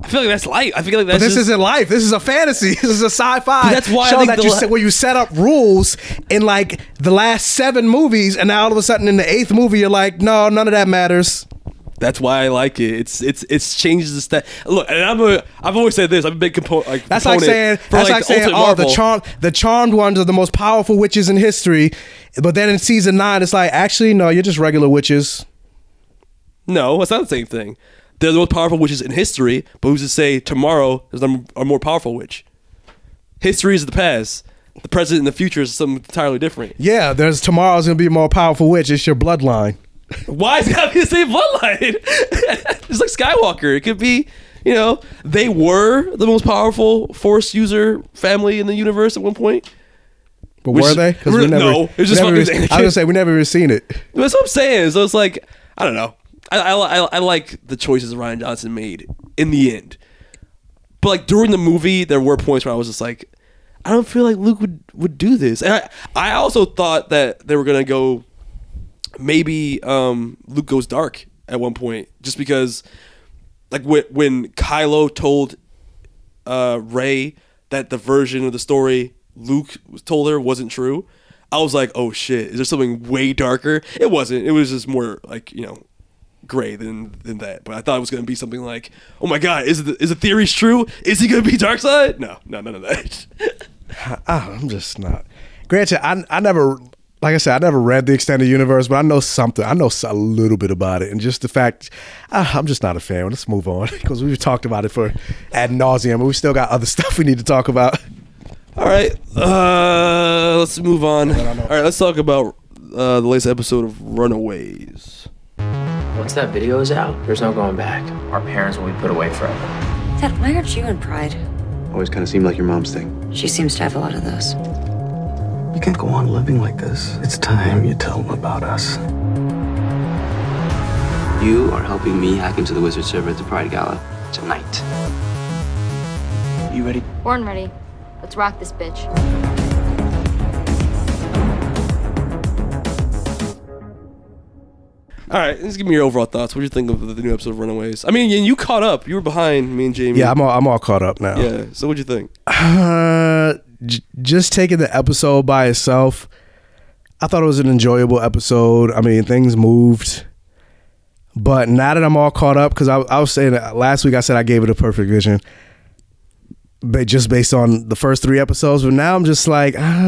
I feel like that's life. I feel like that's. But this just, isn't life. This is a fantasy. This is a sci-fi. That's why show I think that you la- set, where you set up rules in like the last seven movies, and now all of a sudden in the eighth movie you're like, no, none of that matters. That's why I like it. It's it's it's changes the stat. Look, and I'm a, I've always said this. I'm a big component. Like, that's like saying that's like, like saying oh, the charm the charmed ones are the most powerful witches in history, but then in season nine it's like, actually no, you're just regular witches. No, it's not the same thing. They're the most powerful witches in history, but who's to say tomorrow is a more powerful witch? History is the past. The present and the future is something entirely different. Yeah, there's tomorrow's going to be a more powerful witch. It's your bloodline. Why is it got to be the same bloodline? It's like Skywalker. It could be, you know, they were the most powerful force user family in the universe at one point. But Which, were they? Because we never. No, it was just fucking. Re- I was going to say, we never even seen it. That's what I'm saying. So it's like, I don't know. I, I, I like the choices Rian Johnson made in the end, but like during the movie there were points where I was just like, I don't feel like Luke would, would do this. And I, I also thought that they were gonna go maybe um, Luke goes dark at one point, just because like when, when Kylo told uh, Rey that the version of the story Luke told her wasn't true, I was like, oh shit, is there something way darker? It wasn't. It was just more like, you know, gray than than that, but I thought it was going to be something like, oh my god, is the, is the theories true? Is he going to be dark side? No, no, none of that. I'm just not. Granted, I I never, like I said, I never read the extended universe, but I know something. I know a little bit about it, and just the fact, uh, I'm just not a fan. Let's move on, because we've talked about it for ad nauseum, but we still got other stuff we need to talk about. All right, uh, let's move on. No, no, no. All right, let's talk about uh, the latest episode of Runaways. Once that video is out, there's no going back. Our parents will be put away forever. Dad, why aren't you in Pride? Always kind of seemed like your mom's thing. She seems to have a lot of those. You can't go on living like this. It's time you tell them about us. You are helping me hack into the Wizard server at the Pride Gala tonight. You ready? Born ready. Let's rock this bitch. All right, just give me your overall thoughts. What do you think of the new episode of Runaways? I mean, you caught up. You were behind me and Jamie. Yeah, I'm all, I'm all caught up now. Yeah, so what do you think? Uh, j- just taking the episode by itself, I thought it was an enjoyable episode. I mean, things moved. But now that I'm all caught up, because I, I was saying that last week, I said I gave it a perfect vision, but just based on the first three episodes. But now I'm just like, uh, I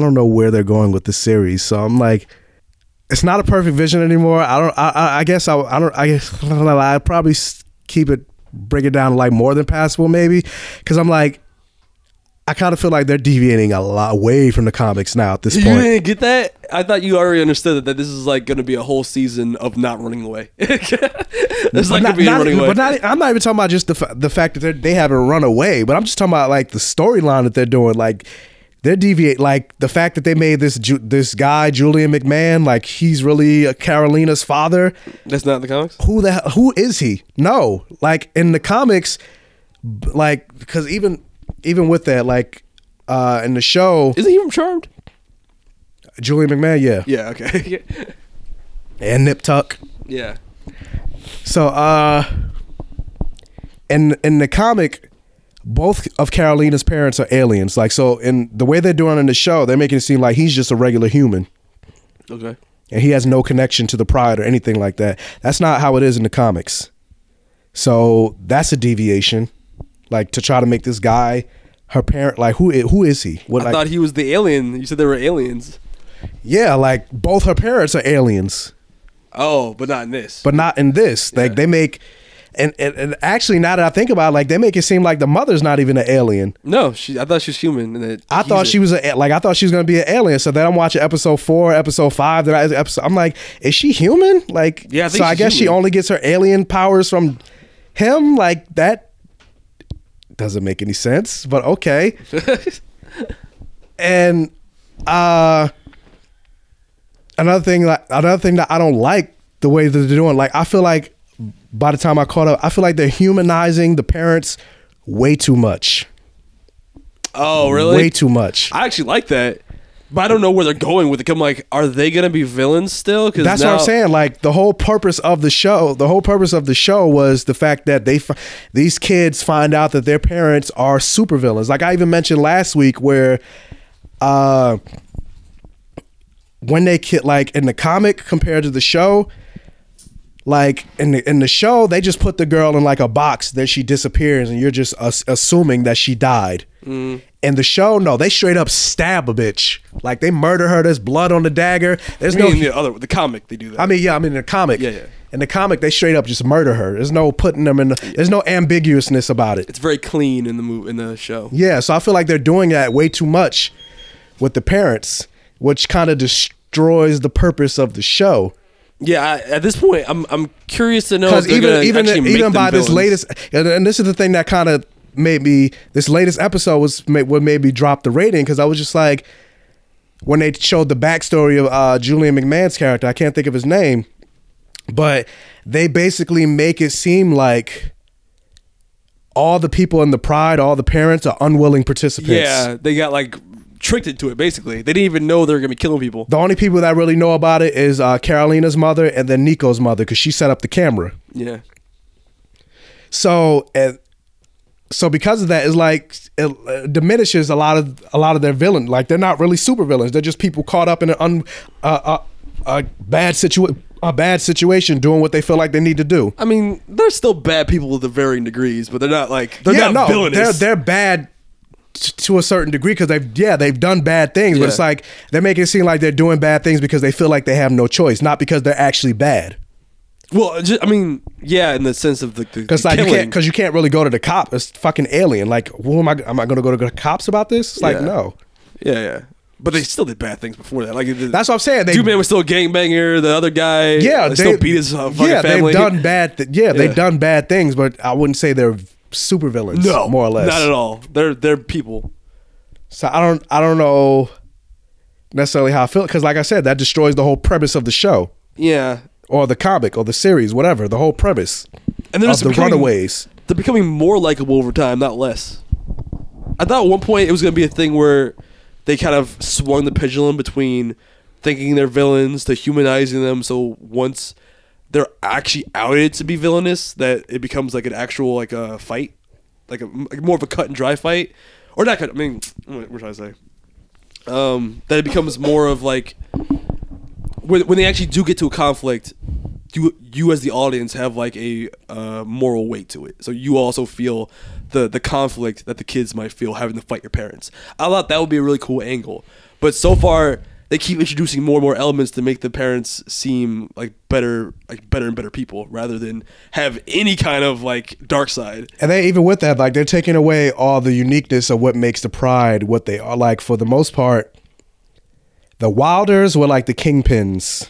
don't know where they're going with the series. So I'm like... It's not a perfect vision anymore. I don't. I, I guess I. I don't. I guess I probably keep it, bring it down to like more than passable, maybe, because I'm like, I kind of feel like they're deviating a lot away from the comics now at this point. You didn't get that? I thought you already understood that, that this is like going to be a whole season of not running away. This is like going to be not, running away. But not, I'm not even talking about just the the fact that they haven't run away, but I'm just talking about like the storyline that they're doing, like. They deviate, like the fact that they made this Ju- this guy Julian McMahon, like he's really uh, Carolina's father. That's not in the comics. Who the hell, who is he? No, like in the comics, like because even even with that, like uh, in the show, isn't he from Charmed? Julian McMahon, yeah, yeah, okay, and Nip Tuck, yeah. So, uh, in in the comic. Both of Carolina's parents are aliens. Like, so in the way they're doing in the show, they're making it seem like he's just a regular human. Okay. And he has no connection to the Pride or anything like that. That's not how it is in the comics. So that's a deviation. Like, to try to make this guy, her parent, like, who is, who is he? What, I like, thought he was the alien. You said they were aliens. Yeah, like, both her parents are aliens. Oh, but not in this. But not in this. Yeah. Like, they make... And, and and actually, now that I think about it, like, they make it seem like the mother's not even an alien. No, she, I thought she was human. And that I thought a, she was a, like I thought she was gonna be an alien. So then I'm watching episode four, episode five. That I, episode, I'm like, is she human? Like, yeah. I think so I guess human. She only gets her alien powers from him. Like, that doesn't make any sense. But okay. And uh, another thing, like another thing that I don't like the way that they're doing. Like, I feel like, by the time I caught up, I feel like they're humanizing the parents way too much. Oh, really? Way too much. I actually like that, but I don't know where they're going with it. I'm like, are they going to be villains still? 'Cause that's now- what I'm saying. Like, the whole purpose of the show, the whole purpose of the show was the fact that they, f- these kids find out that their parents are supervillains. Like I even mentioned last week, where, uh, when they kid, like in the comic compared to the show. Like in the, in the show, they just put the girl in like a box, then she disappears, and you're just uh, assuming that she died. Mm. In the show, no, they straight up stab a bitch. Like they murder her. There's blood on the dagger. There's I mean, no in the other the comic they do that. I mean, yeah, I mean in the comic. Yeah, yeah. In the comic, they straight up just murder her. There's no putting them in. The, there's no ambiguousness about it. It's very clean in the movie, in the show. Yeah, so I feel like they're doing that way too much with the parents, which kind of destroys the purpose of the show. Yeah, I, at this point, I'm I'm curious to know if they're even even the, even by villains. This latest, and, and this is the thing that kind of made me. This latest episode was made, what made me drop the rating, because I was just like, when they showed the backstory of uh, Julian McMahon's character, I can't think of his name, but they basically make it seem like all the people in the Pride, all the parents, are unwilling participants. Yeah, they got like. Tricked into it, basically. They didn't even know they were gonna be killing people. The only people that really know about it is uh, Carolina's mother and then Nico's mother, because she set up the camera. Yeah. So and so because of that, it's like it uh, diminishes a lot of a lot of their villain. Like they're not really super villains. They're just people caught up in an un uh, uh, a bad situation. A bad situation, doing what they feel like they need to do. I mean, they're still bad people to varying degrees, but they're not like they're yeah, not no, villainous. They're they're bad. To a certain degree, because they've yeah they've done bad things, yeah. But it's like they're making it seem like they're doing bad things because they feel like they have no choice, not because they're actually bad. Well, just, I mean, yeah, in the sense of the because like killing. you can't because you can't really go to the cop. It's fucking alien. Like, who am I? Am I going to go to the cops about this? It's yeah. Like, no. Yeah, yeah. But they still did bad things before that. Like that's what I'm saying. They, Dude Man was still a gangbanger. The other guy, yeah, they, they still beat his uh, fucking yeah, family. They've done bad. Th- yeah, yeah, they've done bad things, but I wouldn't say they're. Supervillains, no, more or less. Not at all. They're they're people. So I don't I don't know necessarily how I feel, because like I said, that destroys the whole premise of the show. Yeah, or the comic, or the series, whatever. The whole premise. And they're just the Runaways. They're becoming more likable over time, not less. I thought at one point it was going to be a thing where they kind of swung the pendulum between thinking they're villains to humanizing them. So once. They're actually outed to be villainous, that it becomes like an actual like a fight, like a like more of a cut and dry fight, or not cut. I mean, what should I say? Um, that it becomes more of like when when they actually do get to a conflict, you you as the audience have like a uh, moral weight to it, so you also feel the the conflict that the kids might feel having to fight your parents. I thought that would be a really cool angle, but so far. They keep introducing more and more elements to make the parents seem like better, like better and better people, rather than have any kind of like dark side. And they even with that, like they're taking away all the uniqueness of what makes the Pride what they are. Like for the most part, the Wilders were like the kingpins,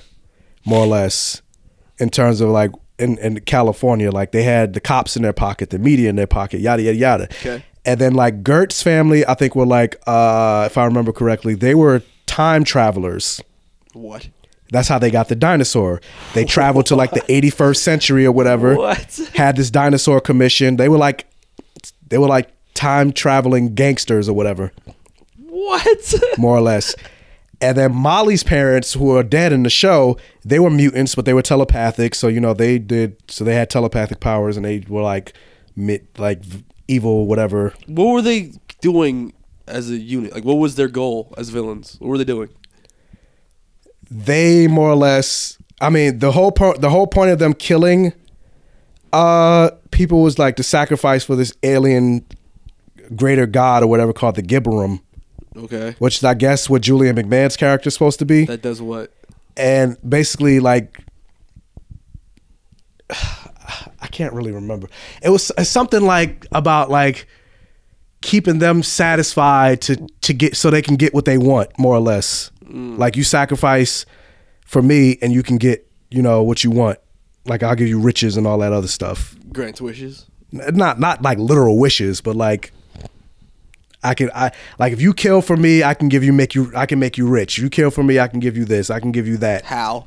more or less, in terms of like in, in California, like they had the cops in their pocket, the media in their pocket, yada yada yada. Okay. And then like Gert's family, I think were like, uh, if I remember correctly, they were. Time travelers. What? That's how they got the dinosaur. They traveled to like the eighty-first century or whatever. What? Had this dinosaur commission. They were like, they were like time traveling gangsters or whatever. What? More or less. And then Molly's parents, who are dead in the show, they were mutants, but they were telepathic. So you know they did. So they had telepathic powers, and they were like, like evil, whatever. What were they doing? As a unit, like what was their goal as villains? What were they doing? They more or less, I mean, the whole po- the whole point of them killing uh, people was like to sacrifice for this alien greater god or whatever called the Gibberum. Okay. Which is, I guess, what Julian McMahon's character is supposed to be. That does what? And basically, like, I can't really remember. It was something like about like keeping them satisfied to to get so they can get what they want, more or less. Mm. Like you sacrifice for me and you can get, you know, what you want. Like I'll give you riches and all that other stuff. Grant wishes. Not not like literal wishes, but like I can I like if you kill for me, I can give you make you I can make you rich. If you kill for me, I can give you this. I can give you that. How?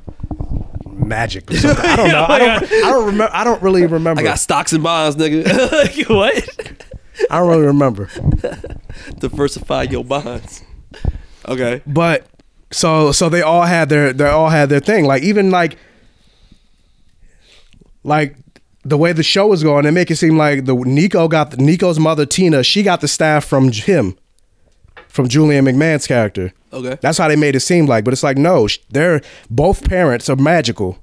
Magic or something. I don't know. I don't I don't remember I don't really remember. I got stocks and bonds, nigga. Like, what? I don't really remember. Diversify your bonds. Okay. But so so they all had their they all had their thing. Like even like like the way the show was going, they make it seem like the Nico got the, Nico's mother Tina, she got the staff from him, from Julian McMahon's character. Okay, that's how they made it seem like. But it's like no, they're both parents are magical.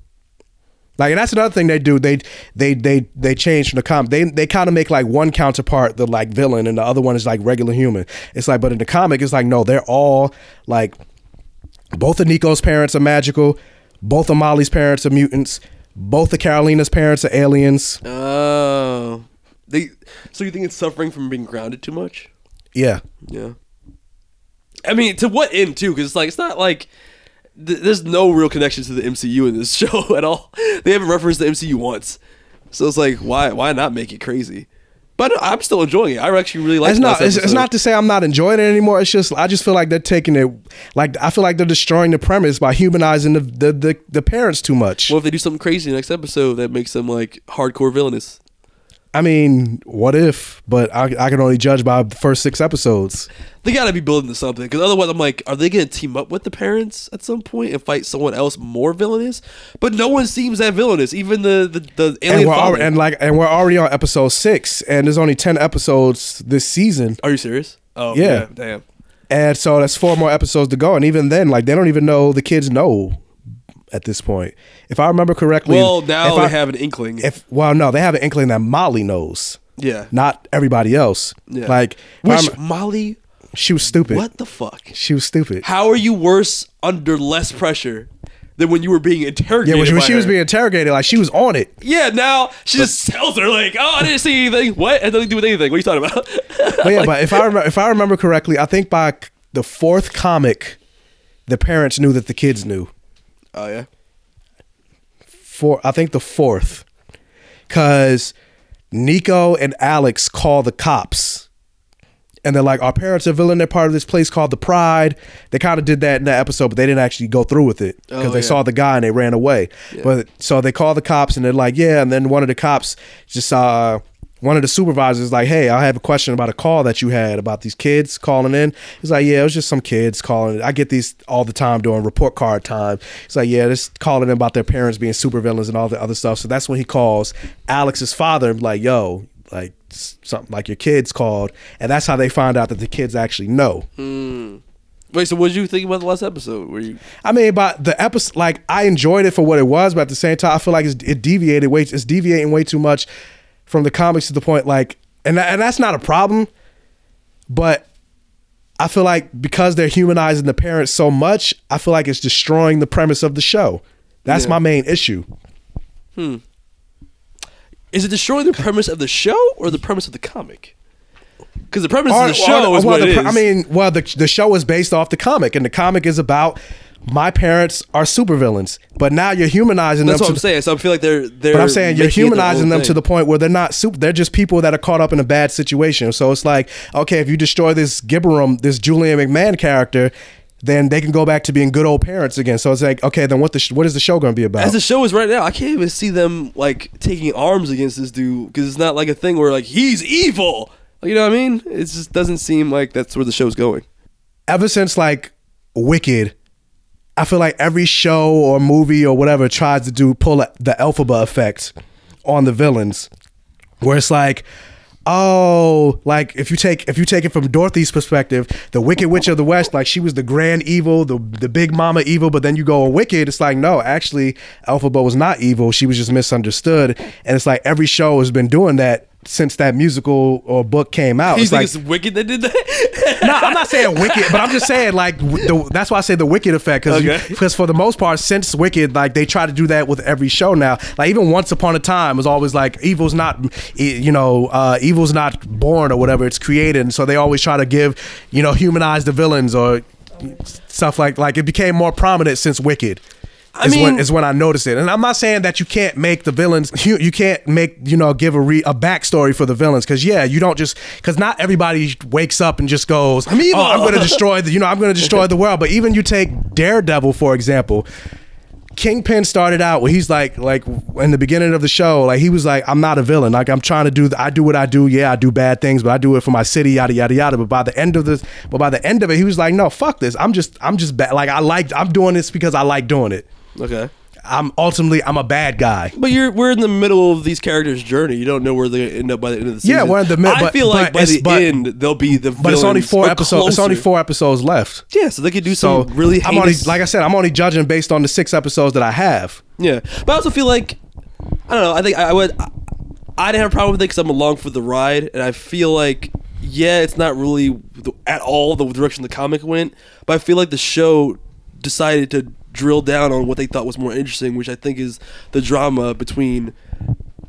Like and that's another thing they do. They they they they change from the comic. They they kind of make like one counterpart the like villain, and the other one is like regular human. It's like but in the comic, it's like no, they're all like both of Nico's parents are magical, both of Molly's parents are mutants. Both of Carolina's parents are aliens. Oh. They, so you think it's suffering from being grounded too much? Yeah. Yeah. I mean, to what end, too? Because it's like, it's not like... Th- there's no real connection to the M C U in this show at all. They haven't referenced the M C U once. So it's like, why why not make it crazy? But I'm still enjoying it. I actually really like it. It's, it's not to say I'm not enjoying it anymore. It's just, I just feel like they're taking it... Like, I feel like they're destroying the premise by humanizing the the, the, the parents too much. Well, if they do something crazy in the next episode that makes them, like, hardcore villainous? I mean, what if? But I, I can only judge by the first six episodes. They gotta be building to something. Because otherwise, I'm like, are they gonna team up with the parents at some point and fight someone else more villainous? But no one seems that villainous. Even the, the, the alien and we're, already, and, like, and we're already on episode six, and there's only ten episodes this season. Are you serious? Oh, yeah. yeah. Damn. And so that's four more episodes to go. And even then, like, they don't even know the kids know at this point. If I remember correctly. Well, now they I, have an inkling. If Well, no, they have an inkling that Molly knows. Yeah. Not everybody else. Yeah. Like, which Molly... She was stupid. What the fuck? She was stupid. How are you worse under less pressure than when you were being interrogated? Yeah, when she, when she was being interrogated, like she was on it. Yeah, now she but, just tells her like, "Oh, I didn't see anything. What? It had nothing to do with anything. What are you talking about?" But yeah, like, but if I remember, if I remember correctly, I think by the fourth comic, the parents knew that the kids knew. Oh yeah. Four, I think the fourth, because Nico and Alex call the cops. And they're like, our parents are villain. They're part of this place called The Pride. They kind of did that in that episode, but they didn't actually go through with it because oh, they yeah. saw the guy and they ran away. Yeah. But so they call the cops and they're like, yeah. And then one of the cops just, uh, one of the supervisors like, hey, I have a question about a call that you had about these kids calling in. He's like, yeah, it was just some kids calling. I get these all the time during report card time. He's like, yeah, just calling in about their parents being supervillains and all the other stuff. So that's when he calls Alex's father and like, yo, like, something like your kids called, and that's how they find out that the kids actually know. Mm. Wait, so what did you think about the last episode? Were you? I mean, about the episode, like I enjoyed it for what it was, but at the same time, I feel like it's, it deviated way. It's deviating way too much from the comics to the point like, and and that's not a problem, but I feel like because they're humanizing the parents so much, I feel like it's destroying the premise of the show. That's yeah. my main issue. Hmm. Is it destroying the premise of the show or the premise of the comic? Because the premise or, of the show or, is well, what the, it is. I mean, well, the the show is based off the comic, and the comic is about my parents are supervillains, but now you're humanizing That's them. That's what to I'm the, saying. So I feel like they're they're. But I'm saying you're humanizing them thing. to the point where they're not super. They're just people that are caught up in a bad situation. So it's like, okay, if you destroy this Gibberum, this Julian McMahon character, then they can go back to being good old parents again. So it's like, okay, then what the what is the show going to be about? As the show is right now, I can't even see them like taking arms against this dude because it's not like a thing where like he's evil. You know what I mean? It just doesn't seem like that's where the show's going. Ever since like Wicked, I feel like every show or movie or whatever tries to do pull the Elphaba effect on the villains, where it's like, oh, like if you take if you take it from Dorothy's perspective, the Wicked Witch of the West, like she was the grand evil, the the big mama evil, but then you go on Wicked, it's like, no, actually Elphaba was not evil, she was just misunderstood. And it's like every show has been doing that since that musical or book came out. You it's think like, it's Wicked that did that? No, I'm not saying Wicked, but I'm just saying like the, that's why I say the Wicked effect, because okay. for the most part, since Wicked, like they try to do that with every show now. Like even Once Upon a Time was always like evil's not, you know, uh, evil's not born or whatever, it's created, and so they always try to give, you know, humanize the villains or stuff like like it became more prominent since Wicked. I is mean, when is when I noticed it, and I'm not saying that you can't make the villains. You, you can't make you know give a re, a backstory for the villains, because yeah, you don't just because not everybody wakes up and just goes, I'm evil. Oh, I'm going to destroy the you know I'm going to destroy the world. But even you take Daredevil for example. Kingpin started out where he's like, like in the beginning of the show, like he was like, I'm not a villain. Like I'm trying to do, the, I do what I do. Yeah, I do bad things, but I do it for my city, yada yada yada. But by the end of this, but by the end of it, he was like, no, fuck this. I'm just, I'm just bad. Like I like, I'm doing this because I like doing it. Okay. I'm ultimately I'm a bad guy. But you're we're in the middle of these characters' journey. You don't know where they end up by the end of the season. Yeah, we're in the middle. I but, feel like by the but, end they'll be the villains. But it's only four episodes. Closer. It's only four episodes left. Yeah, so they could do so some really. I'm only, like I said, I'm only judging based on the six episodes that I have. Yeah, but I also feel like I don't know. I think I would. I, I didn't have a problem with it because I'm along for the ride, and I feel like yeah, it's not really the, at all the direction the comic went. But I feel like the show decided to drill down on what they thought was more interesting, which I think is the drama between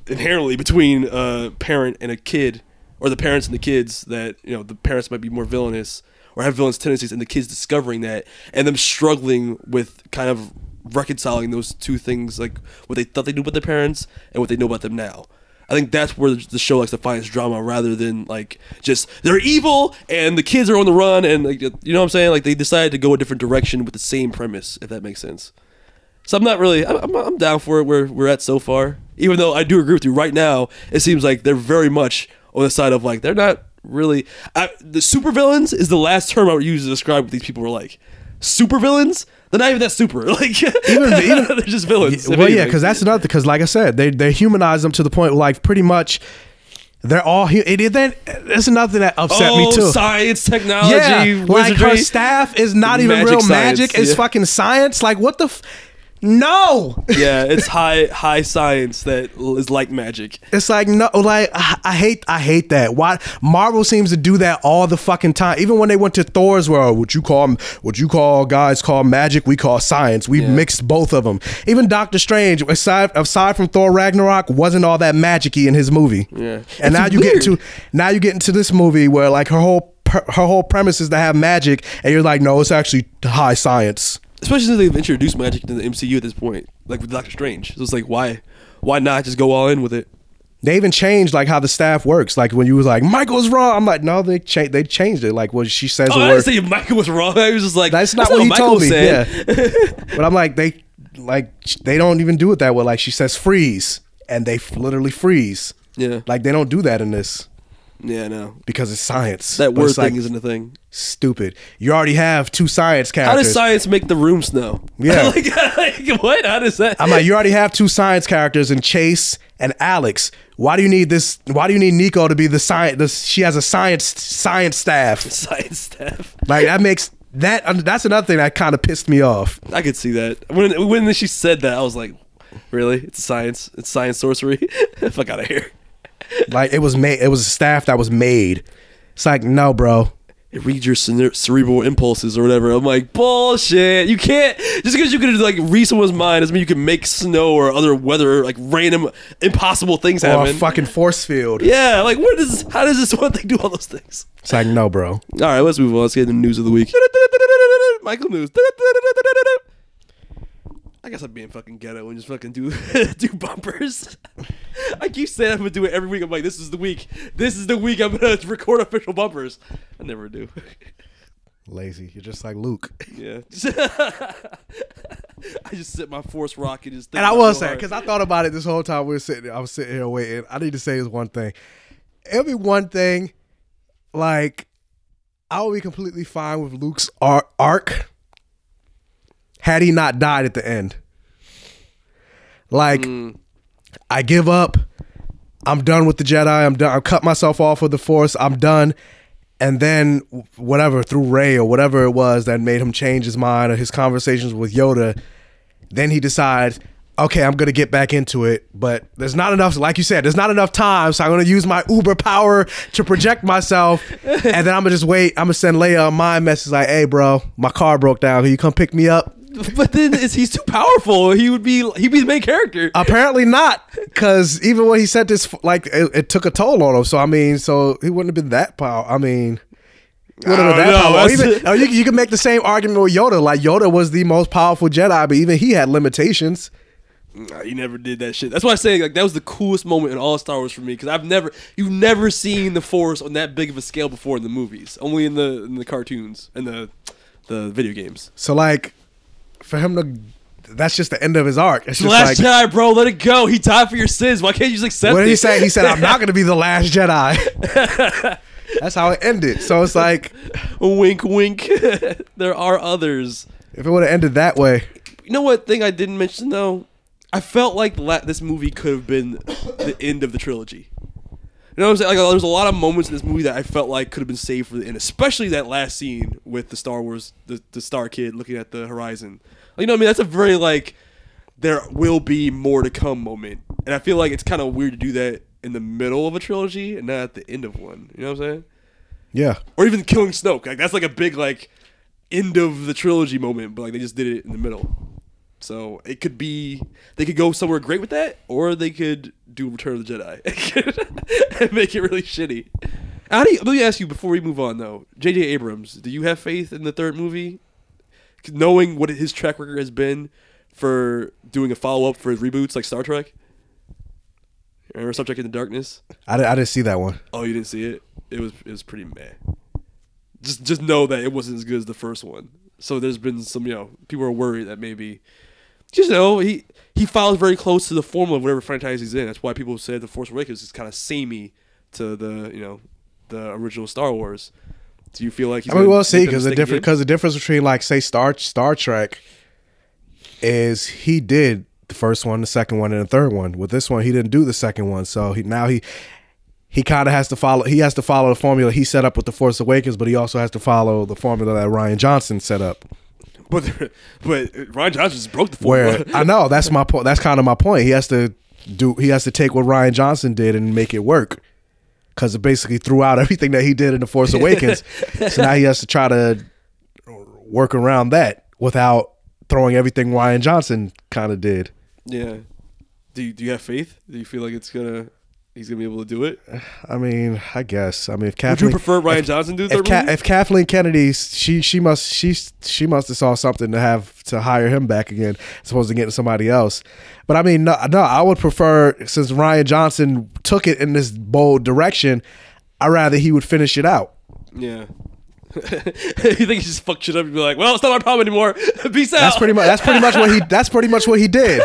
inherently between a parent and a kid, or the parents and the kids, that you know the parents might be more villainous or have villainous tendencies, and the kids discovering that and them struggling with kind of reconciling those two things, like what they thought they knew about their parents and what they know about them now. I think that's where the show likes to find its drama, rather than like just they're evil and the kids are on the run, and like, you know what I'm saying? Like they decided to go a different direction with the same premise, if that makes sense. So I'm not really, I'm, I'm down for it where we're at so far. Even though I do agree with you, right now it seems like they're very much on the side of like they're not really I, the supervillains is the last term I would use to describe what these people were like. Supervillains. They're not even that super. Like even, even, they're just villains. Well, yeah, because that's another. Because like I said, they they humanize them to the point where like pretty much they're all. It, it, it, that's another thing that upset oh, me too. Science, technology, yeah, like her staff is not even real science, magic. It's yeah. fucking science. Like what the. F- No. Yeah, it's high high science that is like magic. It's like no, like I, I hate I hate that. Why Marvel seems to do that all the fucking time. Even when they went to Thor's world, what you call what you call guys call magic, we call science. We yeah. mixed both of them. Even Doctor Strange, aside aside from Thor Ragnarok, wasn't all that magic-y in his movie. Yeah, and it's now you weird. get to now you get into this movie where like her whole her, her whole premise is to have magic, and you're like, no, it's actually high science. Especially since they've introduced magic in the M C U at this point, like with Doctor Strange. So it's like, why, why not just go all in with it? They even changed like how the staff works. Like when you was like, Michael's wrong. I'm like, no, they cha- they changed it. Like, well, she says. Oh, a I didn't word. say Michael was wrong. I was just like, that's not that's what, not what he Michael told me. Said. Yeah. But I'm like, they like they don't even do it that way. Like she says, freeze, and they f- literally freeze. Yeah. Like they don't do that in this. Yeah, I know. Because it's science. That word thing like, isn't a thing. Stupid. You already have two science characters. How does science make the room snow? Yeah. like, like, what? How does that? I'm like, you already have two science characters in Chase and Alex. Why do you need this? Why do you need Nico to be the science? The, she has a science science staff. Science staff. Like, that makes... that. That's another thing that kind of pissed me off. I could see that. When, when she said that, I was like, really? It's science? It's science sorcery? Fuck out of here. Like it was made, it was a staff that was made. It's like, no, bro. It reads your cere- cerebral impulses or whatever. I'm like, bullshit. You can't just because you can like read someone's mind doesn't mean you can make snow or other weather like random impossible things or happen. A fucking force field. Yeah, like what is? How does this one thing do all those things? It's like, no, bro. All right, let's move on. Let's get into news of the week. Michael news. I guess I'm being fucking ghetto and just fucking do do bumpers. I keep saying I'm gonna do it every week. I'm like, this is the week. This is the week I'm gonna record official bumpers. I never do. Lazy. You're just like Luke. Yeah. I just sit my force rock and just. And I will say, because I thought about it this whole time we were sitting. I was sitting here waiting. I need to say this one thing. It'll be one thing, like I would be completely fine with Luke's ar- arc. Had he not died at the end. Like, mm. I give up. I'm done with the Jedi. I'm done. I cut myself off of the Force. I'm done. And then whatever, through Rey or whatever it was that made him change his mind or his conversations with Yoda, then he decides, okay, I'm going to get back into it, but there's not enough, like you said, there's not enough time, so I'm going to use my Uber power to project myself, and then I'm going to just wait. I'm going to send Leia a mind message like, hey, bro, my car broke down. Can you come pick me up? But then it's, he's too powerful. He would be he'd be the main character. Apparently not, because even when he said this, like, it, it took a toll on him, so I mean, so he wouldn't have been that powerful. I mean... I don't know. Or even, or you, you can make the same argument with Yoda. Like, Yoda was the most powerful Jedi, but even he had limitations. Nah, he never did that shit. That's why I say, like, that was the coolest moment in all Star Wars for me, because I've never, you've never seen the Force on that big of a scale before in the movies, only in the in the cartoons and the the video games. So, like, for him to, that's just the end of his arc. It's just the last like, Jedi, bro. Let it go. He died for your sins. Why can't you just accept it? What did he say? He said, "I'm not going to be the last Jedi." That's how it ended. So it's like... wink, wink. There are others. If it would have ended that way. You know what thing I didn't mention, though? I felt like la- this movie could have been the end of the trilogy. You know what I'm saying? Like, there's a lot of moments in this movie that I felt like could have been saved for the end, especially that last scene with the Star Wars, the, the Star Kid looking at the horizon. Like, you know what I mean? That's a very, like, there will be more to come moment. And I feel like it's kind of weird to do that in the middle of a trilogy and not at the end of one. You know what I'm saying? Yeah. Or even killing Snoke. Like, that's like a big, like, end of the trilogy moment, but like they just did it in the middle. So it could be, they could go somewhere great with that, or they could do Return of the Jedi and make it really shitty. How do you, let me ask you before we move on though, J J Abrams, do you have faith in the third movie? Knowing what his track record has been for doing a follow up for his reboots like Star Trek? Remember Star Trek in the Darkness? I, I didn't see that one. Oh, you didn't see it? It was it was pretty meh. Just just know that it wasn't as good as the first one. So there's been some, you know, people are worried that maybe, just you know, he, he follows very close to the formula of whatever franchise he's in. That's why people said The Force Awakens is kind of samey to the, you know, the original Star Wars. Do you feel like he's I mean, we'll see, because the, different, the difference between, like, say, Star Star Trek is he did the first one, the second one, and the third one. With this one, he didn't do the second one, so he now he he kind of has to follow. He has to follow the formula he set up with The Force Awakens, but he also has to follow the formula that Ryan Johnson set up. But but Ryan Johnson just broke the formula. Where, I know that's my point. That's kind of my point. He has to do. He has to take what Ryan Johnson did and make it work, because it basically threw out everything that he did in The Force Awakens. So now he has to try to work around that without throwing everything Ryan Johnson kind of did. Yeah, do you, do you have faith? Do you feel like it's gonna he's gonna be able to do it? I mean, I guess. I mean, if Kathleen, would you prefer Ryan if, Johnson do the third Ka- movie? If Kathleen Kennedy, she she must she she must have saw something to have to hire him back again, as opposed to getting somebody else. But I mean, no, no, I would prefer, since Ryan Johnson took it in this bold direction, I'd rather he would finish it out. Yeah. You think he just fucked shit up and be like, well, it's not my problem anymore. Peace out. That's pretty much that's pretty much what he that's pretty much what he did.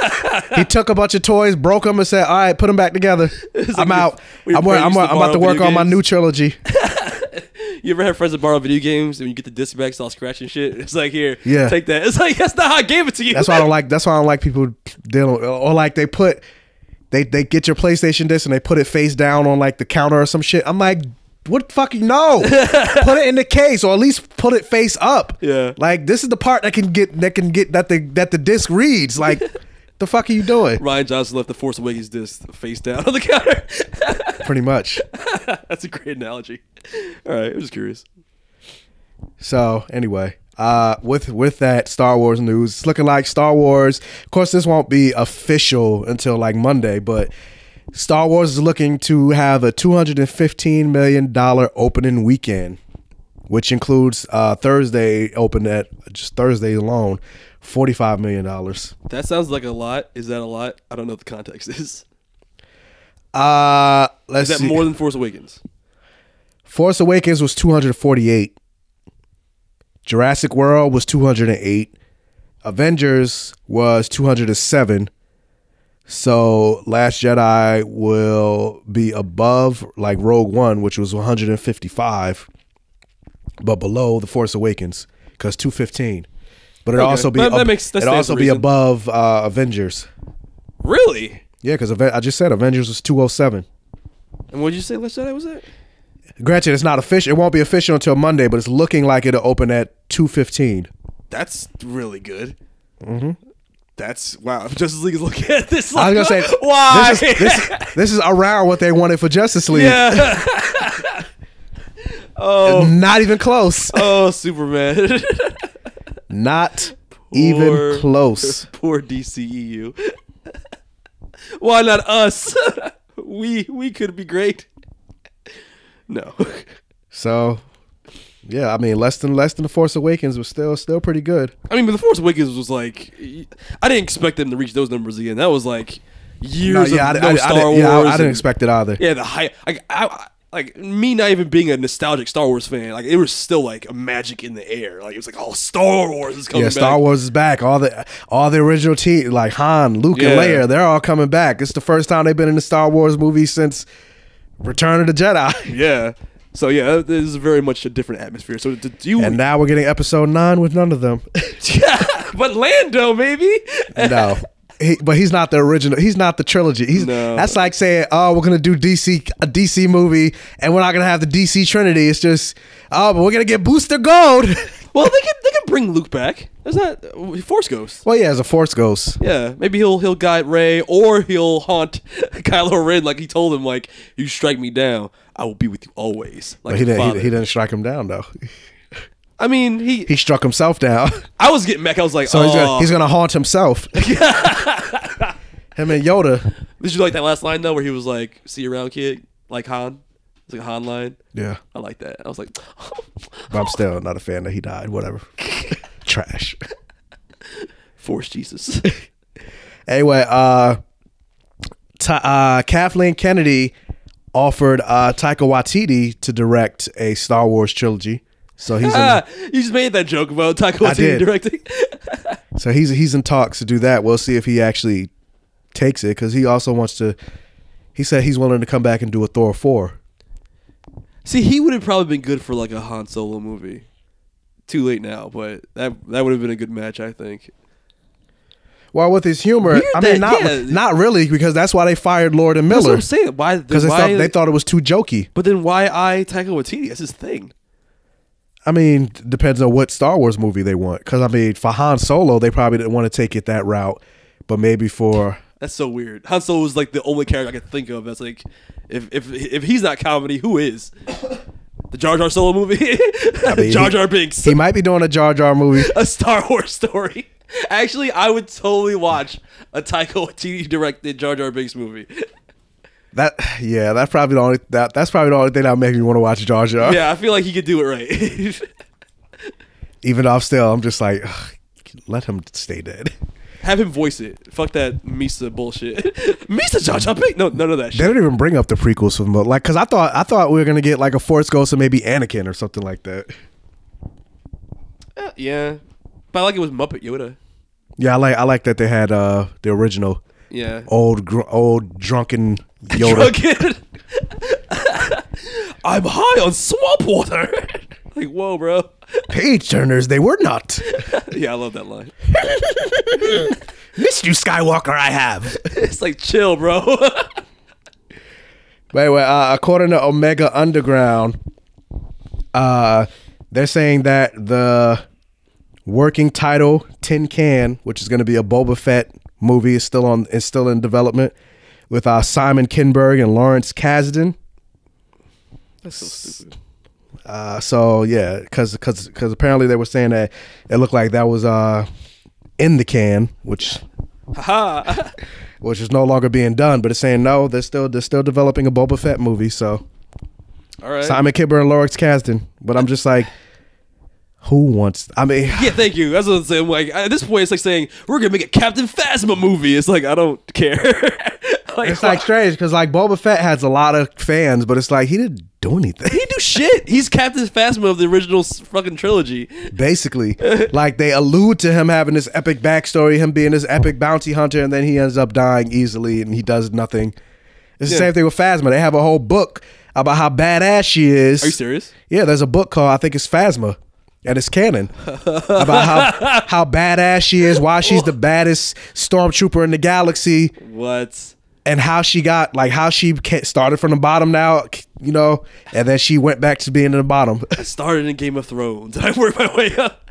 He took a bunch of toys, broke them, and said, all right, put them back together. It's I'm like out. Your, I'm, I'm, I'm about to work on games. My new trilogy. You ever had friends that borrow video games and you get the disc back, it's all scratched and shit? It's like, here, yeah. Take that. It's like, that's not how I gave it to you. That's why I don't like that's why I don't like people dealing, or like they put they they get your PlayStation disc and they put it face down on like the counter or some shit. I'm like, what fucking no? Put it in the case, or at least put it face up. Yeah, like this is the part that can get that can get that the that the disc reads. Like, the fuck are you doing? Ryan Johnson left The Force Awakens disc face down on the counter. Pretty much. That's a great analogy. All right, I'm just curious. So anyway, uh, with with that Star Wars news, it's looking like Star Wars. Of course, this won't be official until like Monday, but Star Wars is looking to have a two hundred fifteen million dollars opening weekend, which includes uh, Thursday open at just Thursday alone, forty-five million dollars. That sounds like a lot. Is that a lot? I don't know what the context is. Uh, let's is that see. More than Force Awakens? Force Awakens was two hundred forty-eight. Jurassic World was two hundred eight. Avengers was two hundred seven. So Last Jedi will be above like Rogue One, which was one hundred fifty-five, but below The Force Awakens, because two fifteen. But it okay. also be that, ab- that makes, it also be above uh, Avengers. Really? Yeah, because Aven- I just said Avengers was two oh seven. And what did you say Last Jedi was at? Granted, it's not official. It won't be official until Monday, but it's looking like it'll open at two fifteen. That's really good. Mm-hmm. That's wow. Justice League is looking at this. Like, I was gonna say, why? This is, this, this is around what they wanted for Justice League. Yeah. Oh, not even close. Oh, Superman. Not poor, even close. Poor D C E U. Why not us? We we could be great. No. So, yeah, I mean, less than less than The Force Awakens was still still pretty good. I mean, but The Force Awakens was like, I didn't expect them to reach those numbers again. That was like years no, yeah, of I, no I, Star I, I Wars. Yeah, I, I didn't and, expect it either. Yeah, the hype. Like, I, like me not even being a nostalgic Star Wars fan, like it was still like a magic in the air. Like it was like, oh, Star Wars is coming back. Yeah, Star back. Wars is back. All the all the original team, like Han, Luke, yeah. and Leia, they're all coming back. It's the first time they've been in a Star Wars movie since Return of the Jedi. Yeah. So, yeah, this is very much a different atmosphere. So, did you and now we're getting episode nine with none of them. Yeah, but Lando, maybe. No. He, but he's not the original. He's not the trilogy. He's no. That's like saying, oh, we're going to do D C a D C movie, and we're not going to have the D C Trinity. It's just, oh, but we're going to get Booster Gold. Well, they can they can bring Luke back. There's not uh, Force Ghost. Well, yeah, as a Force Ghost. Yeah, maybe he'll he'll guide Rey, or he'll haunt Kylo Ren, like he told him, like, you strike me down, I will be with you always. Like but he didn't. He, he didn't strike him down though. I mean, he he struck himself down. I was getting back. I was like, so oh. he's, gonna, he's gonna haunt himself. Him and Yoda. Did you like that last line though, where he was like, "See you around, kid," like Han. It's like a Han line. Yeah, I like that. I was like, oh. But I'm still not a fan that he died. Whatever. Trash. Force Jesus. Anyway, uh, ta- uh, Kathleen Kennedy offered uh, Taika Waititi to direct a Star Wars trilogy. So he's ah, in, you just made that joke about Taika Waititi directing. So he's he's in talks to do that. We'll see if he actually takes it, because he also wants to. He said he's willing to come back and do a Thor four. See, he would have probably been good for like a Han Solo movie. Too late now, but that that would have been a good match, I think. Well, with his humor, Weird I mean, that, not yeah. not really, because that's why they fired Lord and Miller. That's what I'm saying. Why? Because they, they, they thought it was too jokey. But then why I Taika Waititi? That's his thing. I mean, depends on what Star Wars movie they want. Because, I mean, for Han Solo, they probably didn't want to take it that route. But maybe for... That's so weird. Han Solo was like the only character I could think of. That's like, if if if he's not comedy, who is? The Jar Jar Solo movie? I mean, Jar Jar Binks. He might be doing a Jar Jar movie. A Star Wars story. Actually, I would totally watch a Taika Waititi directed Jar Jar Binks movie. That yeah, that's probably the only that that's probably the only thing that would make me want to watch Jar Jar. Yeah, I feel like he could do it right. Even though I'm still, I'm just like, ugh, let him stay dead. Have him voice it. Fuck that Misa bullshit. Misa Jar Jar Binks. No, none of that shit. They don't even bring up the prequels from like, because I thought I thought we were gonna get like a Force Ghost and maybe Anakin or something like that. Uh, yeah, but I like it was Muppet Yoda. Yeah, I like I like that they had uh, the original. Yeah, old gr- old drunken Yoda. Drunken. I'm high on swamp water. Like, whoa, bro. Page turners, they were not. Yeah, I love that line. Missed you, Skywalker, I have. It's like, chill, bro. But anyway, uh, according to Omega Underground, uh, they're saying that the working title, Tin Can, which is going to be a Boba Fett movie, is still on is still in development with uh, Simon Kinberg and Lawrence Kasdan. That's so stupid. Uh, so yeah, because because because apparently they were saying that it looked like that was uh in the can, which which is no longer being done. But it's saying no, they're still they're still developing a Boba Fett movie. So all right, Simon Kinberg and Lawrence Kasdan. But I'm just like. Who wants? I mean, yeah. Thank you. That's what I'm saying. Like at this point, it's like saying we're gonna make a Captain Phasma movie. It's like I don't care. Like, it's like strange because like Boba Fett has a lot of fans, but it's like he didn't do anything. He didn't do shit. He's Captain Phasma of the original fucking trilogy. Basically, like they allude to him having this epic backstory, him being this epic bounty hunter, and then he ends up dying easily, and he does nothing. It's yeah. the same thing with Phasma. They have a whole book about how badass she is. Are you serious? Yeah, there's a book called I think it's Phasma. And it's canon about how, how badass she is, why she's the baddest stormtrooper in the galaxy. What? And how she got, like, how she started from the bottom now, you know, and then she went back to being in the bottom. I started in Game of Thrones. I worked my way up.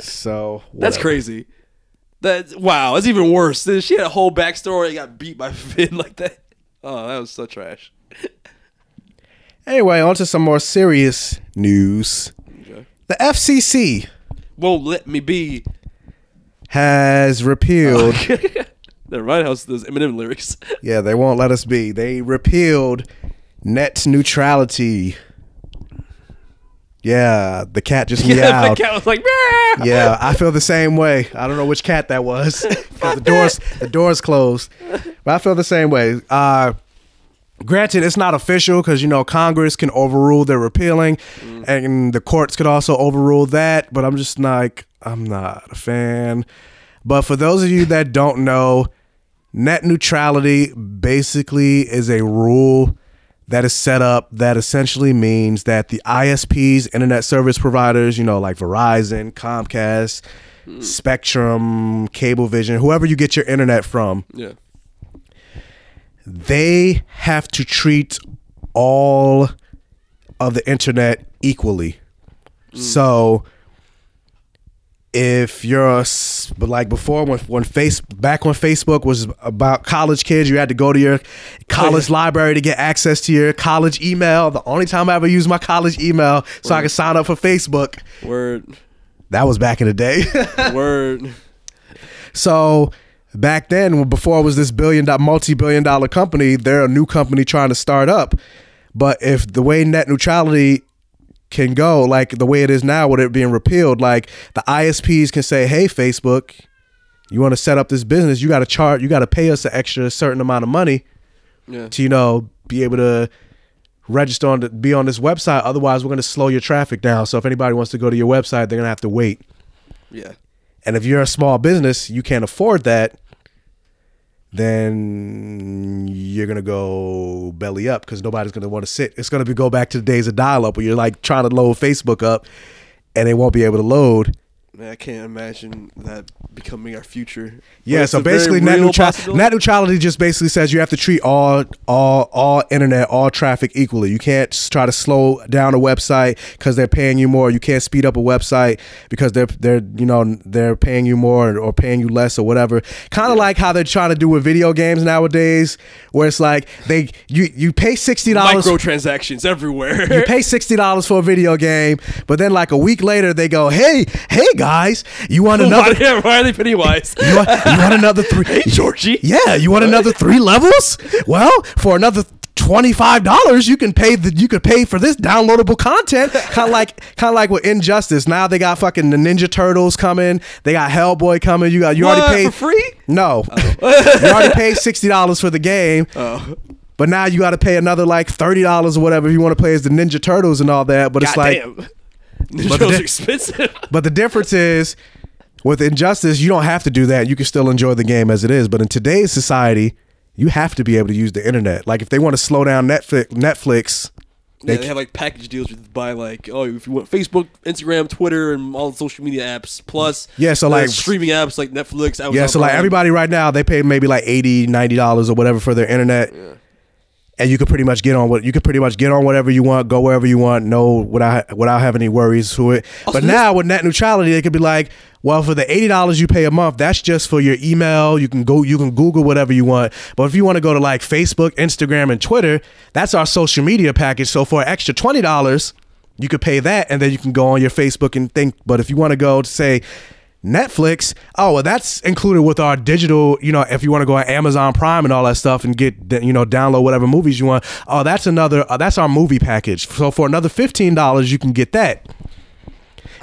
So, whatever. That's crazy. That wow, that's even worse. She had a whole backstory and got beat by Finn like that. Oh, that was so trash. Anyway, on to some more serious news. Okay. The F C C won't let me be. Has repealed. Oh, the White House, those Eminem lyrics. Yeah, they won't let us be. They repealed net neutrality. Yeah, the cat just meowed. Yeah, the cat was like, bah! Yeah, I feel the same way. I don't know which cat that was. the doors, the doors closed. But I feel the same way. Uh, granted, it's not official because, you know, Congress can overrule their repealing, mm. and the courts could also overrule that. But I'm just like, I'm not a fan. But for those of you that don't know, net neutrality basically is a rule that is set up that essentially means that the I S Ps, internet service providers, you know, like Verizon, Comcast, mm. Spectrum, Cablevision, whoever you get your internet from, yeah, they have to treat all of the internet equally. Mm. So if you're a, but like before when when face back when Facebook was about college kids, you had to go to your college library to get access to your college email. The only time I ever used my college email Word. So I could sign up for Facebook. Word. That was back in the day. Word. So back then, before it was this billion dollar, multi-billion dollar company, they're a new company trying to start up. But if the way net neutrality can go like the way it is now with it being repealed, like the I S Ps can say, hey, Facebook, you want to set up this business, you got to charge, you got to pay us an extra certain amount of money yeah. to, you know, be able to register on, to be on this website. Otherwise, we're going to slow your traffic down. So if anybody wants to go to your website, they're going to have to wait. Yeah. And if you're a small business, you can't afford that, then you're going to go belly up because nobody's going to want to sit. It's going to go back to the days of dial-up where you're like trying to load Facebook up and they won't be able to load. Man, I can't imagine that becoming our future. Yeah, so basically net neutrality, net neutrality just basically says you have to treat all, all, all internet, all traffic equally. You can't try to slow down a website because they're paying you more. You can't speed up a website because they're they're you know they're paying you more or, or paying you less or whatever. Kind of yeah. like how they're trying to do with video games nowadays, where it's like they you you pay sixty dollars microtransactions everywhere. You pay sixty dollars for a video game, but then like a week later they go, hey hey guys. Guys, you want another? Why, why are they Pennywise? you, want, you want another three? Hey, Georgie. Yeah, you want another three levels? Well, for another twenty-five dollars, you can pay the. You could pay for this downloadable content. Kind of like, kind of like with Injustice. Now they got fucking the Ninja Turtles coming. They got Hellboy coming. You got you what, already paid for free? No, oh. You already paid sixty dollars for the game. Oh. But now you got to pay another like thirty dollars or whatever if you want to play as the Ninja Turtles and all that. But God it's like. Damn. But the, di- expensive. But the difference is with Injustice, you don't have to do that. You can still enjoy the game as it is. But in today's society, you have to be able to use the internet. Like if they want to slow down Netflix, Netflix yeah, they, they have like package deals with buy like, oh, if you want Facebook, Instagram, Twitter, and all the social media apps, plus yeah, so like streaming apps like Netflix. Amazon yeah, so Prime. Like everybody right now, they pay maybe like eighty dollars, ninety dollars or whatever for their internet. Yeah. And you could pretty much get on what you could pretty much get on whatever you want, go wherever you want, no without without having any worries to it. Oh, but so now with net neutrality, they could be like, well, for the eighty dollars you pay a month, that's just for your email. You can go, you can Google whatever you want. But if you want to go to like Facebook, Instagram, and Twitter, that's our social media package. So for an extra twenty dollars, you could pay that, and then you can go on your Facebook and think. But if you want to go to say Netflix, oh well, that's included with our digital, you know, if you want to go on Amazon Prime and all that stuff and get, you know, download whatever movies you want, oh that's another uh, that's our movie package, so for another fifteen dollars you can get that.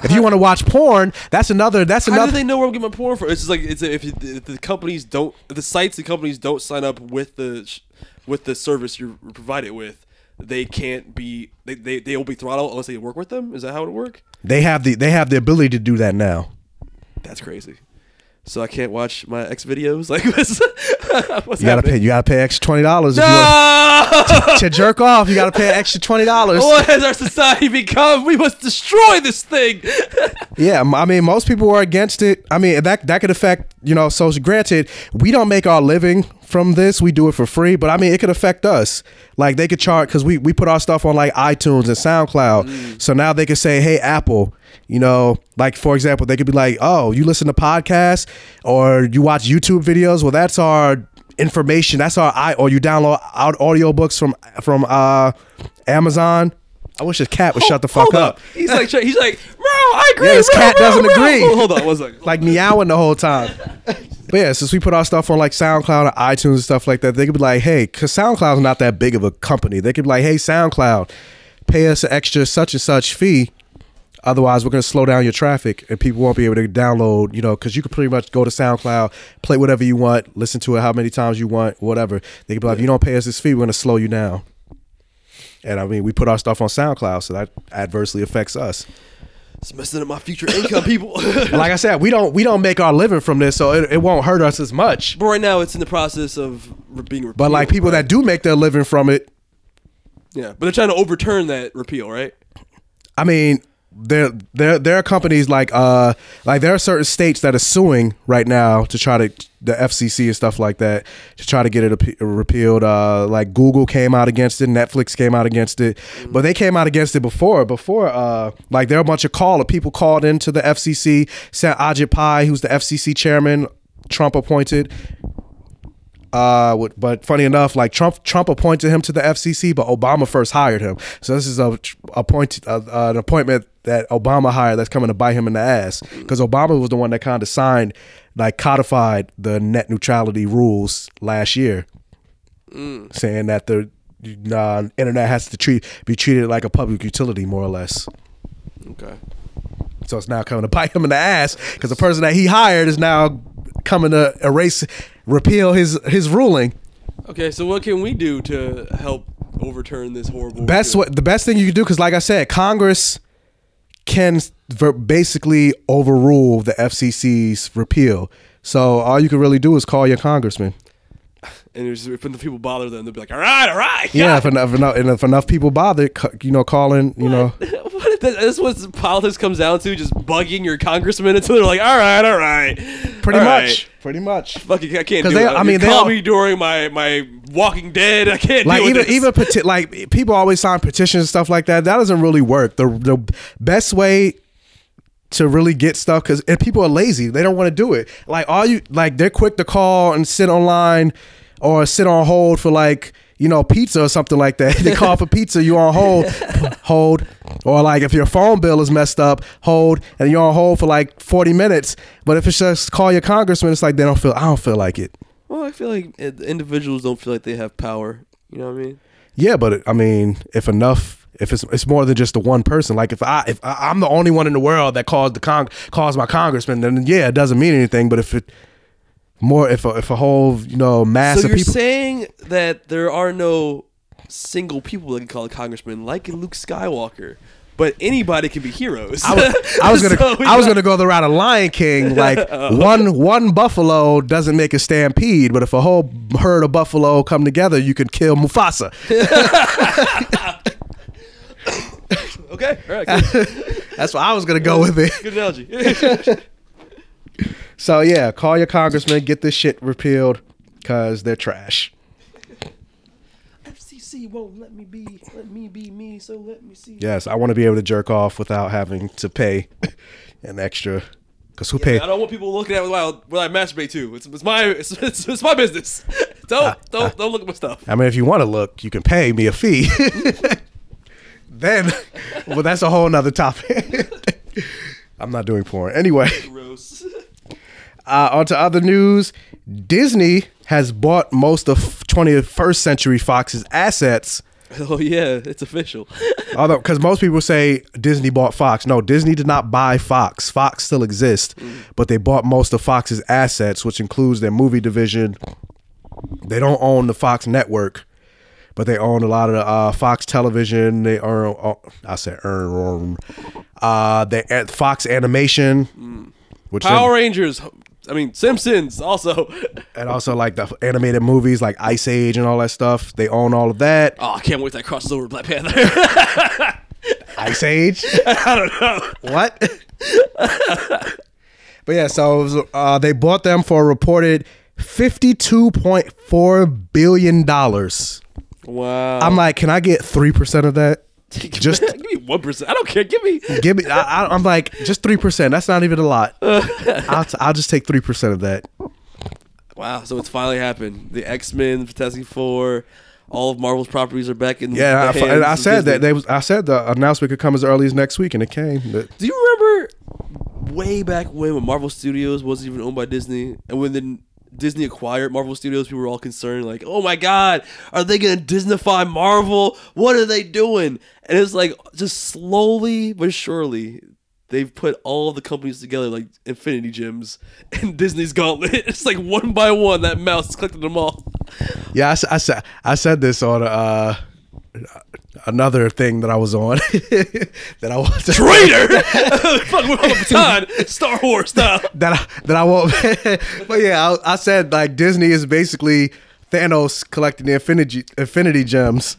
If you want to watch porn, that's another that's another how do they know where I'm getting my porn for? It's just like it's a, if, you, if the companies don't the sites the companies don't sign up with the with the service you're provided with, they can't be they they, they will be throttled unless they work with them. Is that how it would work? They have the they have the ability to do that now. That's crazy. So I can't watch my ex videos. Like, what's, what's you gotta happening? pay. You gotta pay extra twenty dollars. No! To, to jerk off, you gotta pay an extra twenty dollars. What has our society become? We must destroy this thing. Yeah, I mean, most people were against it. I mean, that that could affect, you know. So granted, we don't make our living from this. We do it for free, but I mean, it could affect us. Like, they could charge, because we, we put our stuff on like iTunes and SoundCloud. Mm. So now they could say, hey, Apple, you know, like, for example, they could be like, oh, you listen to podcasts or you watch YouTube videos. Well, that's our information. That's our, I or you download out audiobooks from, from uh, Amazon. I wish his cat would oh, shut the fuck up. up. He's like, he's like, bro, I agree. Yeah, his bro, cat bro, doesn't bro. agree. Hold on, one second. Like meowing the whole time. But yeah, since we put our stuff on like SoundCloud or iTunes and stuff like that, they could be like, hey, because SoundCloud's not that big of a company. They could be like, hey, SoundCloud, pay us an extra such and such fee. Otherwise, we're going to slow down your traffic and people won't be able to download, you know, because you could pretty much go to SoundCloud, play whatever you want, listen to it how many times you want, whatever. They could be like, if you don't pay us this fee, we're going to slow you down. And I mean, we put our stuff on SoundCloud, so that adversely affects us. It's messing up my future income, people. Like I said, we don't we don't make our living from this, so it, it won't hurt us as much. But right now, it's in the process of being repealed. But like people right? that do make their living from it. Yeah, but they're trying to overturn that repeal, right? I mean, there there there are companies like uh like there are certain states that are suing right now to try to the F C C and stuff like that to try to get it repealed. Uh, like Google came out against it, Netflix came out against it, mm-hmm. but they came out against it before. Before, uh, like there are a bunch of call of people called into the F C C. Sent Ajit Pai, who's the F C C chairman, Trump appointed. Uh, but funny enough, like Trump, Trump appointed him to the F C C, but Obama first hired him. So this is a appoint uh, uh, an appointment that Obama hired that's coming to bite him in the ass, because Obama was the one that kind of signed. Like codified the net neutrality rules last year, mm. saying that the uh, internet has to treat be treated like a public utility, more or less. Okay. So it's now coming to bite him in the ass, because the person that he hired is now coming to erase, repeal his his ruling. Okay, so what can we do to help overturn this horrible? Best what, the best thing you can do, because like I said, Congress can basically overrule the F C C's repeal. So all you can really do is call your congressman. And if enough people bother them, they'll be like, all right, all right. God. Yeah, if enough, enough, and if enough people bother, you know, calling, you what? know. What this, this is what politics comes down to, just bugging your congressman until they're like, all right, all right. Pretty all much. Right. Pretty much. Fucking, I can't do they, it. I mean, they call all, me during my, my Walking Dead. I can't like do it. Even, even peti- like, people always sign petitions and stuff like that. That doesn't really work. The, the best way to really get stuff, because people are lazy. They don't want to do it. Like all you, like they're quick to call and sit online or sit on hold for like, you know, pizza or something like that. They call for pizza, you're on hold, hold. Or like if your phone bill is messed up, hold, and you're on hold for like forty minutes. But if it's just call your congressman, it's like they don't feel, I don't feel like it. Well, I feel like individuals don't feel like they have power. You know what I mean? Yeah, but it, I mean, if enough... If it's it's more than just the one person, like if I if I, I'm the only one in the world that calls the con calls my congressman, then yeah, it doesn't mean anything. But if it more if a, if a whole you know mass so of people, so you're saying that there are no single people that can call a congressman, like in Luke Skywalker, but anybody can be heroes. I was, I was gonna so, I was know. gonna go the route of Lion King, like oh. one one buffalo doesn't make a stampede, but if a whole herd of buffalo come together, you can kill Mufasa. Okay, all right, cool. That's what I was gonna go with it. Good analogy. So yeah, call your congressman, get this shit repealed, cause they're trash. F C C won't let me be, let me be me, so let me see. Yes, I want to be able to jerk off without having to pay an extra. Cause who yeah, pay? I don't want people looking at me while while I masturbate too. It's, it's my it's, it's, it's my business. Don't uh, don't uh, don't look at my stuff. I mean, if you want to look, you can pay me a fee. Then, well, that's a whole nother topic. I'm not doing porn. Anyway, gross. Uh, on to other news. Disney has bought most of twenty-first century Fox's assets. Oh, yeah, it's official. Although, because most people say Disney bought Fox. No, Disney did not buy Fox. Fox still exists, mm. but they bought most of Fox's assets, which includes their movie division. They don't own the Fox network, but they own a lot of the uh, Fox Television. They earn, uh, I said earn, uh, they uh, Fox Animation, mm. which Power then, Rangers. I mean Simpsons also, and also like the animated movies like Ice Age and all that stuff. They own all of that. Oh, I can't wait that crosses over to Black Panther. Ice Age? I don't know what. But yeah, so it was, uh, they bought them for a reported fifty-two point four billion dollars. Wow. I'm like, can I get three percent of that? Just give me one percent. I don't care. Give me. Give me. I, I, I'm like, just three percent. That's not even a lot. I'll, t- I'll just take three percent of that. Wow. So it's finally happened. The X-Men, Fantastic Four, all of Marvel's properties are back in. Yeah, the I, and I said Disney. that they was. I said the announcement could come as early as next week, and it came. But. Do you remember way back when when Marvel Studios wasn't even owned by Disney, and when then Disney acquired Marvel Studios, we were all concerned, like, "Oh my God, are they going to Disneyfy Marvel? What are they doing?" And it's like just slowly but surely they've put all the companies together, like Infinity Gems and Disney's Gauntlet. It's like one by one, that mouse is collecting them all. Yeah, I, I, I said this on uh, another thing that I was on. that I want to traitor. Fuck, we're on the baton, Star Wars style. that I, that I won't. But yeah, I, I said like Disney is basically Thanos collecting the Infinity Infinity Gems.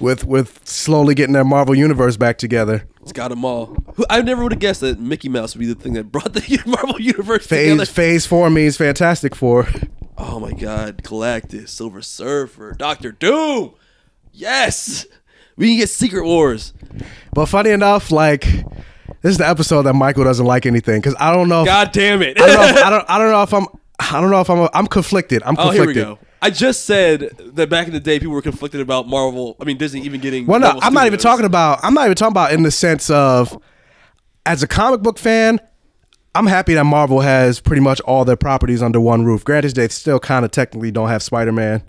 With with slowly getting their Marvel universe back together. It's got them all. I never would have guessed that Mickey Mouse would be the thing that brought the Marvel universe phase, together. Phase four means Fantastic Four. Oh my God. Galactus, Silver Surfer, Doctor Doom. Yes. We can get Secret Wars. But funny enough, like... this is the episode that Michael doesn't like anything. Because I don't know if... God damn it. I don't know if, I don't, I don't know if I'm... I don't know if I'm... A, I'm conflicted. I'm conflicted. Oh, here we go. I just said that back in the day, people were conflicted about Marvel. I mean, Disney even getting. Well, no, I'm Studios. not even talking about. I'm not even talking about in the sense of, as a comic book fan, I'm happy that Marvel has pretty much all their properties under one roof. Granted, they still kind of technically don't have Spider-Man.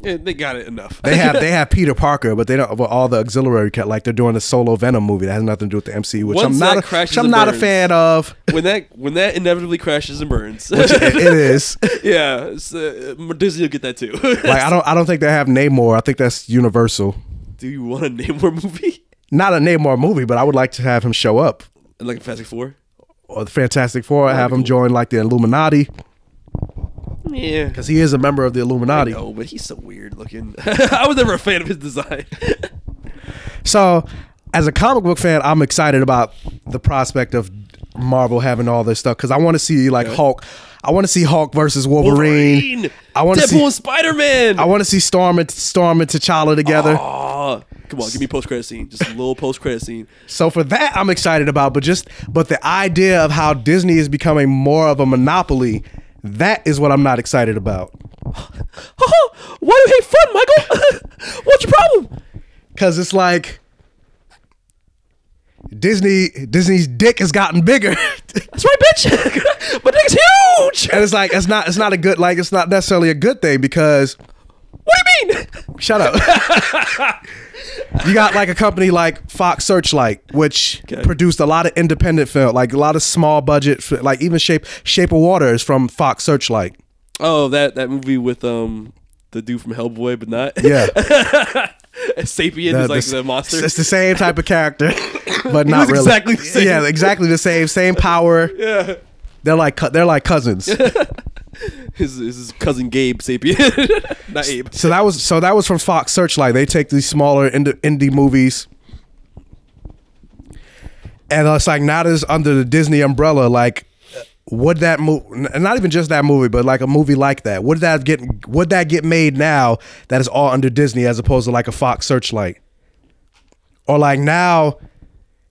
Yeah, they got it enough. They have they have Peter Parker, but they don't. But all the auxiliary cut, like they're doing a solo Venom movie that has nothing to do with the M C U, which Once I'm not, a, which I'm not burns, a fan of. When that when that inevitably crashes and burns, which it, it is. Yeah, so Disney will get that too. Like I don't I don't think they have Namor. I think that's Universal. Do you want a Namor movie? Not a Namor movie, but I would like to have him show up, and like Fantastic Four, or the Fantastic Four. That'd have him cool. join like the Illuminati. Yeah, because he is a member of the Illuminati. No, but he's so weird looking. I was never a fan of his design. So, as a comic book fan, I'm excited about the prospect of Marvel having all this stuff because I want to see like okay. Hulk. I want to see Hulk versus Wolverine. Wolverine! I want to see Deadpool and Spider-Man. I want to see Storm and Storm and T'Challa together. Oh, come on, give me a post credit scene, just a little post credit scene. So for that, I'm excited about, but just but the idea of how Disney is becoming more of a monopoly. That is what I'm not excited about. Why do you hate fun, Michael? What's your problem? Because it's like Disney, Disney's dick has gotten bigger. That's right, bitch. My dick's huge. And it's like it's not, it's not a good, like it's not necessarily a good thing because. What do you mean? Shut up. You got like a company like Fox Searchlight, which okay. produced a lot of independent film, like a lot of small budget, like even Shape Shape of Water is from Fox Searchlight. Oh, that, that movie with um the dude from Hellboy, but not yeah. Sapien is like the, the monster. It's the same type of character, but not really exactly the same. Yeah, exactly the same, same power. Yeah, they're like they're like cousins. His, his cousin Gabe Sapien, not Abe. So that was so that was from Fox Searchlight. They take these smaller indie, indie movies, and it's like now that it's under the Disney umbrella. Like, would that movie, not even just that movie, but like a movie like that, would that get would that get made now that is all under Disney as opposed to like a Fox Searchlight, or like now?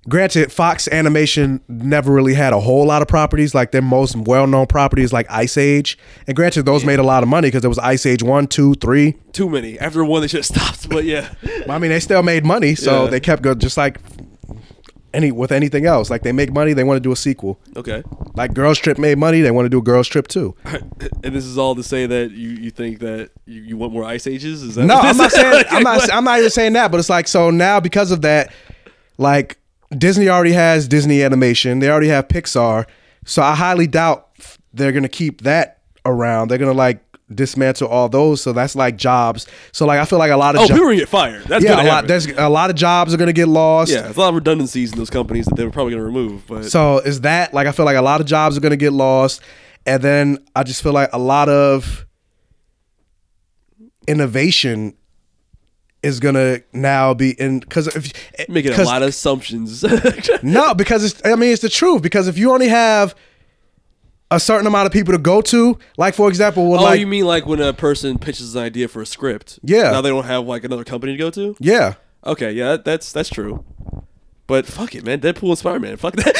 Granted, Fox Animation never really had a whole lot of properties. Like their most well-known properties, like Ice Age, and granted, those yeah. made a lot of money because there was Ice Age one, two, three. Too many. After one, they should have stopped. But yeah, I mean, they still made money, so yeah. they kept going. Just like any with anything else, like they make money, they want to do a sequel. Okay. Like Girls Trip made money, they want to do Girls Trip two. And this is all to say that you, you think that you, you want more Ice Ages? Is that no, I'm not saying. Okay, I'm not. I'm not even saying that. But it's like so now because of that, like. Disney already has Disney Animation. They already have Pixar. So I highly doubt they're going to keep that around. They're going to like dismantle all those. So that's like jobs. So like I feel like a lot of jobs. Oh, jo- people are going to get fired. That's yeah, a lot, there's a lot of jobs are going to get lost. Yeah, there's a lot of redundancies in those companies that they were probably going to remove. But So is that like I feel like a lot of jobs are going to get lost. And then I just feel like a lot of innovation is gonna now be in because if making a lot of assumptions. No, because it's, I mean it's the truth. Because if you only have a certain amount of people to go to. Like, for example, well, oh, like, you mean like when a person pitches an idea for a script? Yeah. Now they don't have like another company to go to? Yeah. Okay, yeah, that, that's that's true. But fuck it, man. Deadpool and Spider-Man. Fuck that.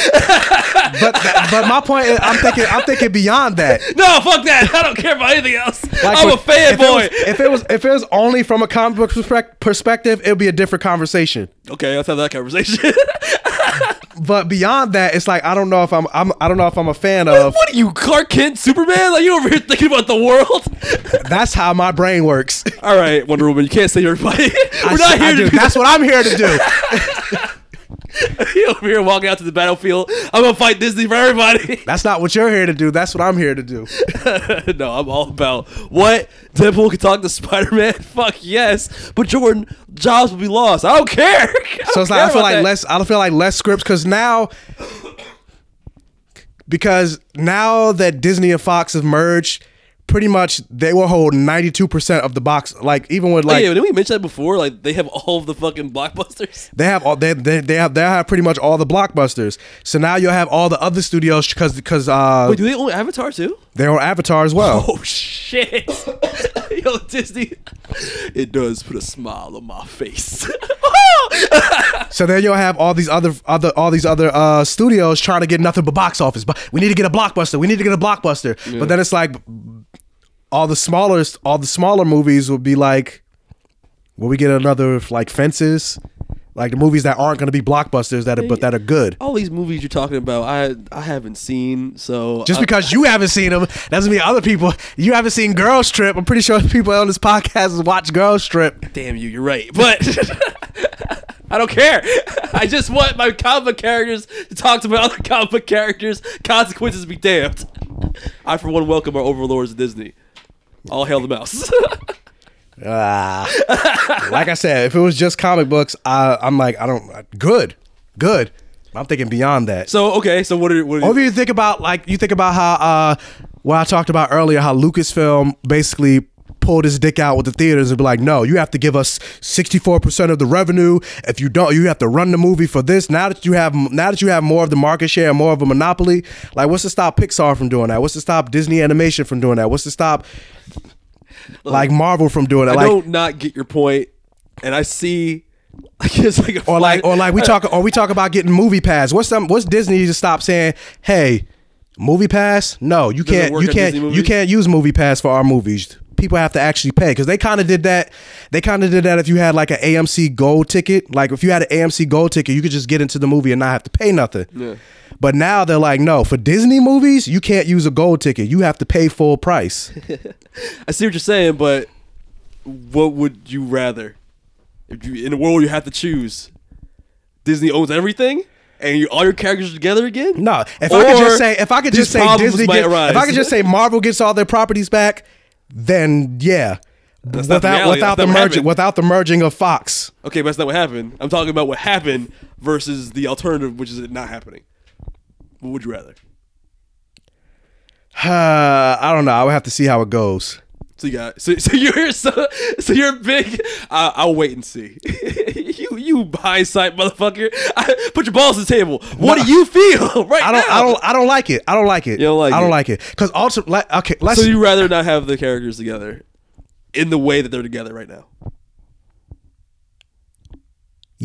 but that, but my point is, I'm thinking I'm thinking beyond that. No, fuck that. I don't care about anything else. Like, I'm a fanboy. If, if it was if it was only from a comic book perspective, perspective, it would be a different conversation. Okay, let's have that conversation. But beyond that, it's like I don't know if I'm, I'm I don't know if I'm a fan what, of. What are you, Clark Kent, Superman? Like, you over here thinking about the world? That's how my brain works. All right, Wonder Woman, you can't say everybody. We're I, not here I to do. do That's that. What I'm here to do. You over here walking out to the battlefield. I'm gonna fight Disney for everybody. That's not what you're here to do. That's what I'm here to do. No, I'm all about what Deadpool can talk to Spider-Man. Fuck yes, but Jordan, jobs will be lost. I don't care. I so it's like I feel like that. less. I don't feel like less scripts because now, because now that Disney and Fox have merged, pretty much they will hold ninety-two percent of the box. Like even with like, oh, yeah, didn't we mention that before? Like they have all of the fucking blockbusters. They have all. They they they have they have pretty much all the blockbusters. So now you'll have all the other studios because because. Uh, Wait, do they own Avatar too? They own Avatar as well. Oh shit! Yo, Disney, it does put a smile on my face. So then you'll have all these other other all these other uh, studios trying to get nothing but box office. But we need to get a blockbuster. We need to get a blockbuster. Yeah. But then it's like all the smaller all the smaller movies will be like, will we get another like Fences? Like the movies that aren't going to be blockbusters that are, but that are good. All these movies you're talking about, I I haven't seen. So just because I, you haven't seen them doesn't mean other people. You haven't seen Girls Trip. I'm pretty sure people on this podcast watch Girls Trip. Damn you, you're right. But I don't care. I just want my comic book characters to talk to my other comic book characters. Consequences be damned. I for one welcome our overlords at Disney. All hail the mouse. Uh, like I said, if it was just comic books, I, I'm like, I don't. Good, good. I'm thinking beyond that. So okay, so what are, what are you? Or you think about like you think about how uh, what I talked about earlier, how Lucasfilm basically pulled his dick out with the theaters and be like, no, you have to give us sixty-four percent of the revenue. If you don't, you have to run the movie for this. Now that you have, now that you have more of the market share, and more of a monopoly, like what's to stop Pixar from doing that? What's to stop Disney Animation from doing that? What's to stop? Like Marvel from doing it. I like, don't not get your point, and I see. I guess like a or like or like we talk or we talk about getting movie pass. What's some what's Disney to stop saying? Hey, movie pass? No, you can't. You can't. You can't use movie pass for our movies. People have to actually pay because they kind of did that. They kind of did that if you had like an A M C Gold ticket. Like if you had an A M C Gold ticket, you could just get into the movie and not have to pay nothing. Yeah. But now they're like, no, for Disney movies, you can't use a gold ticket. You have to pay full price. I see what you're saying, but what would you rather? If you, in a world you have to choose, Disney owns everything, and you, all your characters are together again. No, if or I could just say, if I could just say Disney, gets, if I could just say Marvel gets all their properties back, then yeah. That's without the without the merging without the merging of Fox. Okay, but that's not what happened. I'm talking about what happened versus the alternative, which is it not happening. What would you rather? Uh, I don't know. I would have to see how it goes. So you got so, so you're so, so you're big. Uh, I'll wait and see. you you hindsight motherfucker. I, put your balls on the table. What no, do you feel right I don't, now? I don't. I don't like it. I don't like it. You don't like I don't it. like it because also like okay. Let's, so you rather not have the characters together in the way that they're together right now.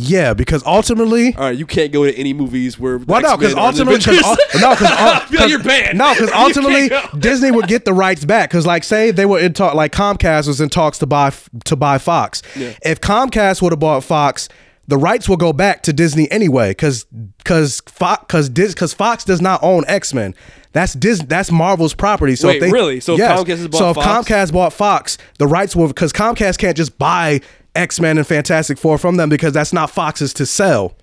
Yeah, because ultimately, all right, you can't go to any movies where. Well, no, because ultimately, cause, no, because I feel like you're banned. No, because ultimately, Disney would get the rights back. Because, like, say they were in talk, like Comcast was in talks to buy to buy Fox. Yeah. If Comcast would have bought Fox, the rights will go back to Disney anyway. Because because Fox because Fox does not own X-Men. That's Disney. That's Marvel's property. So Wait, if they, really? So yes, if Comcast has bought so if Fox? Comcast bought Fox, the rights will because Comcast can't just buy X-Men and Fantastic Four from them because that's not Fox's to sell.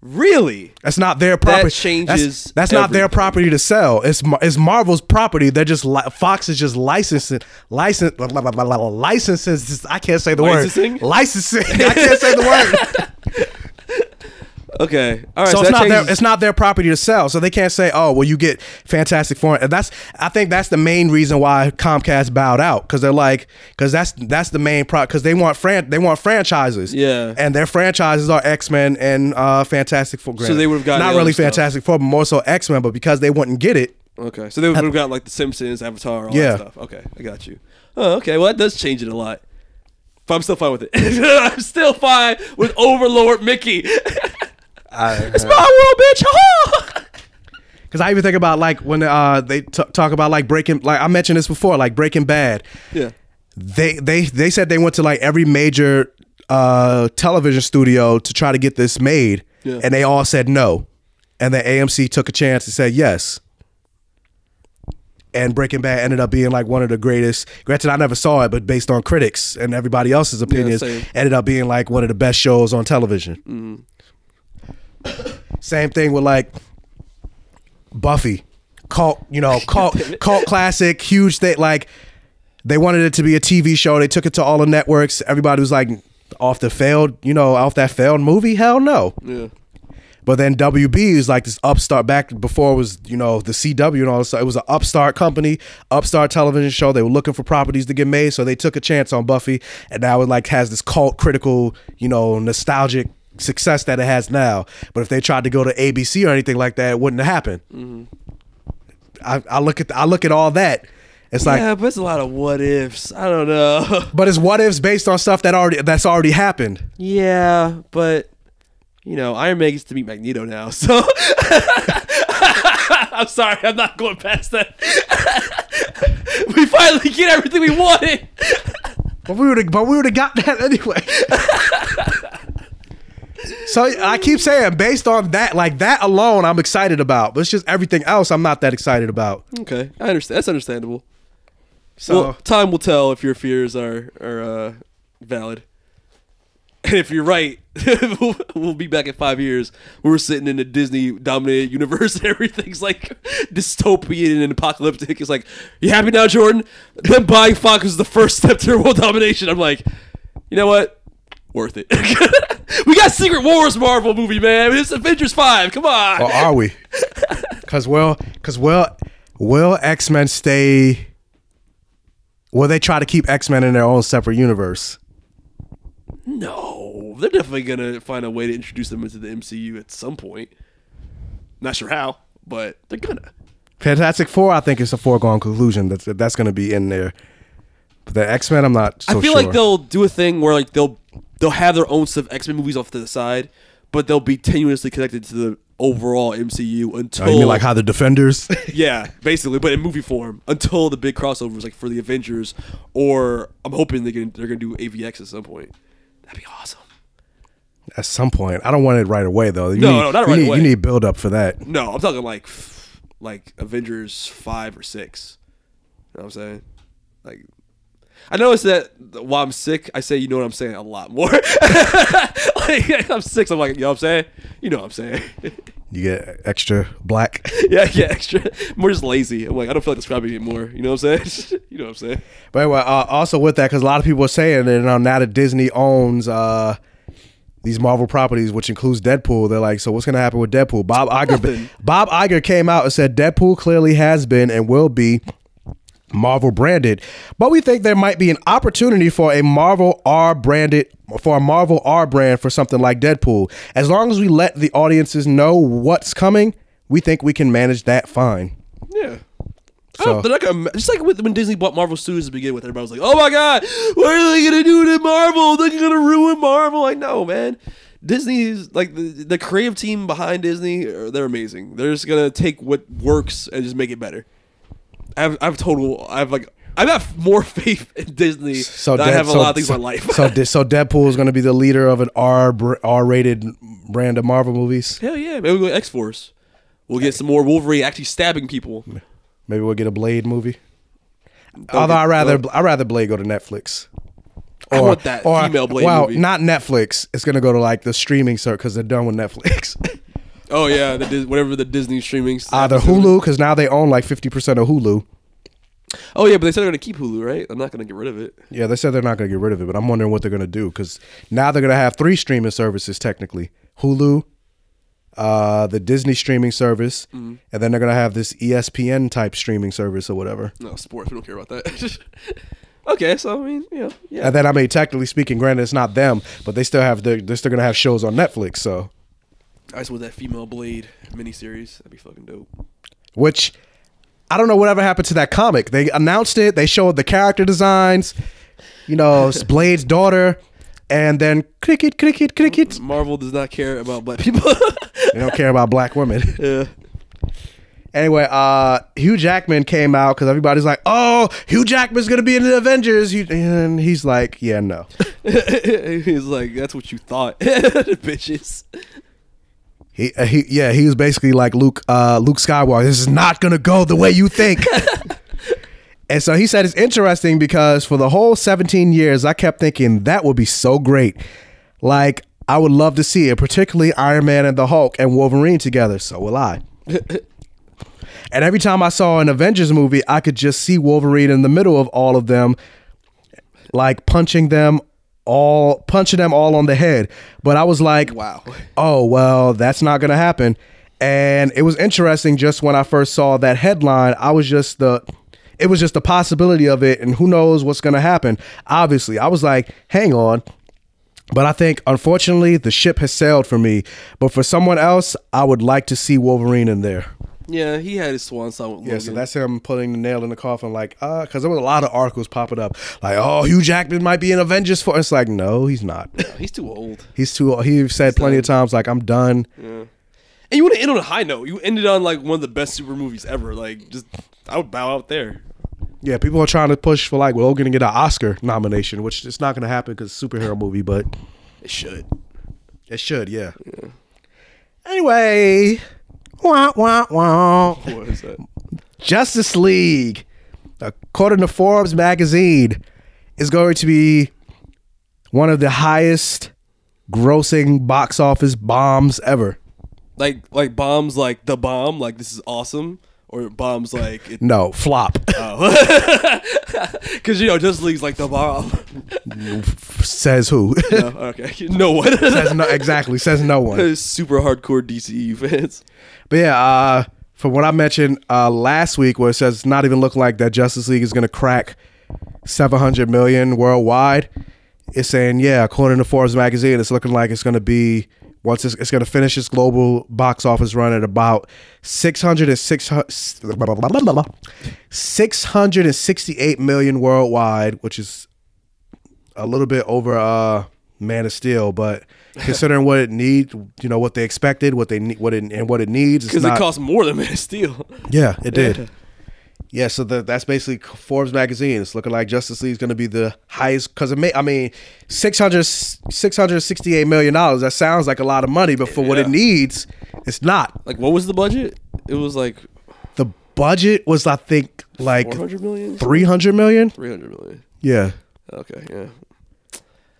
Really? That's not their property. That changes. That's, that's not their property to sell. It's it's Marvel's property. They're just li- Fox is just licensing, license, blah, blah, blah, blah, licenses. I can't say the licensing? word. Licensing. I can't say the word. Okay. All right. So, so it's not changes. their it's not their property to sell. So they can't say, oh, well, you get Fantastic Four. And that's I think that's the main reason why Comcast bowed out because they're like because that's that's the main pro because they want fran- they want franchises. Yeah. And their franchises are X-Men and uh, Fantastic Four. Granted, so they would have gotten not really stuff. Fantastic Four, but more so X-Men. But because they wouldn't get it, Okay, so they would have got like The Simpsons, Avatar, all yeah. that stuff. Okay, I got you. Oh, okay, well that does change it a lot. But I'm still fine with it. I'm still fine with Overlord Mickey. I, uh, it's my world, bitch. Because I even think about like when uh, they t- talk about like Breaking, like I mentioned this before, like Breaking Bad. Yeah. They they they said they went to like every major uh, television studio to try to get this made, yeah. and they all said no, and then A M C took a chance and said yes. And Breaking Bad ended up being like one of the greatest. Granted, I never saw it, but based on critics and everybody else's opinions, yeah, ended up being like one of the best shows on television. Mm. Same thing with like Buffy, cult, you know, cult, cult classic, huge thing. Like they wanted it to be a T V show. They took it to all the networks. Everybody was like, off the failed, you know, off that failed movie. Hell no. Yeah. But then W B was like this upstart, back before it was, you know, the C W and all this stuff. It was an upstart company, upstart television show. They were looking for properties to get made, so they took a chance on Buffy, and now it like has this cult critical, you know, nostalgic success that it has now. But if they tried to go to A B C or anything like that, it wouldn't have happened. Mm-hmm. I, I look at the, I look at all that. It's like, yeah, but it's a lot of what ifs. I don't know. But it's what ifs based on stuff that already that's already happened. Yeah, but. You know, Iron Man gets to meet Magneto now, so I'm sorry, I'm not going past that. We finally get everything we wanted. But we would have, but we would have got that anyway. So I keep saying, based on that, like that alone, I'm excited about. But it's just everything else I'm not that excited about. Okay, I understand. That's understandable. So well, time will tell if your fears are are uh, valid. And if you're right, we'll be back in five years. We're sitting in a Disney-dominated universe, and everything's like dystopian and apocalyptic. It's like, you happy now, Jordan? Them buying Fox was the first step to world domination. I'm like, you know what? Worth it. We got Secret Wars Marvel movie, man. It's Avengers five. Come on. Or are we? Because well, because well, will X-Men stay? Will they try to keep X-Men in their own separate universe? No, they're definitely gonna find a way to introduce them into the M C U at some point. Not sure how, but they're gonna. Fantastic Four, I think, is a foregone conclusion that that's gonna be in there. But the X-Men, I'm not so sure. I feel sure. like they'll do a thing where like they'll they'll have their own sort of X-Men movies off to the side, but they'll be tenuously connected to the overall M C U until. Oh, you mean like how the Defenders? Yeah, basically, but in movie form until the big crossovers, like for the Avengers, or I'm hoping they're gonna, they're gonna do A V X at some point. That'd be awesome. At some point. I don't want it right away, though. You no, need, no, not right you need, away. You need build up for that. No, I'm talking like like Avengers five or six. You know what I'm saying? Like, I noticed that while I'm sick, I say, you know what I'm saying, a lot more. Like, I'm sick, so I'm like, you know what I'm saying? You know what I'm saying. You get extra black. Yeah, I get extra. More just lazy. I'm like, I don't feel like describing it anymore. You know what I'm saying? You know what I'm saying? But anyway, uh, also with that, because a lot of people are saying that, you know, now that Disney owns uh, these Marvel properties, which includes Deadpool, they're like, so what's going to happen with Deadpool? Bob Iger, Bob Iger came out and said, Deadpool clearly has been and will be Marvel branded, but we think there might be an opportunity for a Marvel R branded for a Marvel R brand for something like Deadpool. As long as we let the audiences know what's coming, we think we can manage that fine. Yeah. So, they're not gonna, just like with, when Disney bought Marvel Studios to begin with, everybody was like, oh my God, what are they gonna do to Marvel? They're gonna ruin Marvel. I know, man. Disney's like the, the creative team behind Disney, they're amazing. They're just gonna take what works and just make it better. I've I've total I've like I've got more faith in Disney so than De- I have so, a lot of things so, in my life. so so Deadpool is going to be the leader of an R R rated brand of Marvel movies. Hell yeah! Maybe we'll go X Force. We'll get some more Wolverine actually stabbing people. Maybe we'll get a Blade movie. Don't Although I rather no. I rather Blade go to Netflix. Or, I want that or, female Blade well, movie. Well, not Netflix. It's going to go to like the streaming service because they're done with Netflix. Oh yeah, the, whatever the Disney streaming stuff. Either Hulu, because now they own like fifty percent of Hulu. Oh yeah, but they said they're going to keep Hulu, right? I'm not going to get rid of it. Yeah, they said they're not going to get rid of it, but I'm wondering what they're going to do, because now they're going to have three streaming services technically. Hulu, uh, the Disney streaming service, mm-hmm. and then they're going to have this E S P N type streaming service or whatever. No, sports, we don't care about that. Okay, so I mean, you know, yeah. And then, I mean, technically speaking, granted it's not them, but they still have they're, they're still going to have shows on Netflix, so. I just want that female Blade miniseries. That'd be fucking dope. Which I don't know whatever happened to that comic. They announced it. They showed the character designs. You know, Blade's daughter. And then cricket, cricket, cricket. Marvel does not care about black people. They don't care about black women. Yeah. Anyway, uh, Hugh Jackman came out because everybody's like, oh, Hugh Jackman's going to be in the Avengers. And he's like, yeah, no. He's like, that's what you thought, bitches. He, uh, he, yeah, he was basically like Luke, uh, Luke Skywalker. This is not going to go the way you think. And so he said it's interesting because for the whole seventeen years, I kept thinking that would be so great. Like, I would love to see it, particularly Iron Man and the Hulk and Wolverine together. So will I. And every time I saw an Avengers movie, I could just see Wolverine in the middle of all of them, like punching them all, punching them all on the head. But I was like, wow, oh, well, that's not going to happen. And it was interesting just when I first saw that headline, I was just the... It was just the possibility of it, and who knows what's going to happen. Obviously, I was like, hang on. But I think, unfortunately, the ship has sailed for me. But for someone else, I would like to see Wolverine in there. Yeah, he had his swan song with Logan. Yeah, so that's him putting the nail in the coffin, like, uh, because there was a lot of articles popping up. Like, oh, Hugh Jackman might be in Avengers four. It's like, no, he's not. No, he's too old. He's too old. He said he's plenty done. of times, like, I'm done. Yeah. And you want to end on a high note. You ended on, like, one of the best super movies ever. Like, just, I would bow out there. Yeah, people are trying to push for, like, well, we're going to get an Oscar nomination, which it's not going to happen because it's a superhero movie, but... It should. It should, yeah. yeah. Anyway. Wah, wah, wah. What is that? Justice League, according to Forbes magazine, is going to be one of the highest grossing box office bombs ever. Like like bombs like the bomb, like this is awesome, or bombs like... It, no, flop. Oh. Because, you know, Justice League's like the bomb. Says who? No, okay, no one. Says no, exactly, says no one. Super hardcore D C U fans. But yeah, uh, from what I mentioned uh, last week, where it says it's not even looking like that Justice League is going to crack seven hundred million worldwide, it's saying, yeah, according to Forbes magazine, it's looking like it's going to be... Once it's, it's going to finish its global box office run at about six hundred sixty-eight million worldwide, which is a little bit over uh, Man of Steel, but considering what it needs, you know, what they expected, what they need, what it and what it needs, because it cost more than Man of Steel. Yeah, it did. Yeah, yeah so the, that's basically Forbes magazine. It's looking like Justice League is going to be the highest, because it may, I mean. six hundred sixty-eight million dollars. That sounds like a lot of money, but for yeah. what it needs, it's not. Like, what was the budget? It was like... The budget was, I think, like... four hundred million dollars? three hundred million dollars? three hundred million dollars. Yeah. Okay, yeah.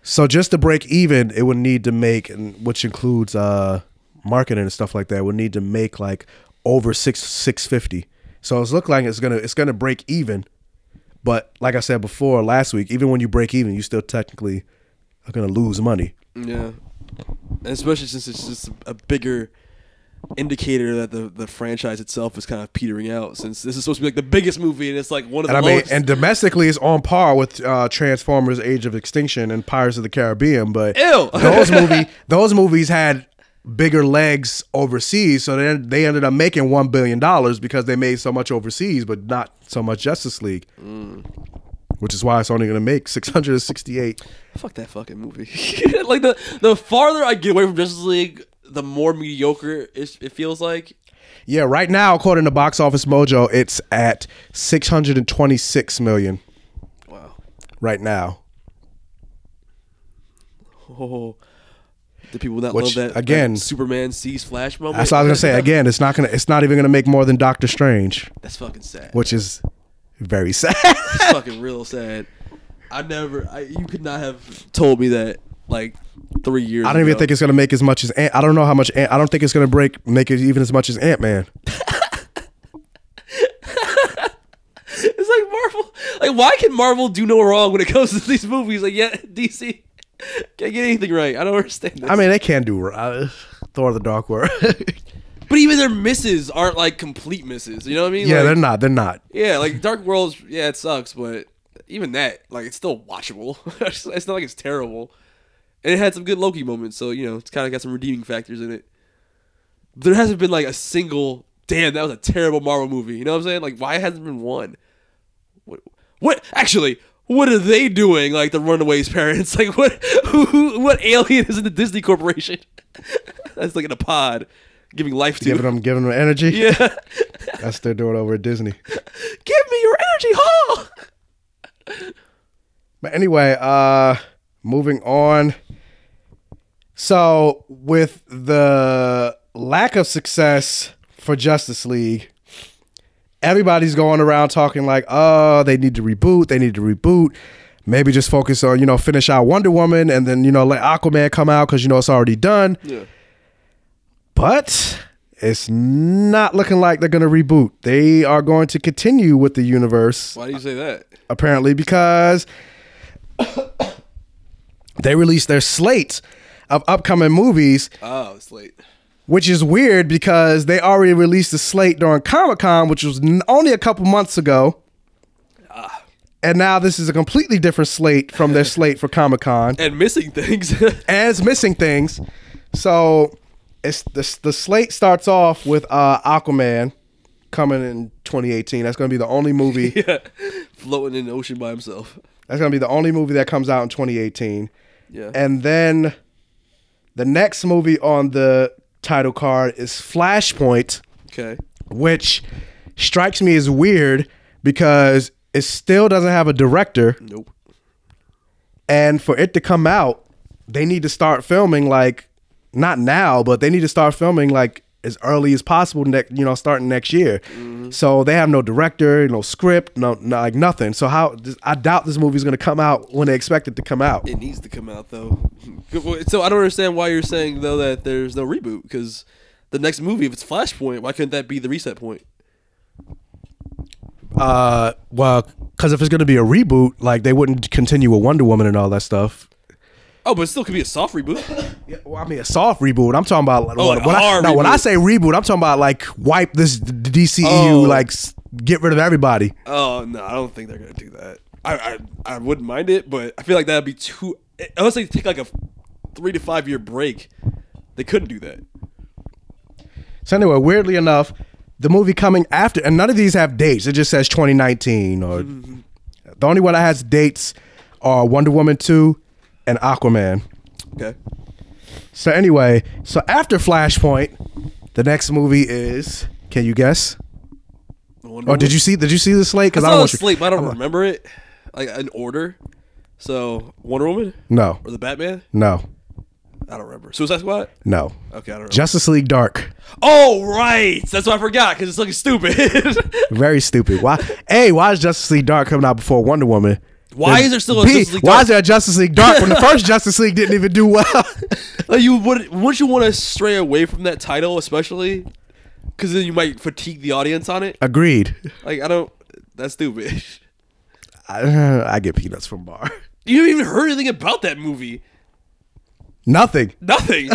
So just to break even, it would need to make, and which includes uh, marketing and stuff like that, would need to make like over six six fifty. So it's looking like it's gonna it's gonna break even. But like I said before, last week, even when you break even, you still technically... are going to lose money. Yeah. And especially since it's just a bigger indicator that the, the franchise itself is kind of petering out, since this is supposed to be like the biggest movie and it's like one of and the I lowest. Mean, and domestically it's on par with uh, Transformers Age of Extinction and Pirates of the Caribbean, but Ew. those movie those movies had bigger legs overseas, so they, they ended up making one billion dollars because they made so much overseas but not so much Justice League. Mm. Which is why it's only going to make six hundred sixty-eight. Fuck that fucking movie. Like, the, the farther I get away from Justice League, the more mediocre it, it feels like. Yeah, right now, according to Box Office Mojo, it's at six hundred twenty-six million. Wow. Right now. Oh. The people that Which, love that, again, that Superman sees Flash moment. That's what I was going to say. Again, it's not gonna. It's not even going to make more than Doctor Strange. That's fucking sad. Which is... Very sad. It's fucking real sad. I never, I, you could not have told me that like three years ago. I don't ago. even think it's going to make as much as, Ant- I don't know how much, Ant- I don't think it's going to break, make it even as much as Ant-Man. It's like Marvel, like why can Marvel do no wrong when it comes to these movies? Like yeah, D C can't get anything right. I don't understand this. I mean, they can do uh, Thor the Dark World. But even their misses aren't like complete misses. You know what I mean? Yeah, like, they're not. They're not. Yeah, like Dark Worlds, yeah, it sucks, but even that, like, it's still watchable. It's not like it's terrible. And it had some good Loki moments, so, you know, it's kind of got some redeeming factors in it. There hasn't been like a single damn, that was a terrible Marvel movie. You know what I'm saying? Like, why hasn't been one? What? What? Actually, what are they doing? Like the Runaways' parents? Like what? Who? who what alien is in the Disney Corporation? That's like in a pod, giving life to giving them, giving them energy. Yeah, that's what they're doing over at Disney. Give me your energy, huh? But anyway, uh, moving on. So with the lack of success for Justice League, everybody's going around talking like, oh, they need to reboot. They need to reboot. Maybe just focus on, you know, finish out Wonder Woman and then, you know, let Aquaman come out because, you know, it's already done. Yeah. But it's not looking like they're going to reboot. They are going to continue with the universe. Why do you say that? Apparently because they released their slate of upcoming movies. Oh, slate. Which is weird because they already released the slate during Comic-Con, which was only a couple months ago. Ah. And now this is a completely different slate from their slate for Comic-Con. And missing things. and it's missing things. So it's the, the slate starts off with uh, Aquaman coming in twenty eighteen. That's going to be the only movie. yeah. Floating in the ocean by himself. That's going to be the only movie that comes out in twenty eighteen. Yeah. And then the next movie on the title card is Flashpoint. Okay. Which strikes me as weird because it still doesn't have a director. Nope. And for it to come out, they need to start filming like, not now, but they need to start filming like as early as possible, ne- you know, starting next year. Mm-hmm. So they have no director, no script, no, no like nothing. So how I doubt this movie is going to come out when they expect it to come out. It needs to come out though. So I don't understand why you're saying though that there's no reboot, because the next movie, if it's Flashpoint, why couldn't that be the reset point? Uh, well, because if it's going to be a reboot, like they wouldn't continue with Wonder Woman and all that stuff. Oh, but it still could be a soft reboot. yeah, well, I mean, a soft reboot. I'm talking about. Like, oh, when, when I, no, reboot. When I say reboot, I'm talking about like wipe this D C E U, oh. like get rid of everybody. Oh no, I don't think they're gonna do that. I, I I wouldn't mind it, but I feel like that'd be too. Unless they take like a three to five year break, they couldn't do that. So anyway, weirdly enough, the movie coming after, and none of these have dates. It just says twenty nineteen, or mm-hmm. the only one that has dates are Wonder Woman two. And Aquaman. Okay. So anyway, so after Flashpoint, the next movie is, can you guess? Wonder oh, did you see? Did you see the slate? Because I, I don't slate, but I don't I'm remember like, it like in order. So Wonder Woman? No. Or the Batman? No. I don't remember. Suicide Squad? No. Okay, I don't remember. Justice League Dark. Oh, right. That's what I forgot, because it's looking stupid. Very stupid. Why? Hey, why is Justice League Dark coming out before Wonder Woman? Why is there still a B, Justice League Dark? Why is there a Justice League Dark when the first Justice League didn't even do well? Like you would, wouldn't you want to stray away from that title, especially? Because then you might fatigue the audience on it. Agreed. Like, I don't... That's stupid. I, I get peanuts from Bar. You haven't even heard anything about that movie. Nothing. Nothing.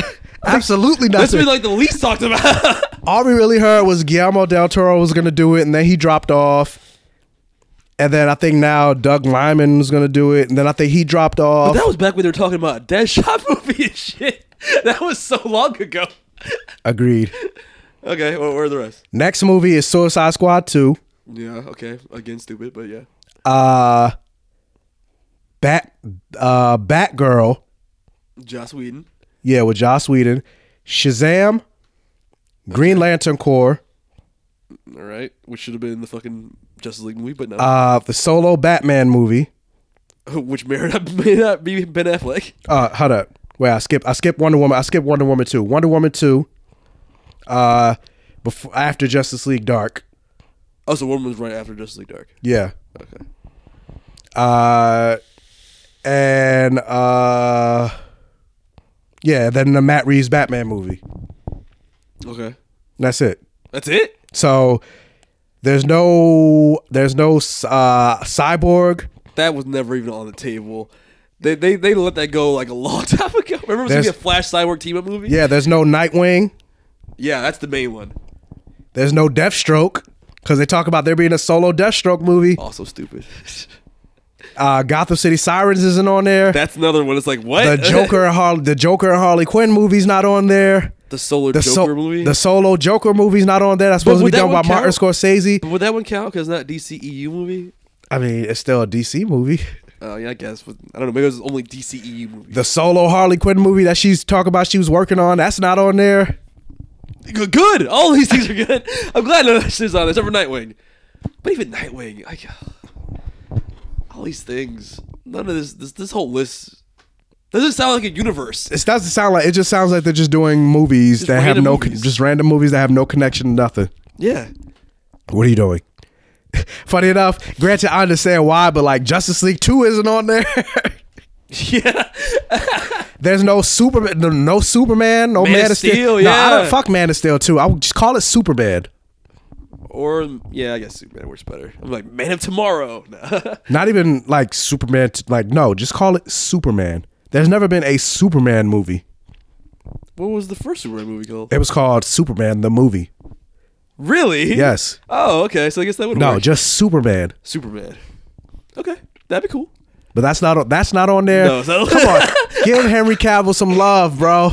Absolutely nothing. That's been like the least talked about. All we really heard was Guillermo del Toro was going to do it, and then he dropped off. And then I think now Doug Liman was going to do it. And then I think he dropped off. But that was back when they were talking about a Deadshot movie and shit. That was so long ago. Agreed. Okay, well, where are the rest? Next movie is Suicide Squad two. Yeah, okay. Again, stupid, but yeah. Uh, Bat, uh, Batgirl. Joss Whedon. Yeah, with Joss Whedon. Shazam. Green okay. Lantern Corps. All right, which should have been the fucking Justice League movie, but no. Uh, the solo Batman movie, which may or not, may not be Ben Affleck. Uh, hold up, wait, I skip, I skip Wonder Woman, I skip Wonder Woman two, Wonder Woman two, uh, before after Justice League Dark. Oh, so Wonder Woman's right after Justice League Dark. Yeah. Okay. Uh, and uh, yeah, then the Matt Reeves Batman movie. Okay. That's it. That's it. So. There's no, there's no uh, Cyborg. That was never even on the table. They they they let that go like a long time ago. Remember, it was there's, gonna be a Flash Cyborg team up movie. Yeah, there's no Nightwing. Yeah, that's the main one. There's no Deathstroke because they talk about there being a solo Deathstroke movie. Also stupid. uh, Gotham City Sirens isn't on there. That's another one. It's like what the Joker, Harley, the Joker and Harley Quinn movie's not on there. The Solo the Joker so, movie? The Solo Joker movie's not on there. That's supposed to be done by count? Martin Scorsese. But would that one count because it's not a D C E U movie? I mean, it's still a D C movie. Oh, uh, yeah, I guess. But I don't know. Maybe it was the only D C E U movie. The Solo Harley Quinn movie that she's talking about she was working on, that's not on there. Good. good. All these things are good. I'm glad none of that shit's on there, except for Nightwing. But even Nightwing, like, all these things. None of this, this, this whole list... doesn't sound like a universe. It doesn't sound like it. Just sounds like they're just doing movies just that have no, movies. just random movies that have no connection to nothing. Yeah. What are you doing? Funny enough, granted, I understand why, but like Justice League Two isn't on there. Yeah. There's no Superman, no, no Superman, no Man, Man of Steel. Steel. No, yeah. I don't fuck Man of Steel Two. I would just call it Superman. Or yeah, I guess Superman works better. I'm like Man of Tomorrow. Not even like Superman. T- like no, just call it Superman. There's never been a Superman movie. What was the first Superman movie called? It was called Superman the Movie. Really? Yes. Oh, okay. So I guess that would no, work. No, just Superman. Superman. Okay, that'd be cool. But that's not that's not on there. No, so- come on, give Henry Cavill some love, bro.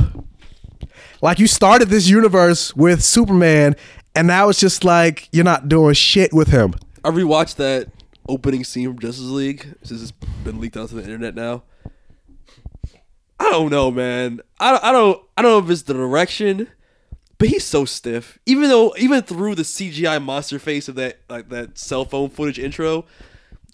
Like you started this universe with Superman, and now it's just like you're not doing shit with him. I rewatched that opening scene from Justice League since it's been leaked onto the internet now. I don't know, man. I, I don't I don't know if it's the direction, but he's so stiff. Even though, even through the C G I monster face of that like that cell phone footage intro,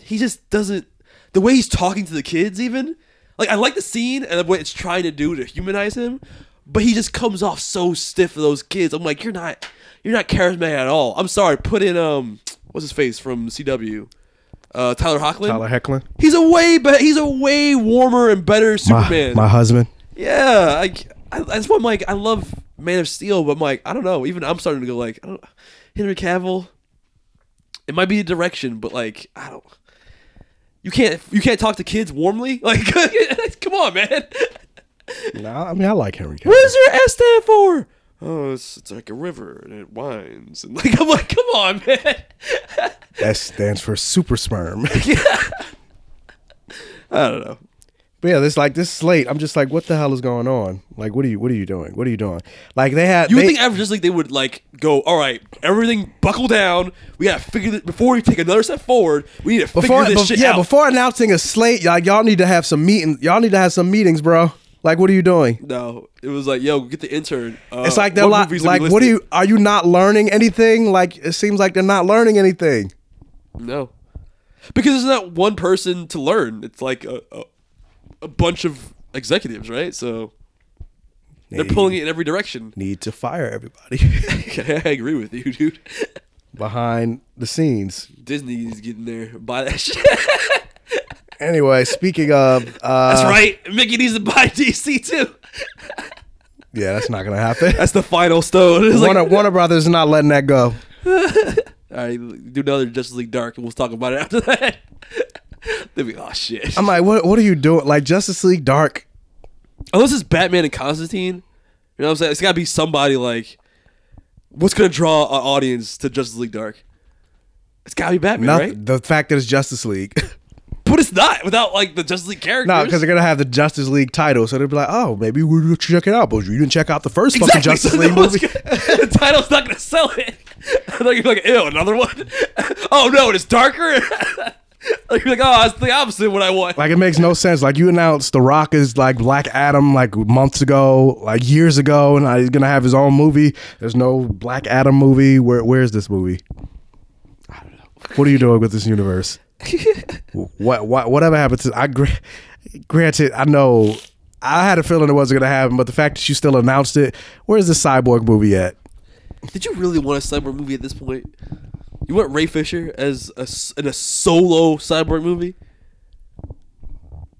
he just doesn't. The way he's talking to the kids, even like I like the scene and what it's trying to do to humanize him, but he just comes off so stiff to those kids. I'm like, you're not you're not charismatic at all. I'm sorry. Put in um, what's his face from C W. Uh, Tyler Hoechlin. Tyler Hoechlin. He's a way, but he's a way warmer and better Superman. My, my husband. Yeah, I, I, that's why I'm like, I love Man of Steel, but I'm like, I don't know. Even I'm starting to go like, I don't, Henry Cavill. It might be a direction, but like, I don't. You can't, you can't talk to kids warmly. Like, come on, man. Nah, I mean, I like Henry Cavill. What does your S stand for? Oh, it's, it's like a river and it winds and like I'm like, come on, man. S stands for super sperm. Yeah. I don't know. But yeah, this like this slate, I'm just like, what the hell is going on? Like, what are you what are you doing? What are you doing? Like they had You they, would think after just like they would like go, all right, everything buckle down. We gotta figure this before we take another step forward, we need to before, figure this be, shit yeah, out. Yeah, before announcing a slate, like y'all need to have some meetings y'all need to have some meetings, bro. Like, what are you doing? No, it was like, yo, get the intern. Uh, it's like they're what li- like, what are you? Are you not learning anything? Like, it seems like they're not learning anything. No, because there's not one person to learn. It's like a a, a bunch of executives, right? So need, they're pulling it in every direction. Need to fire everybody. I agree with you, dude. Behind the scenes, Disney's getting there. Buy that shit. Anyway, speaking of... Uh, that's right. Mickey needs to buy D C too. Yeah, that's not going to happen. That's the final stone. It's Warner, like, Warner Brothers is not letting that go. All right, do another Justice League Dark and we'll talk about it after that. They'll be, oh, shit. I'm like, what What are you doing? Like, Justice League Dark. Unless it's Batman and Constantine. You know what I'm saying? It's got to be somebody like... What's going to draw an audience to Justice League Dark? It's got to be Batman, not, right? The fact that it's Justice League... But it's not without like the Justice League characters. No, because they're gonna have the Justice League title, so they'll be like, "Oh, maybe we'll check it out." But you didn't check out the first exactly. fucking Justice so League no movie. Gonna, the title's not gonna sell it. They're gonna be like, "Ew, another one." Oh no, it's darker. Like, you're like, oh, that's the opposite of what I want. Like, it makes no sense. Like, you announced The Rock is like Black Adam like months ago, like years ago, and he's gonna have his own movie. There's no Black Adam movie. Where Where's this movie? I don't know. What are you doing with this universe? what, what, whatever happened to I granted I know I had a feeling it wasn't gonna happen, but the fact that you still announced it. Where's the Cyborg movie at? Did you really want a Cyborg movie at this point? You want Ray Fisher as a, in a solo Cyborg movie?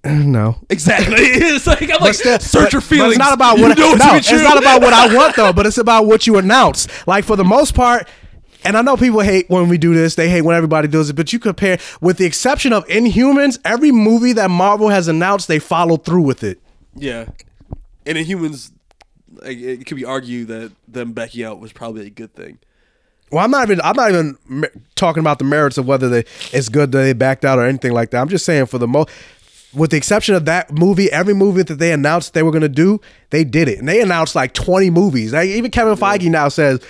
No, exactly. It's like I'm but like still, search but, your feelings. It's not about what you I, no, it's not about what I want though, but it's about what you announce. Like for the most part. And I know people hate when we do this. They hate when everybody does it. But you compare, with the exception of Inhumans, every movie that Marvel has announced, they follow through with it. Yeah. And Inhumans, it could be argued that them backing out was probably a good thing. Well, I'm not even I'm not even talking about the merits of whether they, it's good that they backed out or anything like that. I'm just saying for the most, with the exception of that movie, every movie that they announced they were going to do, they did it. And they announced like twenty movies. Like, even Kevin Feige now says,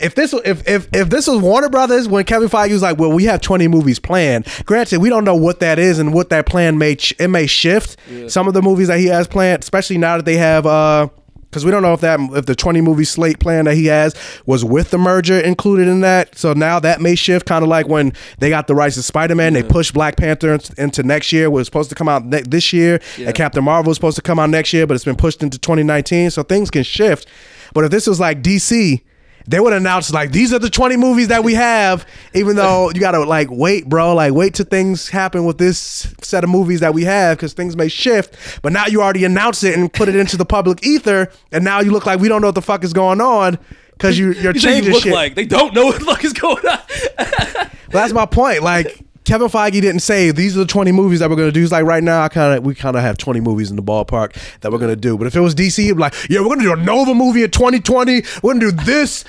if this if if if this was Warner Brothers, when Kevin Feige was like, well, we have twenty movies planned. Granted, we don't know what that is and what that plan may ch- it may shift. Yeah. Some of the movies that he has planned, especially now that they have, uh, because we don't know if that if the twenty movie slate plan that he has was with the merger included in that. So now that may shift, kind of like when they got the rights to Spider-Man, yeah. they pushed Black Panther into next year. It was supposed to come out ne- this year, yeah. and Captain Marvel was supposed to come out next year, but it's been pushed into twenty nineteen. So things can shift. But if this was like D C, they would announce like, these are the twenty movies that we have, even though you gotta like wait, bro, like wait till things happen with this set of movies that we have, because things may shift. But now you already announced it and put it into the public ether, and now you look like we don't know what the fuck is going on because you you're you changing you look shit. Like they don't know what the fuck is going on. Well, that's my point. Like, Kevin Feige didn't say these are the twenty movies that we're gonna do. He's like, right now, I kind of we kind of have twenty movies in the ballpark that we're gonna do. But if it was D C, it'd be like, yeah, we're gonna do a Nova movie in twenty twenty. We're gonna do this.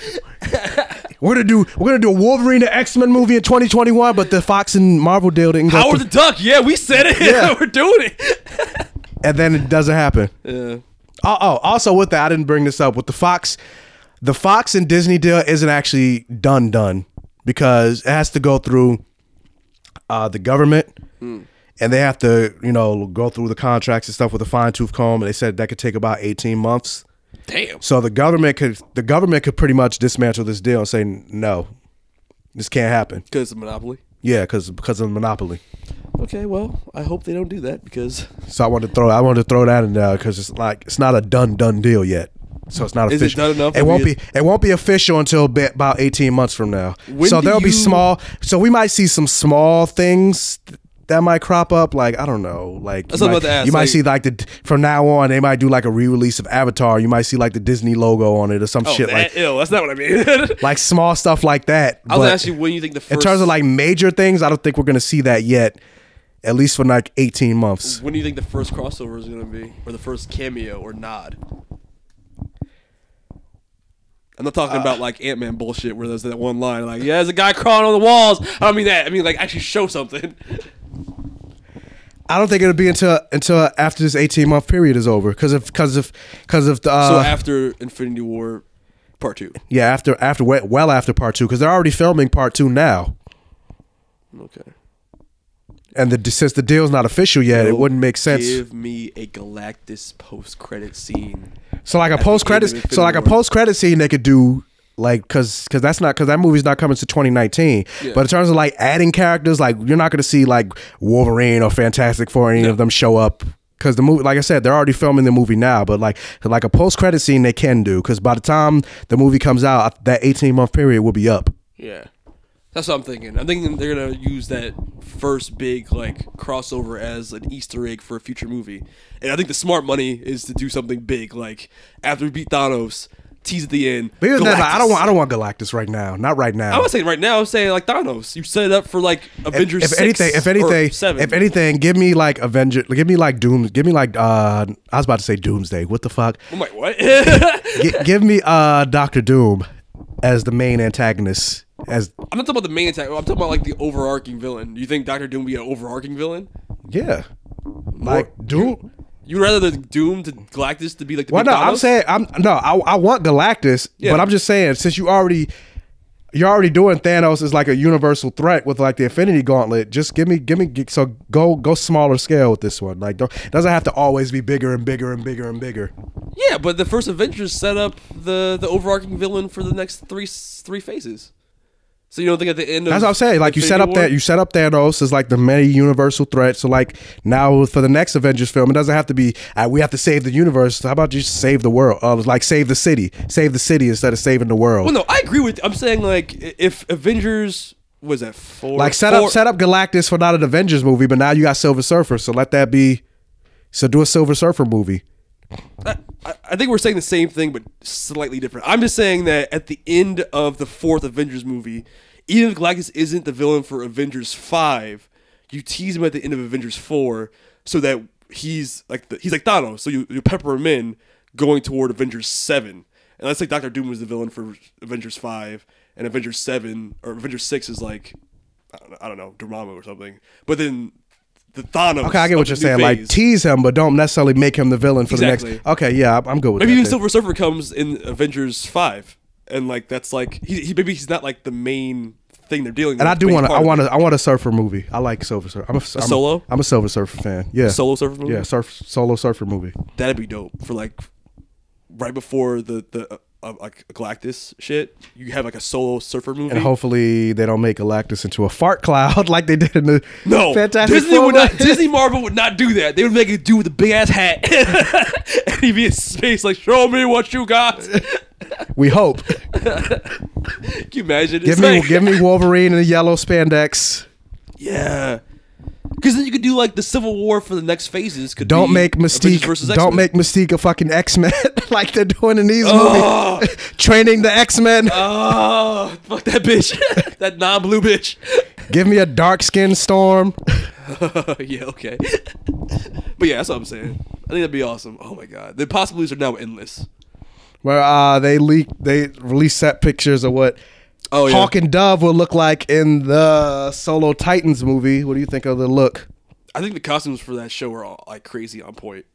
we're gonna do we're gonna do a Wolverine and X-Men movie in twenty twenty-one. But the Fox and Marvel deal didn't go. Howard the Duck. Yeah, we said it. Yeah. We're doing it. And then it doesn't happen. Yeah. Oh, oh, also with that, I didn't bring this up with the Fox. The Fox and Disney deal isn't actually done done because it has to go through. Uh, the government, mm. and they have to, you know, go through the contracts and stuff with a fine tooth comb, and they said that could take about eighteen months. Damn. So the government could, the government could pretty much dismantle this deal and say, no, this can't happen because of monopoly. Yeah, because because of monopoly. Okay, well, I hope they don't do that because. So I wanted to throw, I wanted to throw that in there because it's like it's not a done done deal yet. So it's not Is official. It, done it won't be. It won't be official until about eighteen months from now. When so there'll you... be small. So we might see some small things that might crop up. Like I don't know. Like That's you, might, ask, you like, might see like the from now on they might do like a re-release of Avatar. You might see like the Disney logo on it or some oh, shit that, like. Ew, that's not what I mean. Like small stuff like that. I was asking when you think the first. In terms of like major things, I don't think we're gonna see that yet. At least for like eighteen months. When do you think the first crossover is gonna be, or the first cameo or nod? I'm not talking uh, about like Ant-Man bullshit where there's that one line like, yeah, there's a guy crawling on the walls. I don't mean that. I mean like actually show something. I don't think it'll be until until after this eighteen-month period is over. Because if, because if, because if the... Uh, so after Infinity War Part two. Yeah, after, after well after Part two. Because they're already filming Part two now. Okay. And the since the deal's not official yet, Yo, it wouldn't make sense. Give me a Galactus post-credit scene. So like a post credits, so like a post credit scene they could do like because because that's not because that movie's not coming to twenty nineteen. Yeah. But in terms of like adding characters, like you're not going to see like Wolverine or Fantastic Four or any no. of them show up because the movie, like I said, they're already filming the movie now. But like like a post credit scene they can do because by the time the movie comes out, that eighteen month period will be up. Yeah, that's what I'm thinking. I'm thinking they're gonna use that first big like crossover as an Easter egg for a future movie, and I think the smart money is to do something big like after we beat Thanos, tease at the end. But that, I don't want. I don't want Galactus right now. Not right now. I was saying right now. I'm saying like Thanos. You set it up for like Avengers. If, if six anything, if anything, seven. If anything, give me like Avenger. Give me like Doom. Give me like uh. I was about to say Doomsday. What the fuck? I'm like what? G- give me uh Doctor Doom as the main antagonist. As I'm not talking about the main attack. I'm talking about like the overarching villain. You think Doctor Doom would be an overarching villain? Yeah, like or, Doom. You, you'd rather the Doom to Galactus to be like the. Why not? I'm saying I'm no. I, I want Galactus, yeah. But I'm just saying since you already you're already doing Thanos as like a universal threat with like the Infinity Gauntlet. Just give me give me so go go smaller scale with this one. Like don't, it doesn't have to always be bigger and bigger and bigger and bigger. Yeah, but the first Avengers set up the the overarching villain for the next three three phases. So you don't think at the end of that's what I'm saying. Like you set up that you set up Thanos as like the many universal threat. So like now for the next Avengers film, it doesn't have to be uh, we have to save the universe. So how about just save the world? Uh, like save the city, save the city instead of saving the world. Well, no, I agree with. I'm saying like if Avengers was at four, like set four, up set up Galactus for not an Avengers movie, but now you got Silver Surfer. So let that be. So do a Silver Surfer movie. I, I think we're saying the same thing, but slightly different. I'm just saying that at the end of the fourth Avengers movie, even if Galactus isn't the villain for Avengers five, you tease him at the end of Avengers four so that he's like the, he's like Thanos. So you, you pepper him in going toward Avengers seven. And let's say Doctor Doom was the villain for Avengers five, and Avengers seven or Avengers six is like I don't know, I don't know Dormammu or something. But then the Thanos. Okay, I get what you're saying. Phase. Like, tease him, but don't necessarily make him the villain for exactly. the next. Okay, yeah, I'm good with maybe that. Maybe even thing. Silver Surfer comes in Avengers five, and like that's like he, he maybe he's not like the main thing they're dealing with. And I do want to, I want to, I want a Surfer movie. I like Silver Surfer. I'm a, a I'm, solo. I'm a Silver Surfer fan. Yeah, a solo Surfer movie. Yeah, surf solo Surfer movie. That'd be dope for like right before the the. Uh, like Galactus shit, you have like a solo Surfer movie, and hopefully they don't make Galactus into a fart cloud like they did in the no Fantastic Disney would not, Disney Marvel would not do that. They would make a dude with a big ass hat and he'd be in space like, show me what you got. We hope. Can you imagine? Give me, like, give me Wolverine in a yellow spandex. Yeah. Because then you could do like the Civil War for the next phases. Could don't be make Mystique. Versus don't make Mystique a fucking X-Men like they're doing in these oh. movies. Training the X-Men. Oh, fuck that bitch. That non-blue bitch. Give me a dark-skinned Storm. Yeah, okay. But yeah, that's what I'm saying. I think that'd be awesome. Oh my God. The possibilities are now endless. Where uh, they leaked, they released set pictures of what Oh, Hawk yeah. and Dove will look like in the Solo Titans movie. What do you think of the look? I think the costumes for that show are all, like, crazy on point.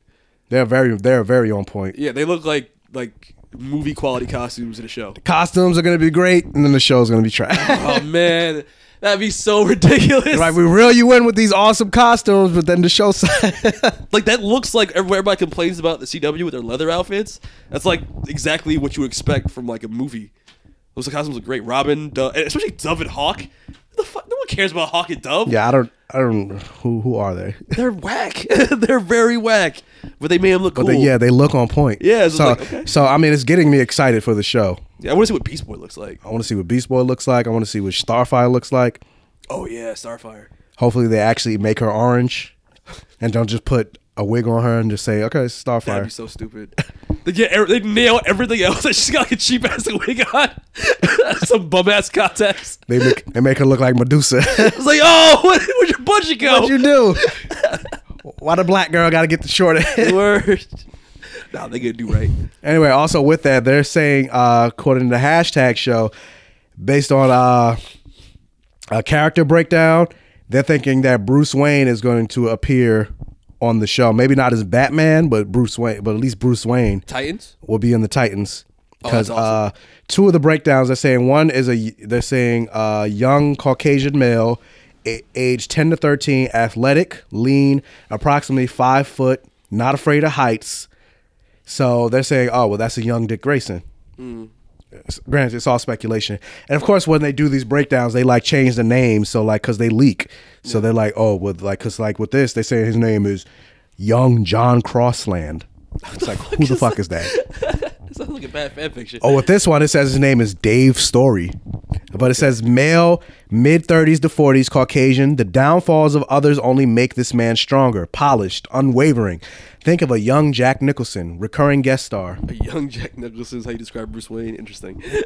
They're very, they're very on point. Yeah, they look like like movie quality costumes in the show. The costumes are gonna be great, and then the show's gonna be trash. Oh man, that'd be so ridiculous. Like, we reel you in with these awesome costumes, but then the show like that looks like everybody complains about the C W with their leather outfits. That's like exactly what you expect from like a movie. Those costumes look great. Robin, Dove, especially Dove and Hawk. The fuck? No one cares about Hawk and Dove. Yeah, I don't. I don't. Who Who are they? They're whack. They're very whack. But they made them look but cool. They, yeah, they look on point. Yeah. So, like, okay. so I mean, it's getting me excited for the show. Yeah, I want to see what Beast Boy looks like. I want to see what Beast Boy looks like. I want to see what Starfire looks like. Oh yeah, Starfire. Hopefully, they actually make her orange, and don't just put a wig on her and just say, okay, it's Starfire. That'd be so stupid. They, get, they nail everything else. She's got like a cheap ass wig on. Some bum ass contacts. They make, they make her look like Medusa. It's like, oh, what, where'd your budget go? What'd you do? Why the black girl gotta get the short end? Word. Nah, they gonna do right. Anyway, also with that, they're saying, uh, according to the hashtag show, based on uh, a character breakdown, they're thinking that Bruce Wayne is going to appear on the show, maybe not as Batman, but Bruce Wayne, but at least Bruce Wayne Titans will be in the Titans because oh, awesome. uh, two of the breakdowns they're saying one is a they're saying a young Caucasian male, a- age ten to thirteen, athletic, lean, approximately five foot, not afraid of heights. So they're saying, oh well, that's a young Dick Grayson. Mm. Granted, it's all speculation, and of course, when they do these breakdowns, they like change the names, so like because they leak, so yeah. they're like, oh, with like because like with this, they say his name is Young John Crossland. It's like, who the fuck is that? It sounds like a bad fan fiction. Oh, with this one, it says his name is Dave Story, but it says male, mid thirties to forties, Caucasian. The downfalls of others only make this man stronger, polished, unwavering. Think of a young Jack Nicholson, recurring guest star. A young Jack Nicholson is how you describe Bruce Wayne. Interesting. So,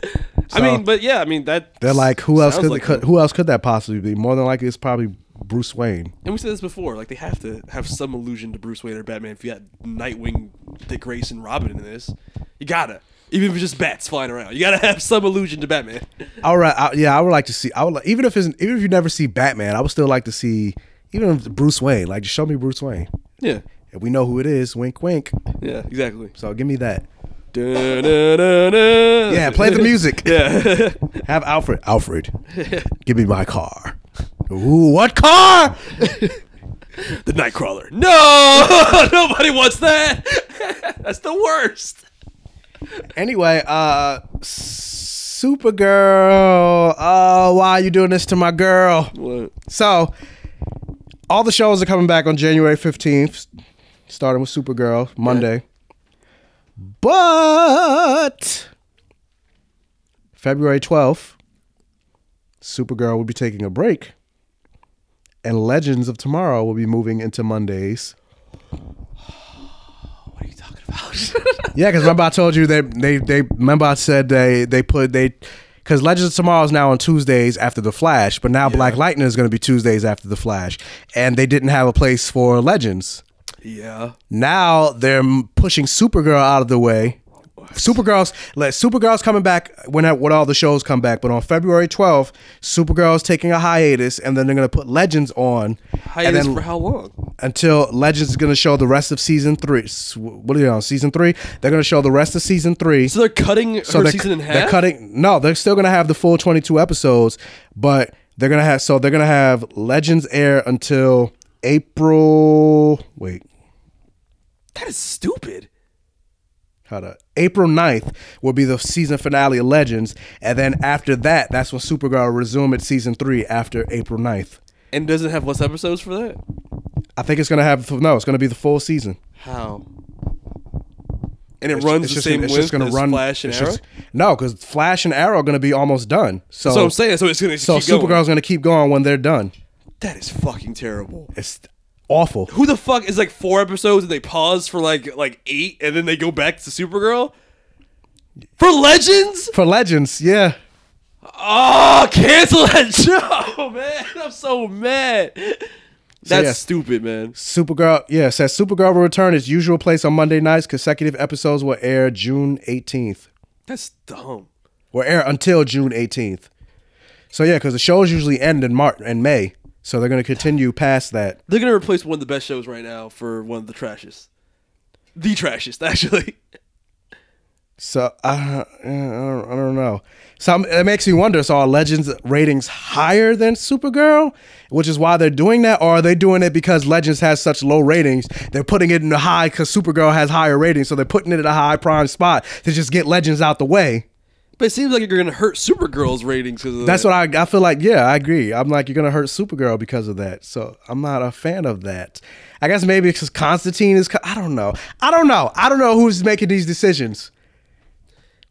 I mean, but yeah, I mean that. They're like, who else could, like could who else could that possibly be? More than likely, it's probably Bruce Wayne. And we said this before, like they have to have some allusion to Bruce Wayne or Batman. If you got Nightwing, Dick Grayson, Robin in this, you gotta, even if it's just bats flying around, you gotta have some allusion to Batman. All right, I, yeah, I would like to see. I would like, even if it's, even if you never see Batman, I would still like to see even if Bruce Wayne. Like, just show me Bruce Wayne. Yeah, if we know who it is, wink, wink. Yeah, exactly. So give me that. Da, da, da, da. Yeah, play the music. Yeah, have Alfred. Alfred, give me my car. Ooh, what car? The Nightcrawler. No, nobody wants that. That's the worst. Anyway, uh, Supergirl. Oh, why are you doing this to my girl? What? So, all the shows are coming back on January fifteenth, starting with Supergirl, Monday. Yeah. But February twelfth, Supergirl will be taking a break. And Legends of Tomorrow will be moving into Mondays. What are you talking about? Yeah, because remember I told you they they they remember I said they they put they because Legends of Tomorrow is now on Tuesdays after the Flash, but now yeah. Black Lightning is going to be Tuesdays after the Flash, and they didn't have a place for Legends. Yeah. Now they're pushing Supergirl out of the way. Supergirl's let Supergirl's coming back when when all the shows come back, but on February twelfth, Supergirl's taking a hiatus, and then they're gonna put Legends on. Hiatus then, for how long? Until Legends is gonna show the rest of season three. What are you on? Season three. They're gonna show the rest of season three. So they're cutting so her they're, season in half. They're cutting. No, they're still gonna have the full twenty-two episodes, but they're gonna have so they're gonna have Legends air until April. Wait. That is stupid. How to April ninth will be the season finale of Legends, and then after that, that's when Supergirl resume at season three after April ninth. And does it have less episodes for that? I think it's gonna have no. It's gonna be the full season. How? And it it's, runs it's the just, same. It's just gonna run. Flash and Arrow. Just, no, because Flash and Arrow are gonna be almost done. So, so I'm saying. So it's gonna. So keep Supergirl's going. gonna keep going when they're done. That is fucking terrible. It's. Awful. Who the fuck is like four episodes and they pause for like like eight and then they go back to Supergirl? For Legends? For Legends, yeah. Oh, cancel that show, man. I'm so mad. That's so, yeah. stupid, man. Supergirl, yeah, it says Supergirl will return its usual place on Monday nights. Consecutive episodes will air June eighteenth. That's dumb. Will air until June eighteenth. So yeah, because the shows usually end in March and May. So they're going to continue past that. They're going to replace one of the best shows right now for one of the trashiest. The trashiest, actually. So, uh, I don't, I don't know. So it makes me wonder, so are Legends ratings higher than Supergirl? Which is why they're doing that? Or are they doing it because Legends has such low ratings? They're putting it in a high because Supergirl has higher ratings. So they're putting it at a high prime spot to just get Legends out the way. But it seems like you're going to hurt Supergirl's ratings because of that. That's what I I feel like. Yeah, I agree. I'm like, you're going to hurt Supergirl because of that. So I'm not a fan of that. I guess maybe it's because Constantine is... I don't know. I don't know. I don't know who's making these decisions.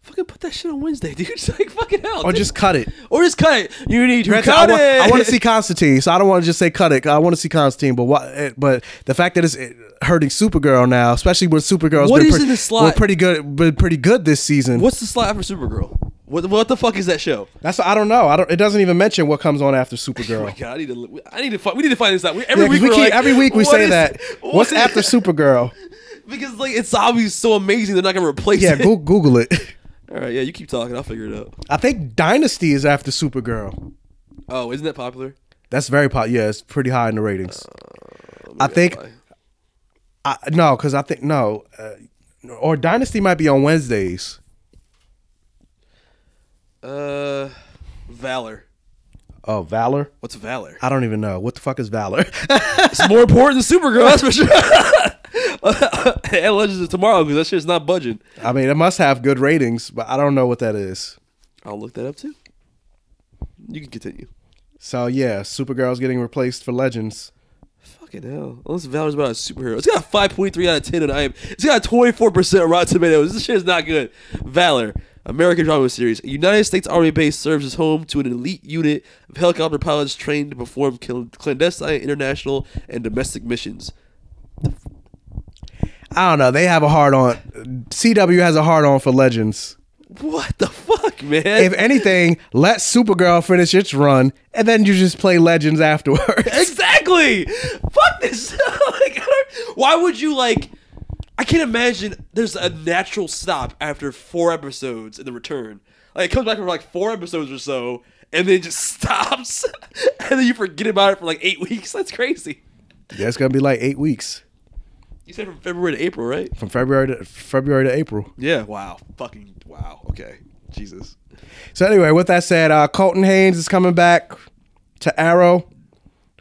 Fucking put that shit on Wednesday, dude. It's like fucking hell. Or dude. just cut it. Or just cut it. You need to cut, cut it. I want, I want to see Constantine, so I don't want to just say cut it. I want to see Constantine, but what? But the fact that it's hurting Supergirl now, especially when Supergirl's what been, is pre- in the slot? Well, pretty good, been pretty good this season. What's the slot for Supergirl? What, what the fuck is that show? That's I don't know. I don't. It doesn't even mention what comes on after Supergirl. Oh my god, I need to. I need to. We need to find this out. We, every yeah, week we keep, like, every week we say is, that. What What's is, after Supergirl? Because like it's obviously so amazing, they're not gonna replace yeah, it. Yeah, go, Google it. All right, yeah, you keep talking. I'll figure it out. I think Dynasty is after Supergirl. Oh, isn't that popular? That's very popular. Yeah, it's pretty high in the ratings. Uh, I think... I, no, because I think... No. Uh, or Dynasty might be on Wednesdays. Uh, Valor. Oh, Valor? What's Valor? I don't even know. What the fuck is Valor? It's more important than Supergirl, that's for sure. And Legends of Tomorrow, because that shit's not budging. I mean, it must have good ratings, but I don't know what that is. I'll look that up too. You can continue. So yeah, Supergirl's getting replaced for Legends. Fucking hell. Unless Valor's about a superhero. It's got a five point three out of ten on I M D B. It's got a twenty-four percent on Rotten Tomatoes. This shit is not good. Valor, American drama series. A United States Army base serves as home to an elite unit of helicopter pilots trained to perform clandestine, international, and domestic missions. I don't know. They have a hard on. C W has a hard on for Legends. What the fuck, man? If anything, let Supergirl finish its run, and then you just play Legends afterwards. Exactly. Fuck this. Like, why would you like? I can't imagine. There's a natural stop after four episodes in the return. Like it comes back for like four episodes or so, and then it just stops, and then you forget about it for like eight weeks. That's crazy. Yeah, it's gonna be like eight weeks. You said from February to April, right? From February to February to April. Yeah. Wow. Fucking wow. Okay. Jesus. So anyway, with that said, uh, Colton Haynes is coming back to Arrow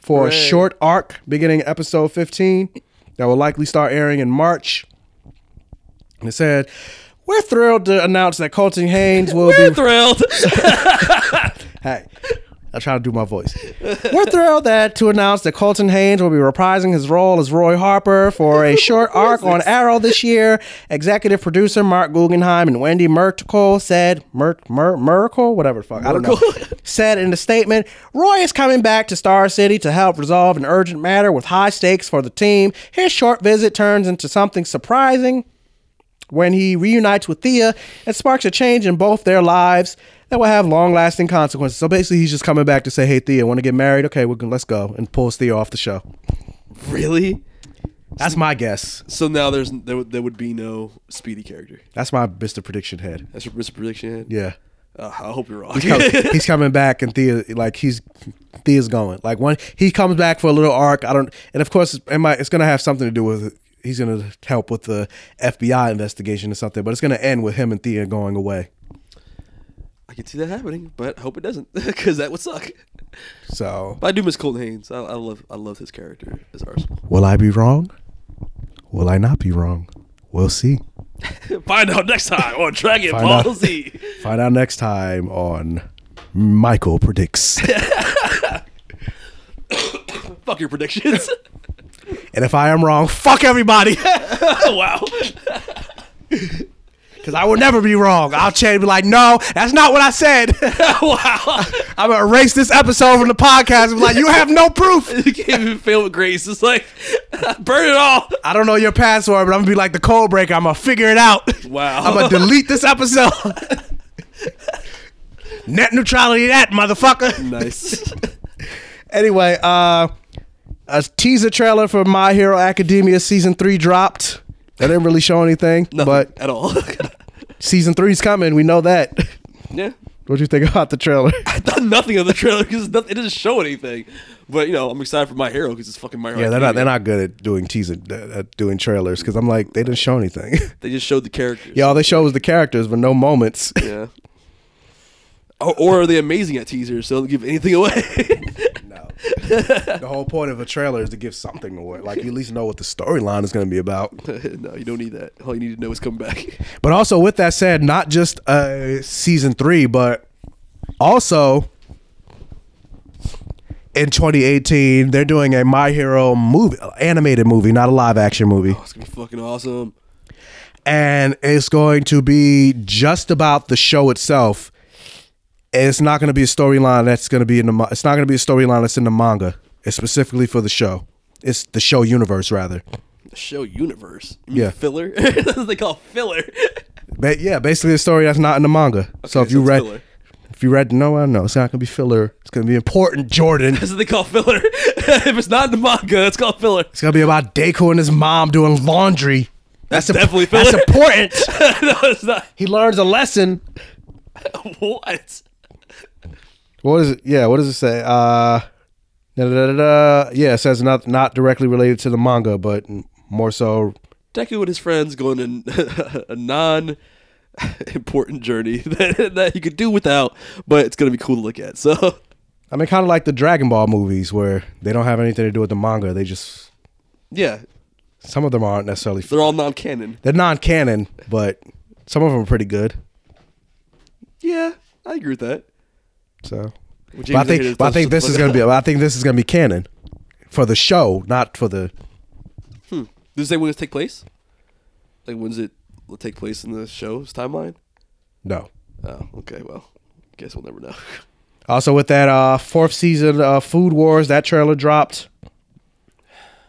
for Hooray. a short arc beginning episode fifteen that will likely start airing in March. And it said, "We're thrilled to announce that Colton Haynes will We're be thrilled." Hey. I try to do my voice. We're thrilled that to announce that Colton Haynes will be reprising his role as Roy Harper for a short arc on Arrow this year. Executive producer Mark Guggenheim and Wendy Merkle said, Merk, Mer, Miracle, whatever the fuck, Miracle. I don't know, said in the statement, Roy is coming back to Star City to help resolve an urgent matter with high stakes for the team. His short visit turns into something surprising when he reunites with Thea and sparks a change in both their lives that will have long-lasting consequences. So basically, he's just coming back to say, hey, Thea, want to get married? Okay, we're gonna, let's go. And pulls Thea off the show. Really? That's so, my guess. So now there's there, there would be no Speedy character. That's my Mister Prediction head. That's your Mister Prediction head? Yeah. Uh, I hope you're wrong. He's, come, he's coming back, and Thea, like he's Thea's going. Like when he comes back for a little arc, I don't. And of course, it might, it's going to have something to do with it. He's going to help with the F B I investigation or something, but it's going to end with him and Thea going away. I can see that happening, but I hope it doesn't, because that would suck. So, but I do miss Colton Haynes. I, I love, I love his character as Arsenal. Will I be wrong? Will I not be wrong? We'll see. Find out next time on Dragon Ball Z. Find out next time on Michael Predicts. Fuck your predictions. And if I am wrong, fuck everybody. Wow. Because I will never be wrong. I'll change and be like, no, that's not what I said. Wow. I'm going to erase this episode from the podcast and be like, you have no proof. You can't even fail with grace. It's like, burn it all. I don't know your password, but I'm going to be like the code breaker. I'm going to figure it out. Wow. I'm going to delete this episode. Net neutrality that, motherfucker. Nice. Anyway, uh... a teaser trailer for My Hero Academia Season three dropped. They didn't really show anything. Nothing but at all. Season three's coming. We know that. Yeah. What do you think about the trailer? I thought nothing of the trailer because it doesn't show anything. But, you know, I'm excited for My Hero because it's fucking My Hero. Yeah, they're not, they're not good at doing teaser, at doing trailers because I'm like, they didn't show anything. They just showed the characters. Yeah, all they showed was the characters, but no moments. Yeah. Or, or are they amazing at teasers, so they'll give anything away? No. The whole point of a trailer is to give something away. Like, you at least know what the storyline is going to be about. No, you don't need that. All you need to know is come back. But also, with that said, not just uh, season three, but also in twenty eighteen, they're doing a My Hero movie, animated movie, not a live action movie. Oh, it's going to be fucking awesome. And it's going to be just about the show itself. It's not going to be a storyline that's going to be in the. It's not going to be a storyline that's in the manga. It's specifically for the show. It's the show universe, rather. The show universe. You mean yeah. Filler. That's what they call filler. But yeah, basically a story that's not in the manga. Okay, so if so you read, filler. if you read, no, I don't know. It's not going to be filler. It's going to be important, Jordan. That's what they call filler. If it's not in the manga, it's called filler. It's going to be about Deku and his mom doing laundry. That's, that's definitely filler. That's important. No, it's not. He learns a lesson. What? What is it? Yeah, what does it say? Uh, da, da, da, da. Yeah, it says not not directly related to the manga, but more so. Deku and his friends go on a, a non-important journey that, that you could do without, but it's going to be cool to look at. So, I mean, kind of like the Dragon Ball movies where they don't have anything to do with the manga. They just... Yeah. Some of them aren't necessarily... They're all non-canon. They're non-canon, but some of them are pretty good. Yeah, I agree with that. So, but I think, but I think this is gonna be. I think this is gonna be canon for the show, not for the. Hmm. Does it say when it take place? Like, when does it will take place in the show's timeline? No. Oh, okay. Well, guess we'll never know. Also, with that uh, fourth season uh, Food Wars, that trailer dropped.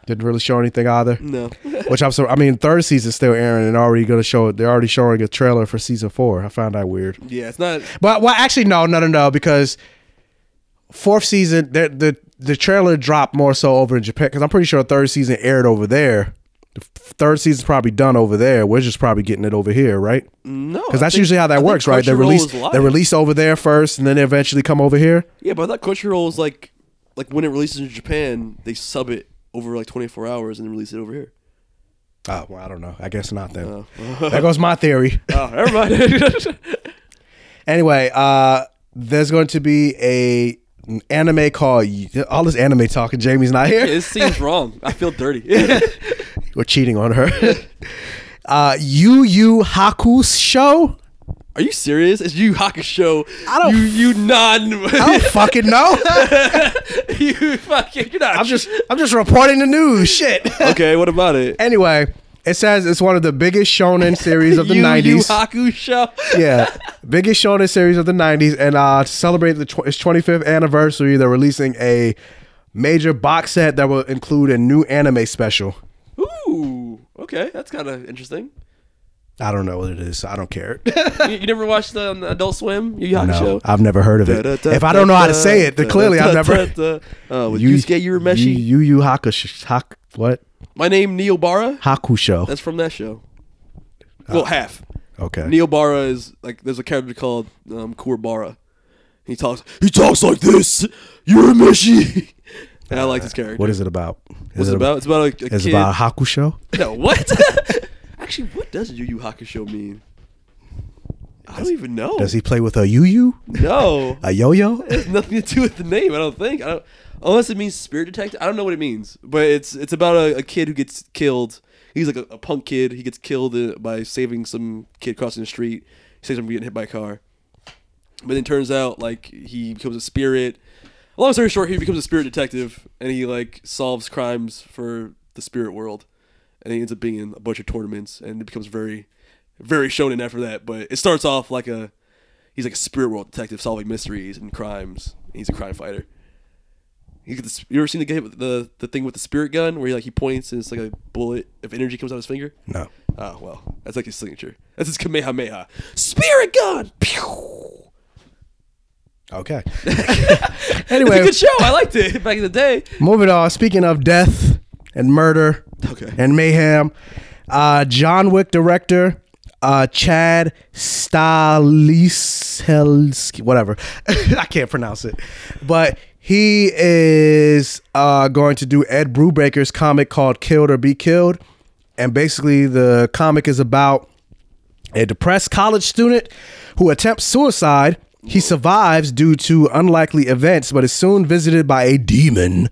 Didn't really show anything either. No. Which I'm so. I mean, third season's still airing and already gonna show it. They're already showing a trailer for season four. I found that weird. Yeah, it's not. But well, actually, no, no, no, no, because fourth season, the the the trailer dropped more so over in Japan because I'm pretty sure third season aired over there. The third season's probably done over there. We're just probably getting it over here, right? No, because that's think, usually how that I works, right? They release they release over there first, and then they eventually come over here. Yeah, but I thought Crunchyroll was like like when it releases in Japan, they sub it over like twenty-four hours and then release it over here. Oh, well, I don't know. I guess not then. Oh. There goes my theory. Oh, never mind. Anyway, uh, there's going to be a an anime called... All this anime talk and Jamie's not here. It seems wrong. I feel dirty. We're cheating on her. Uh, Yu Yu Hakusho? Are you serious? It's Yu Yu Hakusho. I don't... You, you non... I don't fucking know. You fucking... You're not... I'm just, I'm just reporting the news. Shit. Okay, what about it? Anyway, it says it's one of the biggest shonen series of the Yu nineties. Yu Yu Hakusho? Yeah. Biggest shonen series of the nineties. And uh, to celebrate the tw- its twenty-fifth anniversary, they're releasing a major box set that will include a new anime special. Ooh. Okay, that's kind of interesting. I don't know what it is. So I don't care. you, you never watched the um, Adult Swim? Yu Yu Hakusho? No, I've never heard of it. Da, da, da, if I don't know how to say it, then clearly da, da, I've never. Da, da. Uh, with Yu, Yusuke Urameshi? Yu Yu Hakusho. What? My Name Neobara? Hakusho. That's from that show. Oh. Well, half. Okay. Neobara is like, there's a character called um, Kuwabara. He talks. He talks like this. Urameshi. And I like this character. What is it about? What's it about? It's about a, a it's kid. It's about Hakusho? No, what? Actually, what does Yu Yu Hakusho mean? I don't even know. Does he play with a yu-yu? No. A yo-yo? It has nothing to do with the name, I don't think. I don't, unless it means spirit detective. I don't know what it means. But it's it's about a, a kid who gets killed. He's like a, a punk kid. He gets killed by saving some kid crossing the street. He saves him from getting hit by a car. But then it turns out like he becomes a spirit. Long story short, he becomes a spirit detective, and he like solves crimes for the spirit world. And he ends up being in a bunch of tournaments, and it becomes very, very shonen after that. But it starts off like a, he's like a spirit world detective solving mysteries and crimes. And he's a crime fighter. You, the, you ever seen the game, the the thing with the spirit gun where he like he points and it's like a bullet of energy comes out of his finger? No. Oh well, that's like his signature. That's his Kamehameha spirit gun. Pew! Okay. Anyway, it's a good show. I liked it back in the day. Moving on. Speaking of death and murder. Okay. And mayhem. Uh, John Wick director uh, Chad Stahelski, whatever. I can't pronounce it. But he is uh, going to do Ed Brubaker's comic called Killed or Be Killed. And basically the comic is about a depressed college student who attempts suicide. He survives due to unlikely events, but is soon visited by a demon.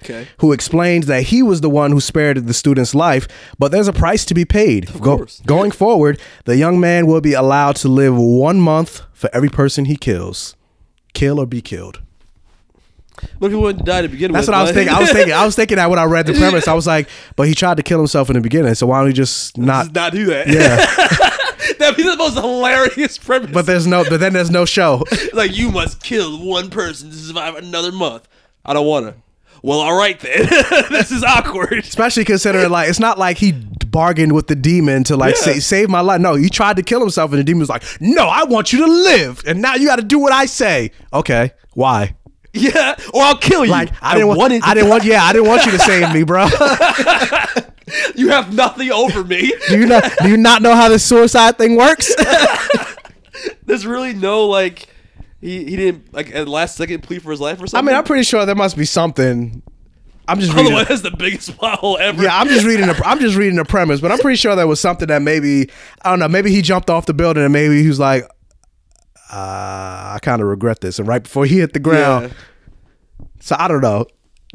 Okay. Who explains that he was the one who spared the student's life, but there's a price to be paid. Of Go- course. Going forward, the young man will be allowed to live one month for every person he kills. Kill or be killed. But if he wanted to die to begin That's with. That's what I was thinking. I was thinking. I was thinking that when I read the premise, I was like, but he tried to kill himself in the beginning, so why don't he just not, just not do that? Yeah. That'd be the most hilarious premise. But there's no. But then there's no show. Like, you must kill one person to survive another month. I don't want to. Well, all right then. This is awkward. Especially considering, like, it's not like he bargained with the demon to, like, yeah. say, save my life. No, he tried to kill himself, and the demon was like, no, I want you to live, and now you got to do what I say. Okay, why? Yeah, or I'll kill you. Like, I, I didn't want. I didn't want. Yeah, I didn't want you to save me, bro. You have nothing over me. Do you not? Do you not know how this suicide thing works? There's really no like. He he didn't like at the last second plea for his life or something. I mean, I'm pretty sure there must be something. I'm just reading. Otherwise, that's the biggest plot hole ever. Yeah, I'm just reading. A, I'm just reading the premise, but I'm pretty sure there was something that maybe I don't know. Maybe he jumped off the building and maybe he was like, uh, I kind of regret this. And right before he hit the ground, yeah. So I don't know.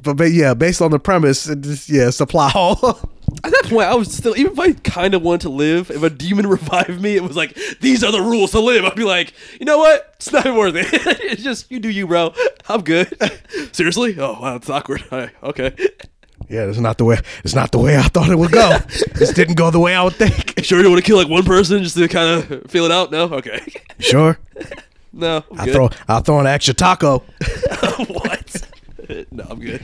But, but yeah, based on the premise, it just, yeah, it's a plot hole. At that point, I was still, even if I kind of wanted to live, if a demon revived me, it was like, these are the rules to live. I'd be like, you know what? It's not worth it. It's just, you do you, bro. I'm good. Seriously? Oh, wow, it's awkward. All right, okay. Yeah, it's not the way, it's not the way I thought it would go. This didn't go the way I would think. You sure you don't want to kill like one person just to kind of feel it out? No? Okay. You sure? No, I'm I'll good. Throw, I'll throw an extra taco. What? No, I'm good.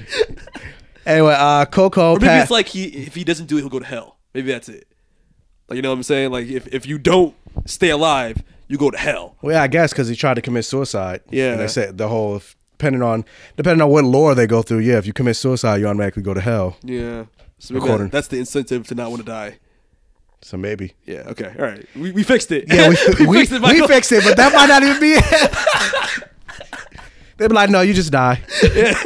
Anyway, uh, Coco. Or maybe Pat- it's like he if he doesn't do it, he'll go to hell. Maybe that's it. Like, you know what I'm saying? Like, if, if you don't stay alive, you go to hell. Well, yeah, I guess because he tried to commit suicide. Yeah. And they said the whole depending on depending on what lore they go through. Yeah, if you commit suicide, you automatically go to hell. Yeah. So maybe that, that's the incentive to not want to die. So maybe. Yeah. Okay. All right. We we fixed it. Yeah, we, we, we fixed it. Michael. We fixed it, but that might not even be it. They'd be like, no, you just die. Yeah.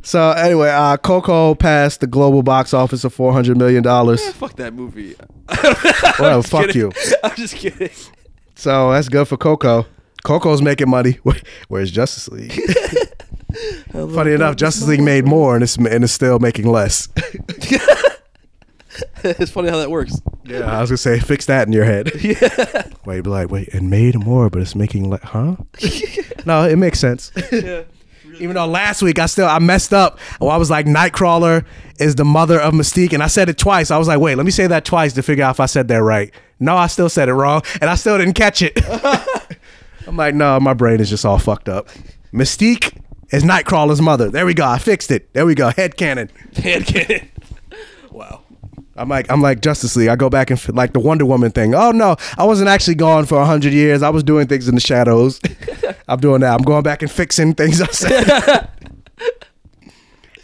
So anyway, uh, Coco passed the global box office of four hundred million dollars. Yeah, fuck that movie. Well, fuck kidding. You. I'm just kidding. So that's good for Coco. Coco's making money. Where's Justice League? Funny enough, Justice League made more and it's, and it's still making less. It's funny how that works. Yeah, I was going to say, fix that in your head. Yeah. Wait, be like, wait, it made more, but it's making less, huh? No, it makes sense. Yeah. Even though last week I still I messed up. Well, I was like, Nightcrawler is the mother of Mystique, and I said it twice. I was like, wait, let me say that twice to figure out if I said that right. No, I still said it wrong, and I still didn't catch it. I'm like, no, my brain is just all fucked up. Mystique is Nightcrawler's mother. There we go. I fixed it. There we go. Headcanon. Headcanon. Wow. I'm like, I'm like Justice League. I go back and like the Wonder Woman thing. Oh no, I wasn't actually gone for a hundred years. I was doing things in the shadows. I'm doing that. I'm going back and fixing things I said.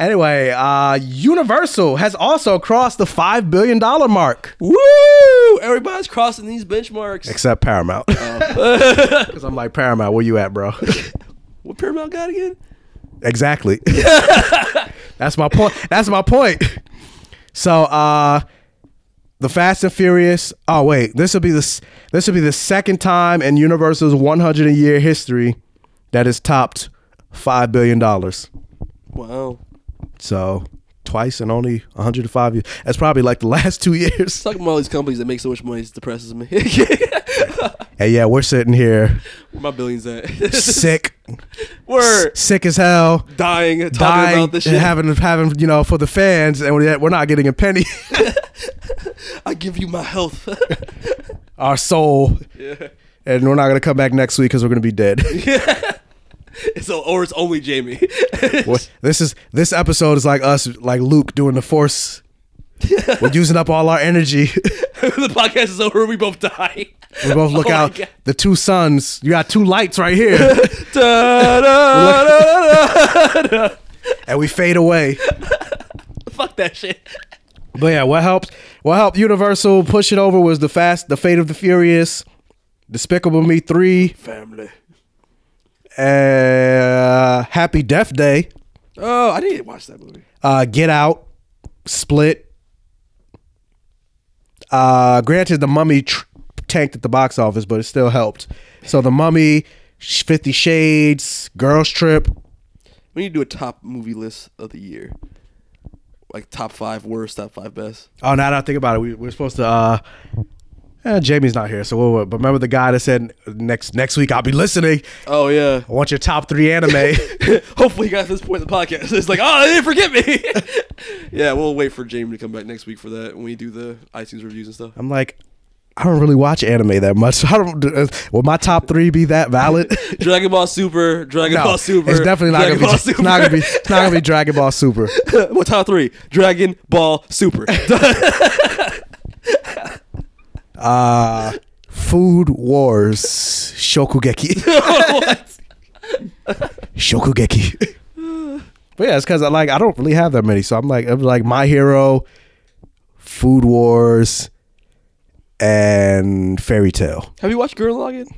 Anyway, uh, Universal has also crossed the five billion dollar mark. Woo! Everybody's crossing these benchmarks except Paramount. Because I'm like, Paramount, where you at, bro? What Paramount got again? Exactly. That's my point. That's my point. So, uh, the Fast and Furious. Oh wait, this will be the this will be the second time in Universal's one hundred year history that has topped five billion dollars. Wow! So, twice in only one hundred five years. That's probably like the last two years. Talking about all these companies that make so much money, it depresses me. Hey, yeah, we're sitting here. Where my billions at? Sick. We're sick as hell. Dying. Talking dying about this shit. And having, having, you know, for the fans, and we're not getting a penny. I give you my health. Our soul. Yeah. And we're not going to come back next week because we're going to be dead. Yeah. So, or it's only Jamie. This is this episode is like us, like Luke doing the Force. We're using up all our energy. The podcast is over. We both die. We both look oh out. The two suns. You got two lights right here. Da, da, da, da, da. And we fade away. Fuck that shit. But yeah, what helped? What helped Universal push it over was the fast, the Fate of the Furious, Despicable Me three, Family. Uh, Happy Death Day. Oh, I didn't watch that movie. Uh, Get Out, Split. Uh, granted, The Mummy tr- tanked at the box office, but it still helped. So The Mummy, Fifty Shades, Girls Trip. We need to do a top movie list of the year, like top five worst, top five best. Oh, now that I think about it, we, we're supposed to. Uh, Eh, Jamie's not here, so we'll, but remember the guy that said next next week I'll be listening. Oh yeah, I want your top three anime. Hopefully you got this point in the podcast. It's like, oh, they didn't forget me. Yeah, we'll wait for Jamie to come back next week for that when we do the iTunes reviews and stuff. I'm like, I don't really watch anime that much. So I don't. Uh, will my top three be that valid? Dragon Ball Super, Dragon no, Ball Super. It's definitely not gonna, be, it's not gonna be. It's not gonna be Dragon Ball Super. What top three? Dragon Ball Super. Uh, Food Wars Shokugeki. Shokugeki. But yeah, it's because I like I don't really have that many, so I'm like I'm like My Hero, Food Wars, and Fairy Tail. Have you watched Gurren Lagann?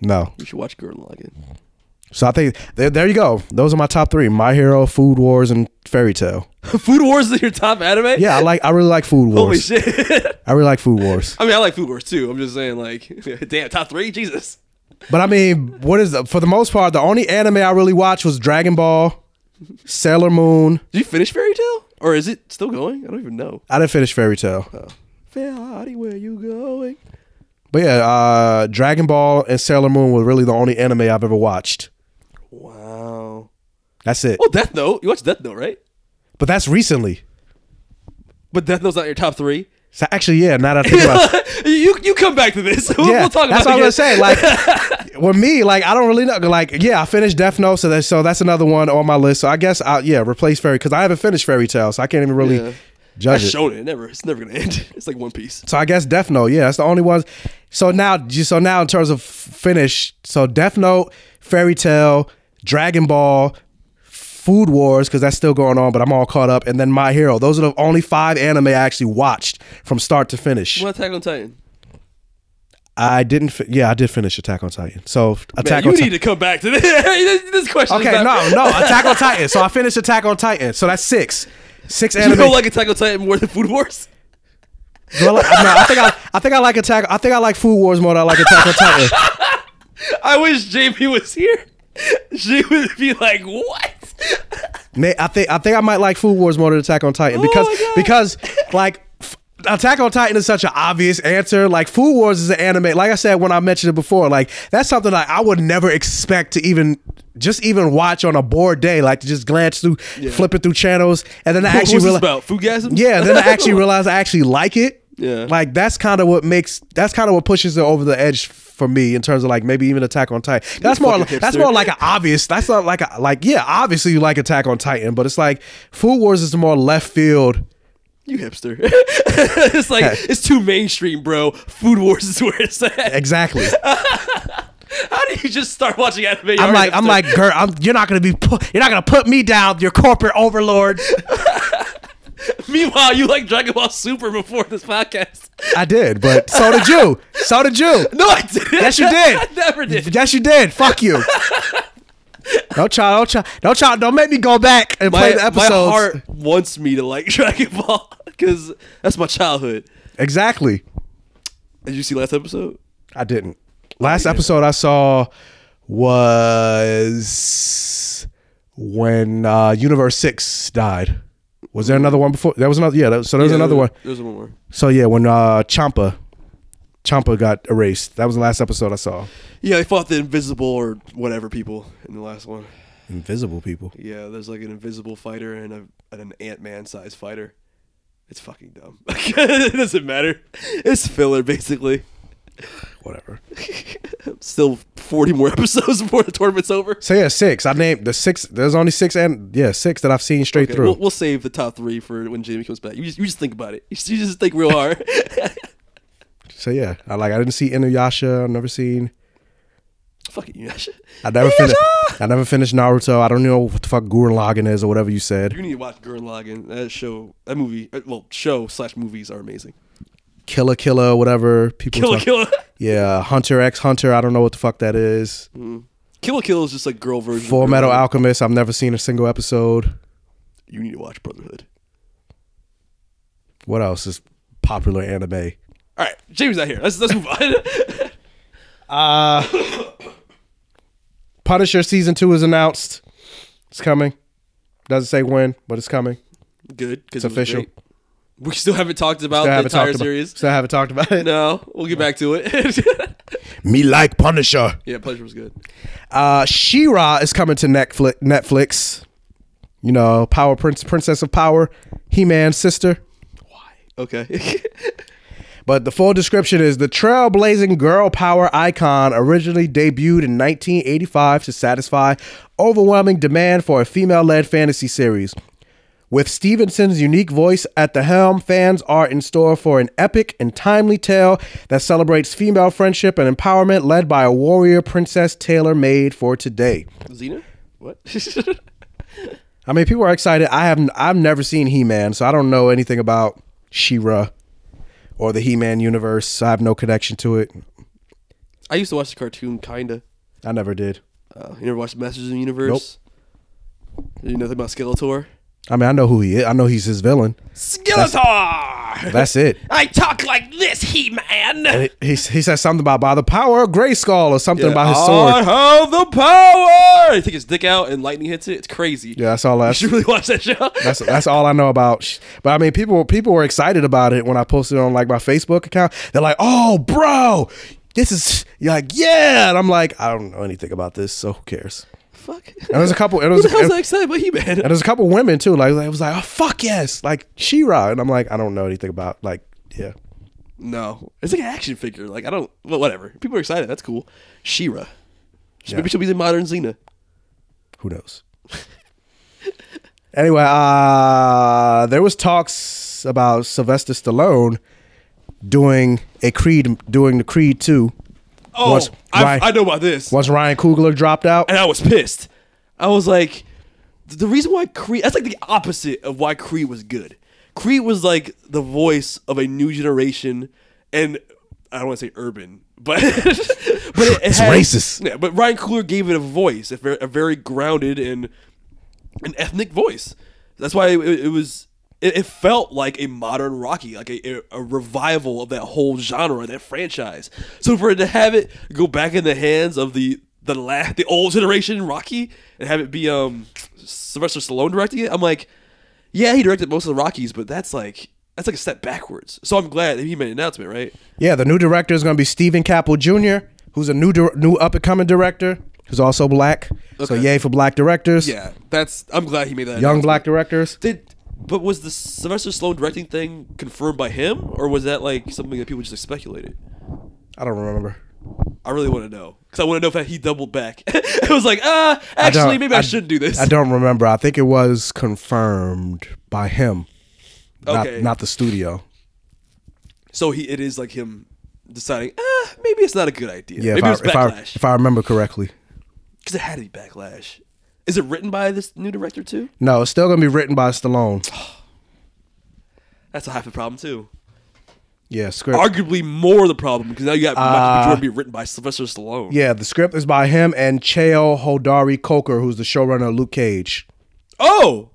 No. You should watch Gurren Lagann. So I think there, there you go. Those are my top three: My Hero, Food Wars, and Fairy Tail. Food Wars is your top anime? Yeah, I like. I really like Food Wars. Holy shit! I really like Food Wars. I mean, I like Food Wars too. I'm just saying, like, damn, top three, Jesus. But I mean, what is the, for the most part, the only anime I really watched was Dragon Ball, Sailor Moon. Did you finish Fairy Tail, or is it still going? I don't even know. I didn't finish Fairy Tail. Oh. Fairy, where you going? But yeah, uh, Dragon Ball and Sailor Moon were really the only anime I've ever watched. Wow, that's it. Oh, Death Note. You watched Death Note, right? But that's recently. But Death Note's not your top three. So actually, yeah. Now that I think about it, you you come back to this. We'll, yeah, we'll talk about it. That's what I'm gonna say. Like with me, like I don't really know. Like yeah, I finished Death Note, so that's so that's another one on my list. So I guess I yeah replace Fairy because I haven't finished Fairy Tail, so I can't even really yeah. judge I it. Shown it. Never. It's never gonna end. It's like One Piece. So I guess Death Note. Yeah, that's the only ones. So now, so now in terms of finish, so Death Note, Fairy Tail, Dragon Ball, Food Wars, because that's still going on, but I'm all caught up, and then My Hero. Those are the only five anime I actually watched from start to finish. What Attack on Titan? I didn't. Fi- yeah, I did finish Attack on Titan. So Attack Man, on Titan. You need to come back to this, this question. Okay, is not- no, no. Attack on Titan. So I finished Attack on Titan. So that's six. Six anime. You don't like Attack on Titan more than Food Wars? Do I, like, no, I think I, I think I like Attack. I think I like Food Wars more than I like Attack on Titan. I wish J P was here. She would be like, "What?" Man, I think I think I might like Food Wars more than Attack on Titan because oh because like f- Attack on Titan is such an obvious answer. Like Food Wars is an anime. Like I said when I mentioned it before, like that's something like I would never expect to even just even watch on a bored day. Like to just glance through, yeah. flipping through channels, and then I actually realize about Foodgasm. Yeah, then I actually realize I actually like it. Yeah, like that's kind of what makes that's kind of what pushes it over the edge for me in terms of like maybe even Attack on Titan. That's more like, that's more like an obvious. That's not like a, like yeah, obviously you like Attack on Titan, but it's like Food Wars is more left field you hipster. It's like, it's too mainstream, bro. Food Wars is where it's at. Exactly. How do you just start watching anime? I'm You're like, I'm like, girl, I'm, you're not gonna be, pu- you're not gonna put me down, your corporate overlord. Meanwhile, you like Dragon Ball Super before this podcast. I did, but so did you. So did you. No, I didn't. Yes, you did. I never did. Yes, you did. Fuck you. Don't try, don't try, don't try, don't make me go back and my, play the episodes. My heart wants me to like Dragon Ball because that's my childhood. Exactly. Did you see last episode? I didn't. Last episode I saw was when uh, Universe six died. Was there another one before? There was another. Yeah, that, so there was yeah, another there, one. There was one more. So yeah, when uh, Ciampa, Ciampa got erased. That was the last episode I saw. Yeah, they fought the invisible or whatever people in the last one. Invisible people. Yeah, there's like an invisible fighter and, a, and an Ant-Man sized fighter. It's fucking dumb. It doesn't matter. It's filler basically. Whatever. Still forty more episodes before the tournament's over. So yeah, six. I named the six. There's only six and yeah, six that I've seen straight okay, through. We'll, we'll save the top three for when Jamie comes back. You just, you just think about it. You just, you just think real hard. So yeah, I like. I didn't see Inuyasha. I've never seen. Fucking Inuyasha. I never finished. I never finished Naruto. I don't know what the fuck Gurren Lagann is or whatever you said. You need to watch Gurren Lagann. That show. That movie. Well, show slash movies are amazing. Killer Killer, whatever people Killer talk. Killer. Yeah, Hunter X Hunter. I don't know what the fuck that is. Mm. Killer Killer is just like girl version. Full Metal Alchemist. I've never seen a single episode. You need to watch Brotherhood. What else is popular anime? All right, Jamie's not here. Let's let's move on. uh, Punisher season two is announced. It's coming. Doesn't say when, but it's coming. Good, because it's official. We still haven't talked about the entire series. Still haven't talked about it. No, we'll get back to it. Me like Punisher. Yeah, Punisher was good. Uh, She-Ra is coming to Netflix. You know, Power Prince, Princess of Power, He-Man's sister. Why? Okay. But the full description is the trailblazing girl power icon originally debuted in nineteen eighty-five to satisfy overwhelming demand for a female-led fantasy series. With Stevenson's unique voice at the helm, fans are in store for an epic and timely tale that celebrates female friendship and empowerment led by a warrior princess tailor-made for today. Xena? What? I mean, people are excited. I haven't, I've never seen He-Man, so I don't know anything about She-Ra or the He-Man universe. So I have no connection to it. I used to watch the cartoon, kinda. I never did. Uh, you never watched Masters of the Universe? Nope. You know nothing about Skeletor? I mean, I know who he is. I know he's his villain. Skeletor! That's, that's it. I talk like this, He-Man. He, he says something about by the power of Grayskull or something yeah, about his sword. I have the power! He takes his dick out and lightning hits it. It's crazy. Yeah, that's all I... You should really watch that show. That's that's all I know about. But I mean, people, people were excited about it when I posted it on like my Facebook account. They're like, oh, bro, this is... You're like, yeah! And I'm like, I don't know anything about this, so who cares? Fuck. And there's a couple. And was, was excited about He-Man. And there's a couple women too. Like, like it was like, oh fuck yes, like She-Ra. And I'm like, I don't know anything about. Like, yeah, no, it's like an action figure. Like I don't. Well, whatever. People are excited. That's cool. She-Ra. Yeah. Maybe she'll be the modern Xena. Who knows? Anyway, uh, there was talks about Sylvester Stallone doing a Creed, doing the Creed two. Oh, once, Ryan, I know about this. Once Ryan Coogler dropped out. And I was pissed. I was like, the reason why Creed... That's like the opposite of why Creed was good. Creed was like the voice of a new generation. And I don't want to say urban, but... but it, it's it had, racist. Yeah, but Ryan Coogler gave it a voice. A very, a very grounded and an ethnic voice. That's why it, it was... It, it felt like a modern Rocky, like a, a revival of that whole genre, that franchise. So for it to have it go back in the hands of the the la- the old generation Rocky and have it be um, Sylvester Stallone directing it, I'm like, yeah, he directed most of the Rockies, but that's like that's like a step backwards. So I'm glad that he made an announcement, right? Yeah, the new director is going to be Steven Caple Junior, who's a new di- new up and coming director. Who's also black. Okay. So yay for black directors. Yeah, that's I'm glad he made that. Young black directors. Did. But was the Sylvester Stallone directing thing confirmed by him, or was that like something that people just like, speculated? I don't remember. I really want to know because I want to know if he doubled back. It was like, ah, uh, actually, I maybe I, I shouldn't do this. I don't remember. I think it was confirmed by him Okay. Not, not the studio. So he, it is like him deciding, ah, maybe it's not a good idea. Yeah, maybe it's backlash. I, if I remember correctly. Because it had to be backlash. Is it written by this new director too? No, it's still going to be written by Stallone. That's a half the problem too. Yeah, script. Arguably more the problem because now you got Michael B. Jordan being written by Sylvester Stallone. Yeah, the script is by him and Cheo Hodari Coker, who's the showrunner of Luke Cage. Oh,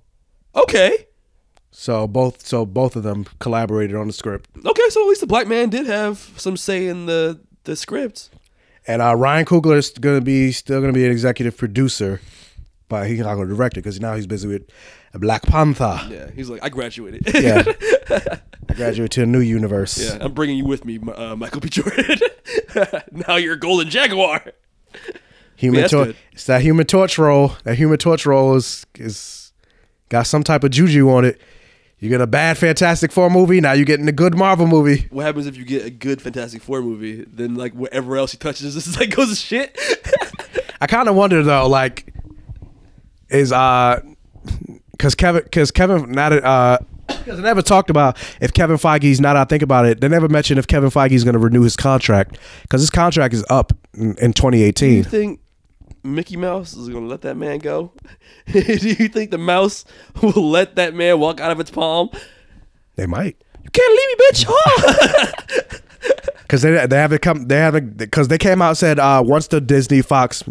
okay. So both so both of them collaborated on the script. Okay, so at least the black man did have some say in the, the script. And uh, Ryan Coogler is gonna be still gonna be an executive producer, but he's not gonna direct it because now he's busy with Black Panther. Yeah, he's like, I graduated. Yeah, I graduated to a new universe. Yeah, I'm bringing you with me, uh, Michael B. Jordan. Now you're a Golden Jaguar. Human yeah, Torch. It's that Human Torch role. That Human Torch role is is got some type of juju on it. You get a bad Fantastic Four movie, now you're getting a good Marvel movie. What happens if you get a good Fantastic Four movie? Then, like, whatever else he touches, this is like goes to shit. I kind of wonder though, like, is uh, because Kevin, because Kevin, not uh, because I never talked about if Kevin Feige's not. I think about it. They never mentioned if Kevin Feige's going to renew his contract because his contract is up in, in twenty eighteen. Do you think Mickey Mouse is going to let that man go? Do you think the mouse will let that man walk out of its palm? They might. You can't leave me, bitch. Oh. Cuz they they haven't come they haven't cuz they came out and said uh, once the Disney Fox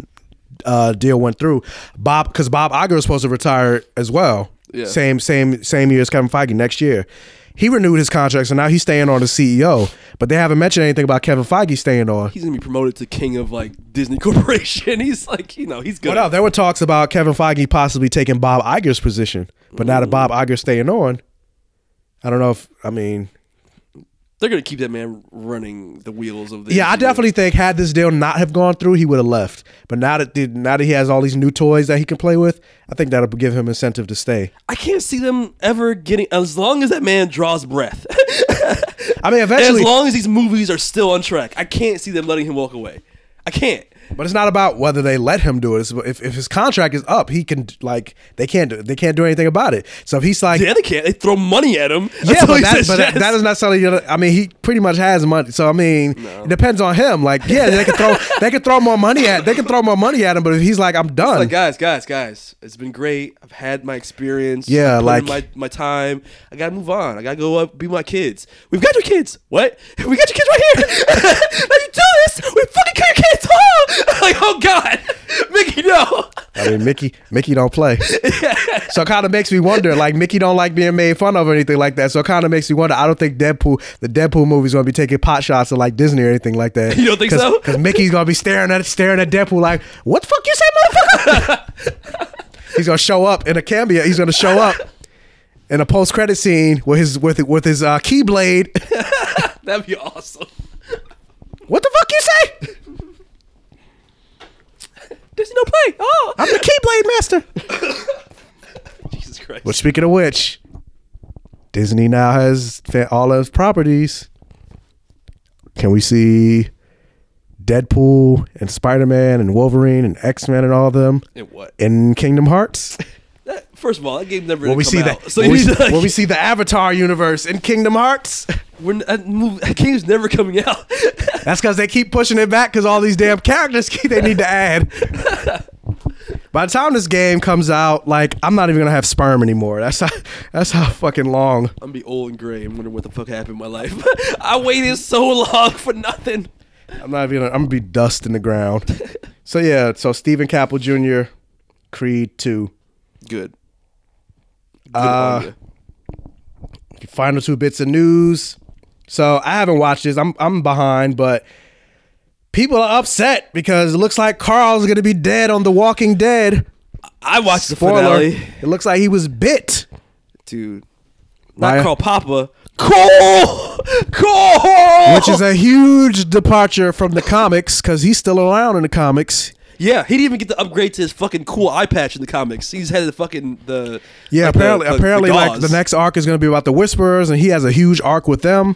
uh, deal went through, Bob cuz Bob Iger was supposed to retire as well. Yeah. Same same same year as Kevin Feige next year. He renewed his contract, so now he's staying on as C E O. But they haven't mentioned anything about Kevin Feige staying on. He's gonna be promoted to king of like Disney Corporation. He's like, you know, he's good. Well, no, there were talks about Kevin Feige possibly taking Bob Iger's position, but mm. now that Bob Iger's staying on, I don't know if I mean they're gonna keep that man running the wheels of the. Yeah, I definitely think had this deal not have gone through, he would have left. But now that the, now that he has all these new toys that he can play with, I think that'll give him incentive to stay. I can't see them ever getting as long as that man draws breath. I mean, eventually, as long as these movies are still on track, I can't see them letting him walk away. I can't. But it's not about whether they let him do it. It's if if his contract is up, he can like they can't do, they can't do anything about it. So if he's like, yeah, they can't. They throw money at him. Yeah, but, that, but yes. that, that is not something. You know, I mean, he pretty much has money. So I mean, no. It depends on him. Like, yeah, they can throw they can throw more money at they can throw more money at him. But if he's like, I'm done. It's like, guys, guys, guys, it's been great. I've had my experience. Yeah, I've like my, my time. I gotta move on. I gotta go up be my kids. We've got your kids. What? We got your kids right here. Now you do this. We fucking got your kids. Oh! Like, oh God, Mickey, no. I mean, Mickey, Mickey don't play. Yeah. So it kind of makes me wonder, like, Mickey don't like being made fun of or anything like that. So it kind of makes me wonder. I don't think Deadpool, the Deadpool movie's gonna be taking pot shots at like Disney or anything like that. You don't think Cause, so? Because Mickey's gonna be staring at staring at Deadpool like, what the fuck you say, motherfucker? He's gonna show up in a cameo. He's gonna show up in a post credit scene with his with with his uh, Keyblade. That'd be awesome. What the fuck you say? There's no play. Oh, I'm the Keyblade master. Jesus Christ. Well, speaking of which, Disney now has all of his properties. Can we see Deadpool and Spider-Man and Wolverine and X-Men and all of them? In what? In Kingdom Hearts? That, first of all, that game never really come out. The, so will, we, like, will we see the Avatar universe in Kingdom Hearts? We're, that game's never coming out. That's because they keep pushing it back because all these damn characters they need to add. By the time this game comes out, like, I'm not even going to have sperm anymore. That's how, that's how fucking long. I'm going to be old and gray and wonder what the fuck happened in my life. I waited so long for nothing. I'm not even. I'm going to be dust in the ground. So, yeah. So, Stephen Caple Junior, Creed two. Good. Good uh, final two bits of news. So I haven't watched this. I'm I'm behind, but people are upset because it looks like Carl's gonna be dead on The Walking Dead. I watched Spoiler, the finale. It looks like he was bit, dude. Not Carl Papa. Cole, Cole, which is a huge departure from the comics because he's still around in the comics. Yeah, he didn't even get to upgrade to his fucking cool eye patch in the comics. He's headed to fucking the yeah. Like apparently, the, the, apparently, the like the next arc is going to be about the Whisperers, and he has a huge arc with them.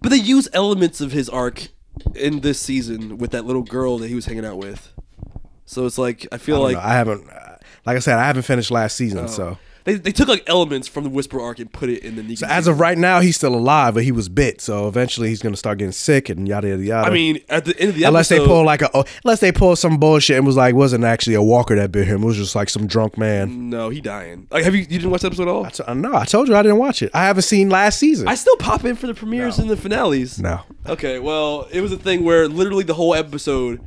But they use elements of his arc in this season with that little girl that he was hanging out with. So it's like I feel I like know. I haven't, like I said, I haven't finished last season. Oh. So They they took like elements from the Whisper arc and put it in the Negan. So as of right now, he's still alive, but he was bit. So eventually, he's gonna start getting sick and yada yada yada. I mean, at the end of the episode, unless they pull like a unless they pull some bullshit and was like, wasn't actually a walker that bit him. It was just like some drunk man. No, he dying. Like, have you you didn't watch the episode at all? I t- no, I told you I didn't watch it. I haven't seen last season. I still pop in for the premieres no. and the finales. No. Okay, well, it was a thing where literally the whole episode.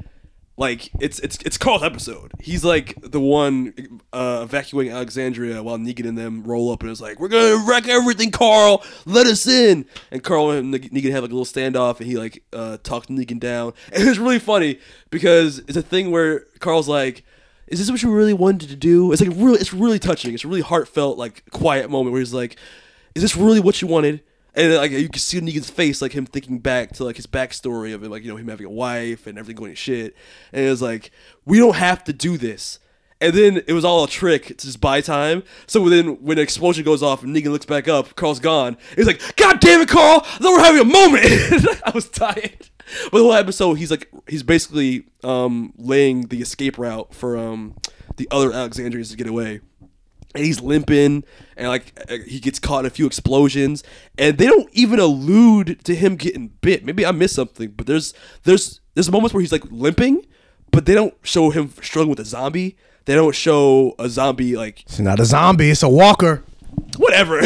Like, it's it's it's Carl's episode. He's, like, the one uh, evacuating Alexandria while Negan and them roll up, and it's like, we're going to wreck everything, Carl! Let us in! And Carl and Negan have, like, a little standoff, and he, like, uh, talks Negan down. And it's really funny, because it's a thing where Carl's like, is this what you really wanted to do? It's, like, really, it's really touching. It's a really heartfelt, like, quiet moment where he's like, is this really what you wanted? And like you can see Negan's face, like him thinking back to like his backstory of it, like you know him having a wife and everything going to shit. And it was like, we don't have to do this. And then it was all a trick to just buy time. So then when the explosion goes off and Negan looks back up, Carl's gone. He's like, God damn it, Carl! I thought we were having a moment. I was tired. But the whole episode, he's like, he's basically um, laying the escape route for um, the other Alexandrians to get away. And he's limping, and like he gets caught in a few explosions, and they don't even allude to him getting bit. Maybe I missed something, but there's there's there's moments where he's like limping, but they don't show him struggling with a zombie. They don't show a zombie like it's not a zombie, it's a walker. Whatever.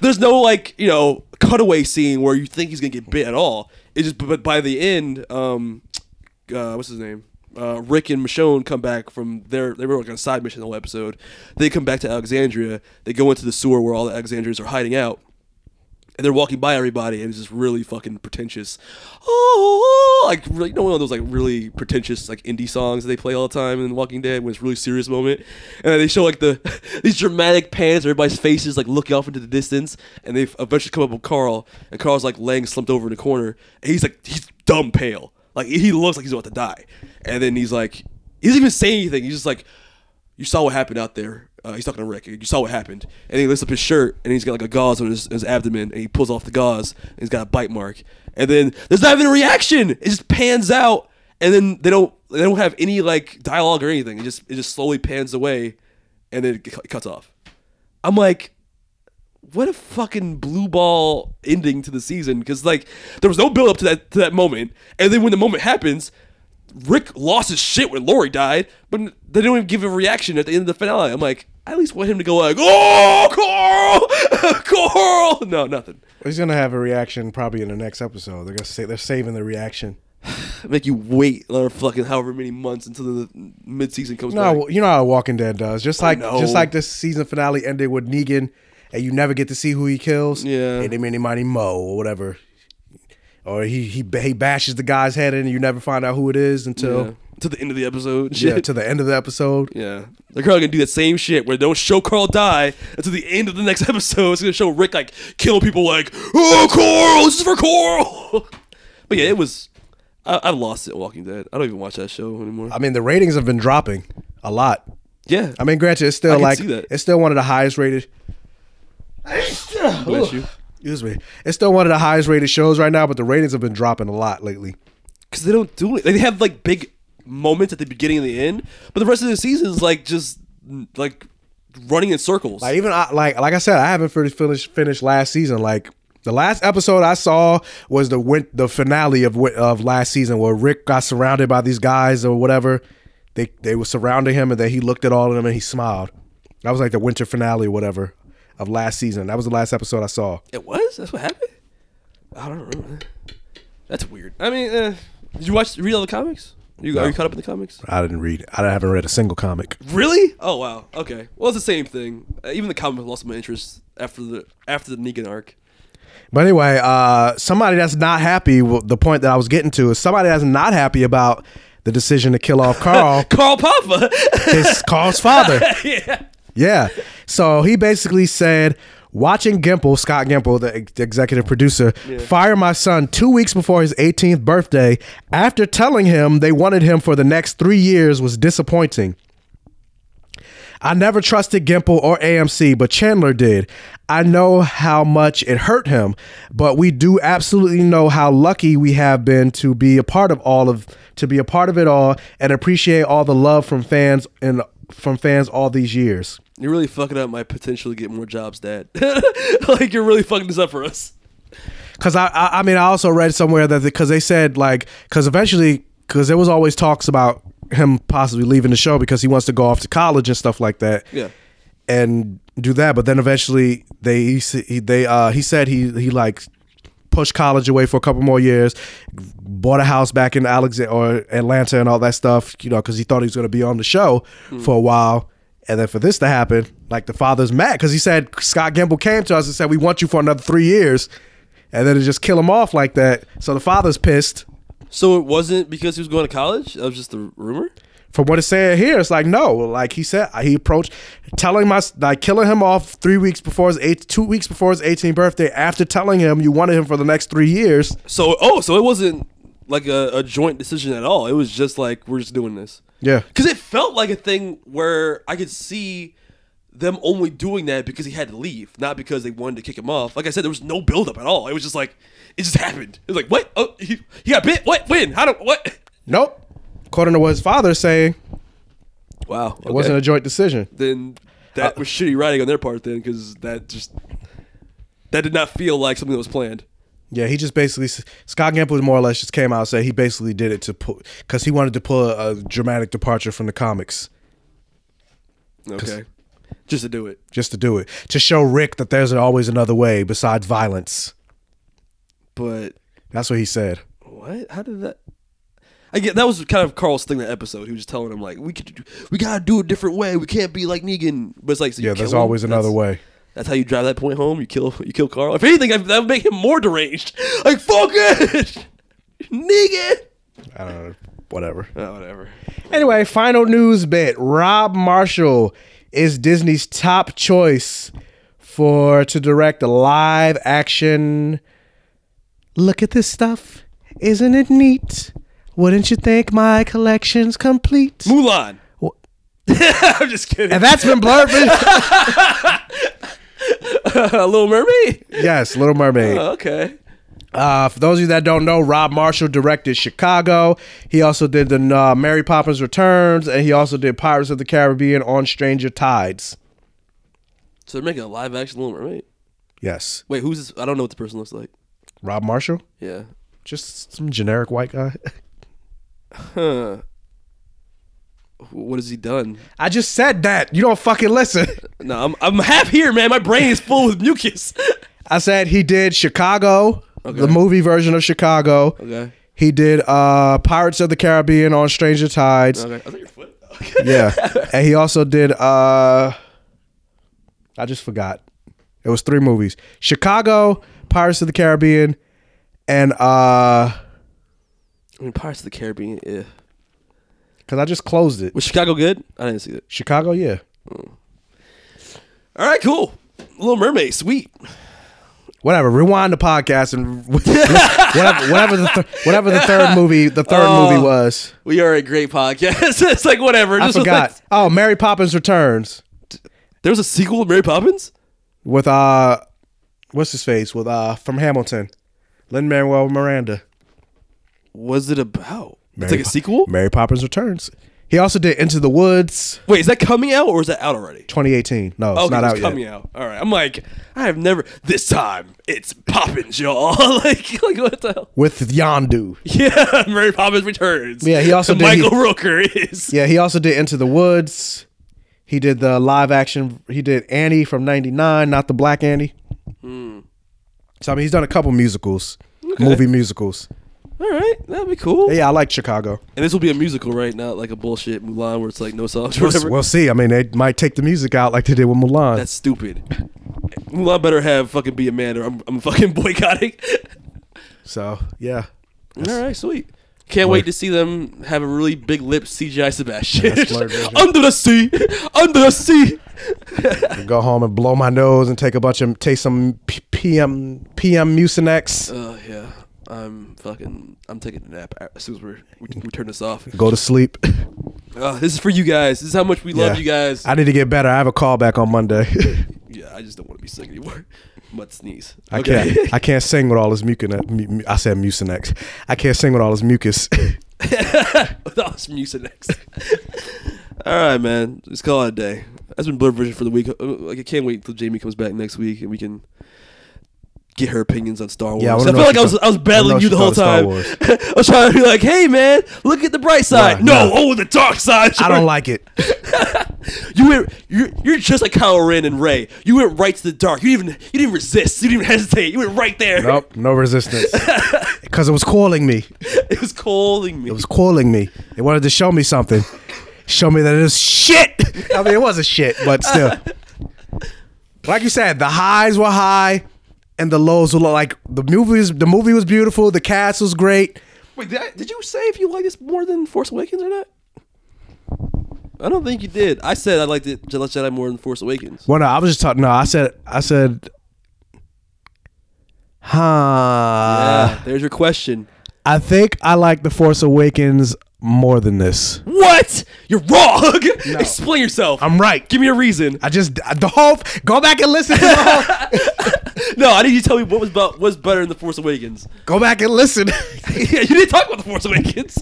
There's no like you know cutaway scene where you think he's gonna get bit at all. It just but by the end, um, uh, what's his name? Uh, Rick and Michonne come back from their they were like on a side mission the whole episode. They come back to Alexandria. They go into the sewer where all the Alexandrians are hiding out, and they're walking by everybody, and it's just really fucking pretentious. Oh, like really, you know, one of those like really pretentious like indie songs that they play all the time in Walking Dead when it's a really serious moment, and they show like the these dramatic pans, everybody's faces like looking off into the distance, and they eventually come up with Carl, and Carl's like laying slumped over in the corner, and he's like he's dumb pale. Like, he looks like he's about to die. And then he's like, he doesn't even say anything. He's just like, you saw what happened out there. Uh, he's talking to Rick. You saw what happened. And he lifts up his shirt, and he's got like a gauze on his, his abdomen, and he pulls off the gauze, and he's got a bite mark. And then there's not even a reaction. It just pans out, and then they don't they don't have any like dialogue or anything. It just it just slowly pans away, and then it cuts off. I'm like, what a fucking blue ball ending to the season, because like there was no build up to that to that moment, and then when the moment happens, Rick lost his shit when Lori died, but they don't even give a reaction at the end of the finale. I'm like, I at least want him to go like, oh, Carl, Carl. No, nothing. He's gonna have a reaction probably in the next episode. They're gonna say they're saving the reaction. Make you wait or fucking however many months until the mid season comes. No, back. You know how Walking Dead does. Just like just like this season finale ended with Negan. And you never get to see who he kills. Yeah. And they many mighty Mo or whatever. Or he, he he bashes the guy's head in and you never find out who it is until... Yeah. To the end of the episode. Shit. Yeah, to the end of the episode. Yeah. They're probably going to do that same shit where they don't show Carl die until the end of the next episode. It's going to show Rick like killing people like, oh, Carl, this is for Carl. But yeah, it was... I, I lost it Walking Dead. I don't even watch that show anymore. I mean, the ratings have been dropping a lot. Yeah. I mean, granted, it's still like... It's still one of the highest rated... Bless you. Excuse me. It's still one of the highest rated shows right now, but the ratings have been dropping a lot lately. Because they don't do it. They have like big moments at the beginning and the end, but the rest of the season is like just like running in circles. Like even I, like like I said, I haven't finished finished last season. Like the last episode I saw was the win- the finale of of last season where Rick got surrounded by these guys or whatever. They they were surrounding him and then he looked at all of them and he smiled. That was like the winter finale or whatever. Of last season. That was the last episode I saw. It was? That's what happened? I don't remember. That's weird. I mean, uh, did you watch, read all the comics? You, no. Are you caught up in the comics? I didn't read. I haven't read a single comic. Really? Oh, wow. Okay. Well, it's the same thing. Uh, even the comics lost my interest after the after the Negan arc. But anyway, uh, somebody that's not happy, well, the point that I was getting to is somebody that's not happy about the decision to kill off Carl. Carl Papa! It's Carl's father. Yeah. Yeah. So he basically said, watching Gimple, Scott Gimple, the ex- executive producer, yeah. fire my son two weeks before his eighteenth birthday after telling him they wanted him for the next three years was disappointing. I never trusted Gimple or A M C, but Chandler did. I know how much it hurt him, but we do absolutely know how lucky we have been to be a part of all of to be a part of it all and appreciate all the love from fans and from fans all these years. You're really fucking up my potential to get more jobs, Dad. Like, you're really fucking this up for us. Because I, I, I mean, I also read somewhere that because the, they said like, because eventually, because there was always talks about him possibly leaving the show because he wants to go off to college and stuff like that. Yeah. And do that, but then eventually they he, they uh, he said he he like pushed college away for a couple more years, bought a house back in Alex or Atlanta and all that stuff, you know, because he thought he was going to be on the show mm. for a while. And then for this to happen, like the father's mad because he said Scott Gimple came to us and said, we want you for another three years. And then to just kill him off like that. So the father's pissed. So it wasn't because he was going to college? That was just the rumor? From what it's saying here, it's like, no. Like he said, he approached, telling my, like killing him off three weeks before his eight, two weeks before his eighteenth birthday after telling him you wanted him for the next three years. So, oh, so it wasn't like a, a joint decision at all. It was just like, we're just doing this. Yeah. Because it felt like a thing where I could see them only doing that because he had to leave, not because they wanted to kick him off. Like I said, there was no buildup at all. It was just like, it just happened. It was like, what? Oh, he, he got bit? What? When? How do, what? Nope. According to what his father saying, wow, okay. It wasn't a joint decision. Then that uh, was shitty writing on their part then, because that just, that did not feel like something that was planned. Yeah, he just basically, Scott Gimple more or less just came out and said he basically did it to pull, because he wanted to pull a, a dramatic departure from the comics. Okay. Just to do it. Just to do it. To show Rick that there's always another way besides violence. But. That's what he said. What? How did that? I get, that was kind of Carl's thing that episode. He was just telling him, like, we could, we got to do it a different way. We can't be like Negan. But it's like, so you yeah, there's him? Always another that's, way. That's how you drive that point home. You kill you kill Carl. If anything, that would make him more deranged. Like, fuck it. Negan. I don't know. Whatever. Oh, whatever. Anyway, final news bit. Rob Marshall is Disney's top choice for to direct a live action. Look at this stuff. Isn't it neat? Wouldn't you think my collection's complete? Mulan. I'm just kidding. And that's been blurred. uh, Little Mermaid? Yes, Little Mermaid. Oh, okay. Uh, for those of you that don't know, Rob Marshall directed Chicago. He also did the uh, Mary Poppins Returns, and he also did Pirates of the Caribbean on Stranger Tides. So they're making a live action Little Mermaid? Yes. Wait, who's this? I don't know what the person looks like. Rob Marshall? Yeah. Just some generic white guy. Huh. What has he done? I just said that. You don't fucking listen. No, I'm I'm half here, man. My brain is full with mucus. I said he did Chicago. Okay. The movie version of Chicago. Okay. He did uh, Pirates of the Caribbean on Stranger Tides. Okay. I thought your foot. Okay. Yeah. And he also did, uh, I just forgot. It was three movies. Chicago, Pirates of the Caribbean, and... Uh, I mean, Pirates of the Caribbean, yeah. Because I just closed it. Was Chicago good? I didn't see it. Chicago, yeah. Mm. All right, cool. Little Mermaid, sweet. Whatever, rewind the podcast and whatever, whatever the th- whatever the third movie the third oh, movie was. We are a great podcast. It's like whatever. I just forgot. Like, oh, Mary Poppins Returns. There was a sequel to Mary Poppins with uh, what's his face with uh from Hamilton, Lin-Manuel Miranda. Was it about? Mary it's like a po- sequel. Mary Poppins Returns. He also did Into the Woods. Wait, is that coming out or is that out already? twenty eighteen. No, it's okay, not it's out yet. Coming out. All right. I'm like, I have never. This time, it's Poppins, y'all. like, like, what the hell? With Yondu. Yeah, Mary Poppins Returns. Yeah, he also did. Michael he, Rooker is. Yeah, he also did Into the Woods. He did the live action. He did Annie from ninety-nine, not the Black Annie. Mm. So, I mean, he's done a couple musicals, okay. movie musicals. All right, that'd be cool. Yeah, I like Chicago. And this will be a musical, right? Not like a bullshit Mulan where it's like no songs or whatever. We'll see. I mean, they might take the music out like they did with Mulan. That's stupid. Mulan better have fucking be a man or I'm, I'm fucking boycotting. So, yeah. All right, sweet. Can't blurred. Wait to see them have a really big lip C G I Sebastian. Under the sea. Under the sea. Go home and blow my nose and take a bunch of, taste some P M, P M Mucinex. Oh, uh, yeah. I'm fucking, I'm taking a nap as soon as we're, we, we turn this off. Go to sleep. Uh, this is for you guys. This is how much we yeah. love you guys. I need to get better. I have a call back on Monday. Yeah, I just don't want to be sick anymore. Must sneeze. Okay. I can't, I can't sing with all this mucus. Mu, I said mucinex. I can't sing with all this mucus. With all this mucinex. All right, man. Let's call it a day. That's been Blurred Vision for the week. Like, I can't wait until Jamie comes back next week and we can get her opinions on Star Wars. Yeah, I, I feel like I was I was battling you the whole time. I was trying to be like, hey, man, look at the bright side. Nah, no, nah. Oh, the dark side. Sure. I don't like it. you went, you're, you're just like Kylo Ren and Rey. You went right to the dark. You didn't even, you didn't resist. You didn't even hesitate. You went right there. Nope, no resistance. Because it was calling me. It was calling me. It was calling me. It wanted to show me something. Show me that it is shit. I mean, it was a shit, but still. Like you said, the highs were high and the lows were low. Like, the movies, the movie was beautiful. The cast was great. Wait, did, I, did you say if you liked this more than Force Awakens or not? I don't think you did. I said I liked it The Last Jedi more than Force Awakens. Well, no, I was just talking. No, I said, I said, huh. Yeah, there's your question. I think I like The Force Awakens more than this. What? You're wrong. No. Explain yourself. I'm right. Give me a reason. I just the whole go back and listen to the whole. No, I need you to tell me what was about, what's better in The Force Awakens. Go back and listen. Yeah, you didn't talk about The Force Awakens.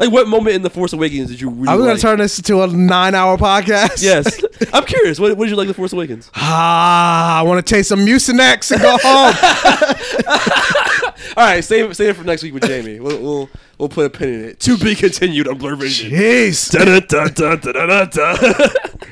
Like, what moment in The Force Awakens did you really I'm going like? to turn this into a nine-hour podcast. Yes. I'm curious. What, what did you like in The Force Awakens? Ah, I want to taste some Mucinex and go home. All right, save, save it for next week with Jamie. We'll... we'll We'll put a pin in it. To be continued on Blurred Vision. Jeez. Da-da-da-da-da-da-da. But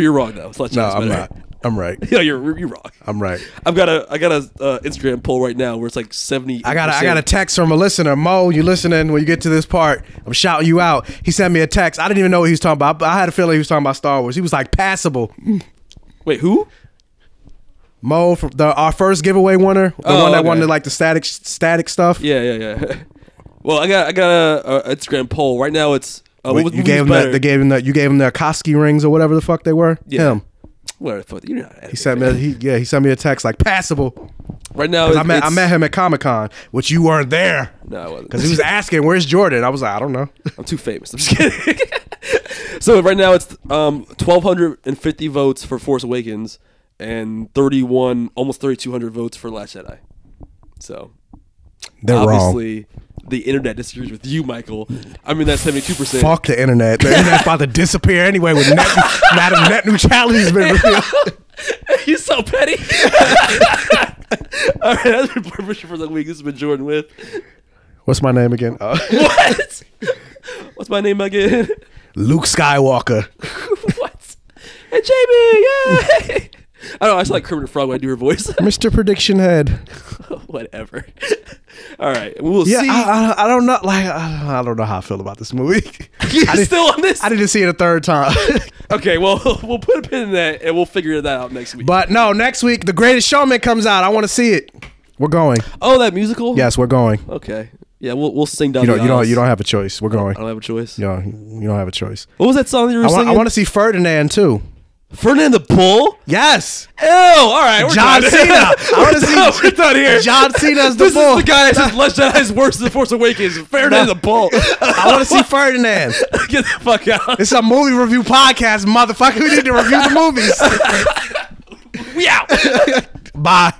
you're wrong though. No, I'm not. I'm right. Yeah, you're you're wrong. I'm right. I've got a I got a uh, Instagram poll right now where it's like seventy. I got a, I got a text from a listener. Mo, you listening? When you get to this part, I'm shouting you out. He sent me a text. I didn't even know what he was talking about. I had a feeling he was talking about Star Wars. He was like passable. Wait, who? Mo, from the our first giveaway winner, the oh, one that okay. won the, like the static static stuff. Yeah, yeah, yeah. Well, I got I got a, a Instagram poll right now. It's uh, what was you gave him the, they gave him the you gave him the Akatsuki rings or whatever the fuck they were. Yeah. Him. Where the fuck you're not. He sent me. A, he, yeah, he sent me a text like passable. Right now, it's, I met it's, I met him at Comic-Con, which you weren't there. No, I wasn't. Because he was asking, "Where's Jordan?" I was like, "I don't know. I'm too famous." I'm just kidding. So right now it's um twelve fifty votes for Force Awakens and thirty-one, almost thirty-two hundred votes for Last Jedi. So they're obviously wrong. The internet disagrees with you, Michael. I mean, that's seventy-two percent. Fuck the internet. The internet's about to disappear anyway with net, not a net neutrality has been revealed. You're so petty. All right, that's been Blurred Vision for the week. This has been Jordan with... What's my name again? Uh, what? What's my name again? Luke Skywalker. What? And Jamie, yay! I don't know, I just like Kermit the Frog when I do her voice. Mister Prediction Head. Whatever. All right, we'll yeah, see. I, I, I don't know. Like I don't know how I feel about this movie. You're still on this? I didn't see it a third time. Okay, well, we'll put a pin in that and we'll figure that out next week. But no, next week The Greatest Showman comes out. I want to see it. We're going. Oh, that musical? Yes, we're going. Okay. Yeah, we'll we'll sing down. You don't, the you don't you don't have a choice. We're going. I don't have a choice. Yeah, you, know, you don't have a choice. What was that song you were I wa- singing? I want to see Ferdinand too. Ferdinand the Bull? Yes. Ew. All right. We're John done. Cena. I want to see. We're done here. John Cena's the this Bull. This is the guy that says Last Jedi is worse than Force Awakens. Ferdinand no. the Bull. I want to see Ferdinand. Get the fuck out. It's a movie review podcast, motherfucker. We need to review the movies. We out. Bye.